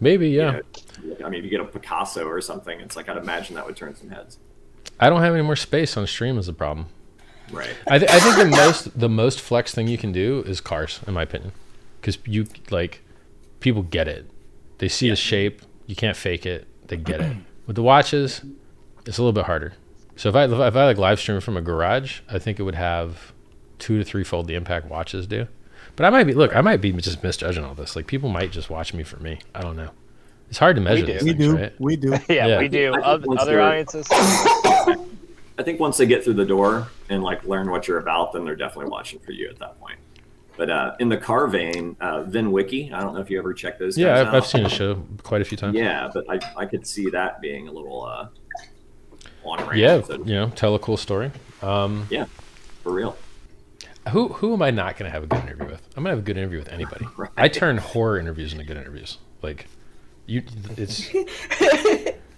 maybe yeah. You know, I mean, if you get a Picasso or something, it's like I'd imagine that would turn some heads. I don't have any more space on stream is a problem. Right. I, th I think the most the most flex thing you can do is cars, in my opinion, because you like people get it. They see yeah. the shape. You can't fake it. They get it. With the watches, it's a little bit harder. So if I if I like live stream from a garage, I think it would have two to three fold the impact watches do. But I might be look. I might be just misjudging all this. Like people might just watch me for me. I don't know. It's hard to measure. We do. Things, we do. Right? We do. yeah, yeah, we do. Other audiences. I think once they get through the door and like learn what you're about, then they're definitely watching for you at that point. But uh, in the car vein, uh, VinWiki, I don't know if you ever checked those guys Yeah, I've, out. I've seen the show quite a few times. Yeah, but I, I could see that being a little uh, on-ramp. Yeah, so. You know, tell a cool story. Um, yeah, for real. Who who am I not going to have a good interview with? I'm going to have a good interview with anybody. Right. I turn horror interviews into good interviews. Like, you, it's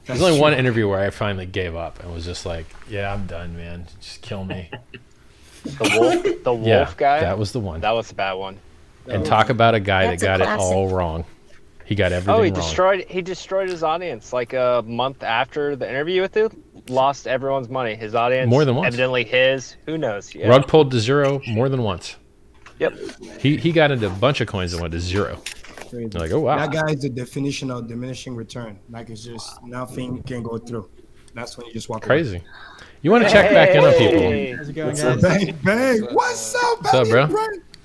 there's only one interview where I finally gave up and was just like, yeah, I'm done, man. Just kill me. The wolf, the wolf yeah, guy. That was the one. That was the bad one. That and talk about a guy that got it all wrong. He got everything wrong. Oh, he wrong. destroyed. He destroyed his audience. Like a month after the interview with you, lost everyone's money. His audience more than once. Evidently his. Who knows? Yeah. Rug pulled to zero more than once. Yep. He he got into a bunch of coins and went to zero. They're like, oh wow. That guy is the definition of diminishing return. Like it's just nothing can go through. That's when you just walk. Crazy. Away. You want to hey, check hey, back hey, in on people. Hey, how's it going, what's guys? Up, bang, bang. What's up, What's up, bro?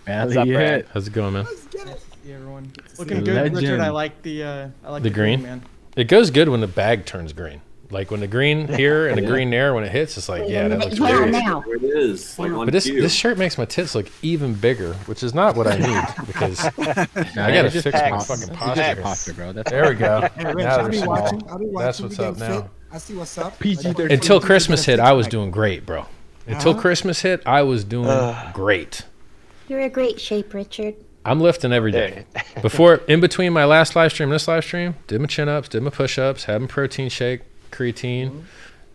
How's it going, How's it going, man? Let's get it. Hey, everyone. Looking good, Legend. Richard. I like the uh, I like the, the green, green, man. It goes good when the bag turns green. Like when the green here and the yeah. green there, when it hits, it's like, yeah, that looks yeah, now. It is. Like but this two. this shirt makes my tits look even bigger, which is not what I need because no, I gotta fix packs. my fucking posture. posture bro. That's there we go. Hey, Rich, now be watching. Be watching. That's what's up now. Fit. I see what's up. P G thirteen. Until Christmas hit, I was doing great, bro. Until uh-huh. Christmas hit, I was doing uh, great. You're in great shape, Richard. I'm lifting every day. Before, in between my last live stream and this live stream, did my chin-ups, did my push-ups, had my protein shake, creatine. Mm-hmm.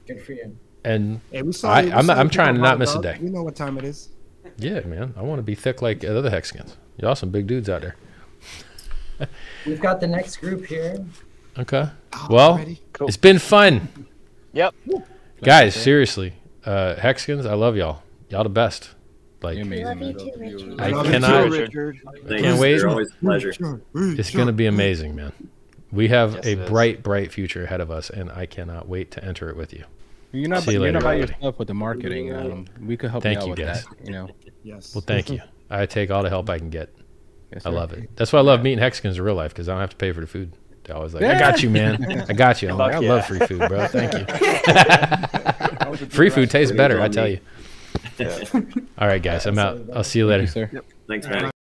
Good for you. And hey, we saw I, you, I'm, I'm trying to not miss dog. a day. You know what time it is. Yeah, man. I want to be thick like the other Hexkins. Y'all some big dudes out there. We've got the next group here. Okay. Oh, well, cool. It's been fun. Yep. Woo. Guys, seriously, uh, Hexkins, I love y'all. Y'all the best. Like, You're amazing, man. Too, Richard. I cannot. Richard. I can't wait. It's always a pleasure. It's going to be amazing, man. We have yes, a bright, is. bright future ahead of us, and I cannot wait to enter it with you. You're not, you you're not by yourself with the marketing. Um, we could help thank you out you with guys. that. You know. Yes. Well, thank you. I take all the help I can get. Yes, I love it. That's why I love yeah. meeting Hexkins in real life, because I don't have to pay for the food. They're always like, yeah. I got you, man. I got you. I'm like, I yeah. love free food, bro. Thank you. Free food tastes better, I tell you. Yeah. All right, guys. I'm out. I'll see you later. Thank you, sir. Yep. Thanks, man.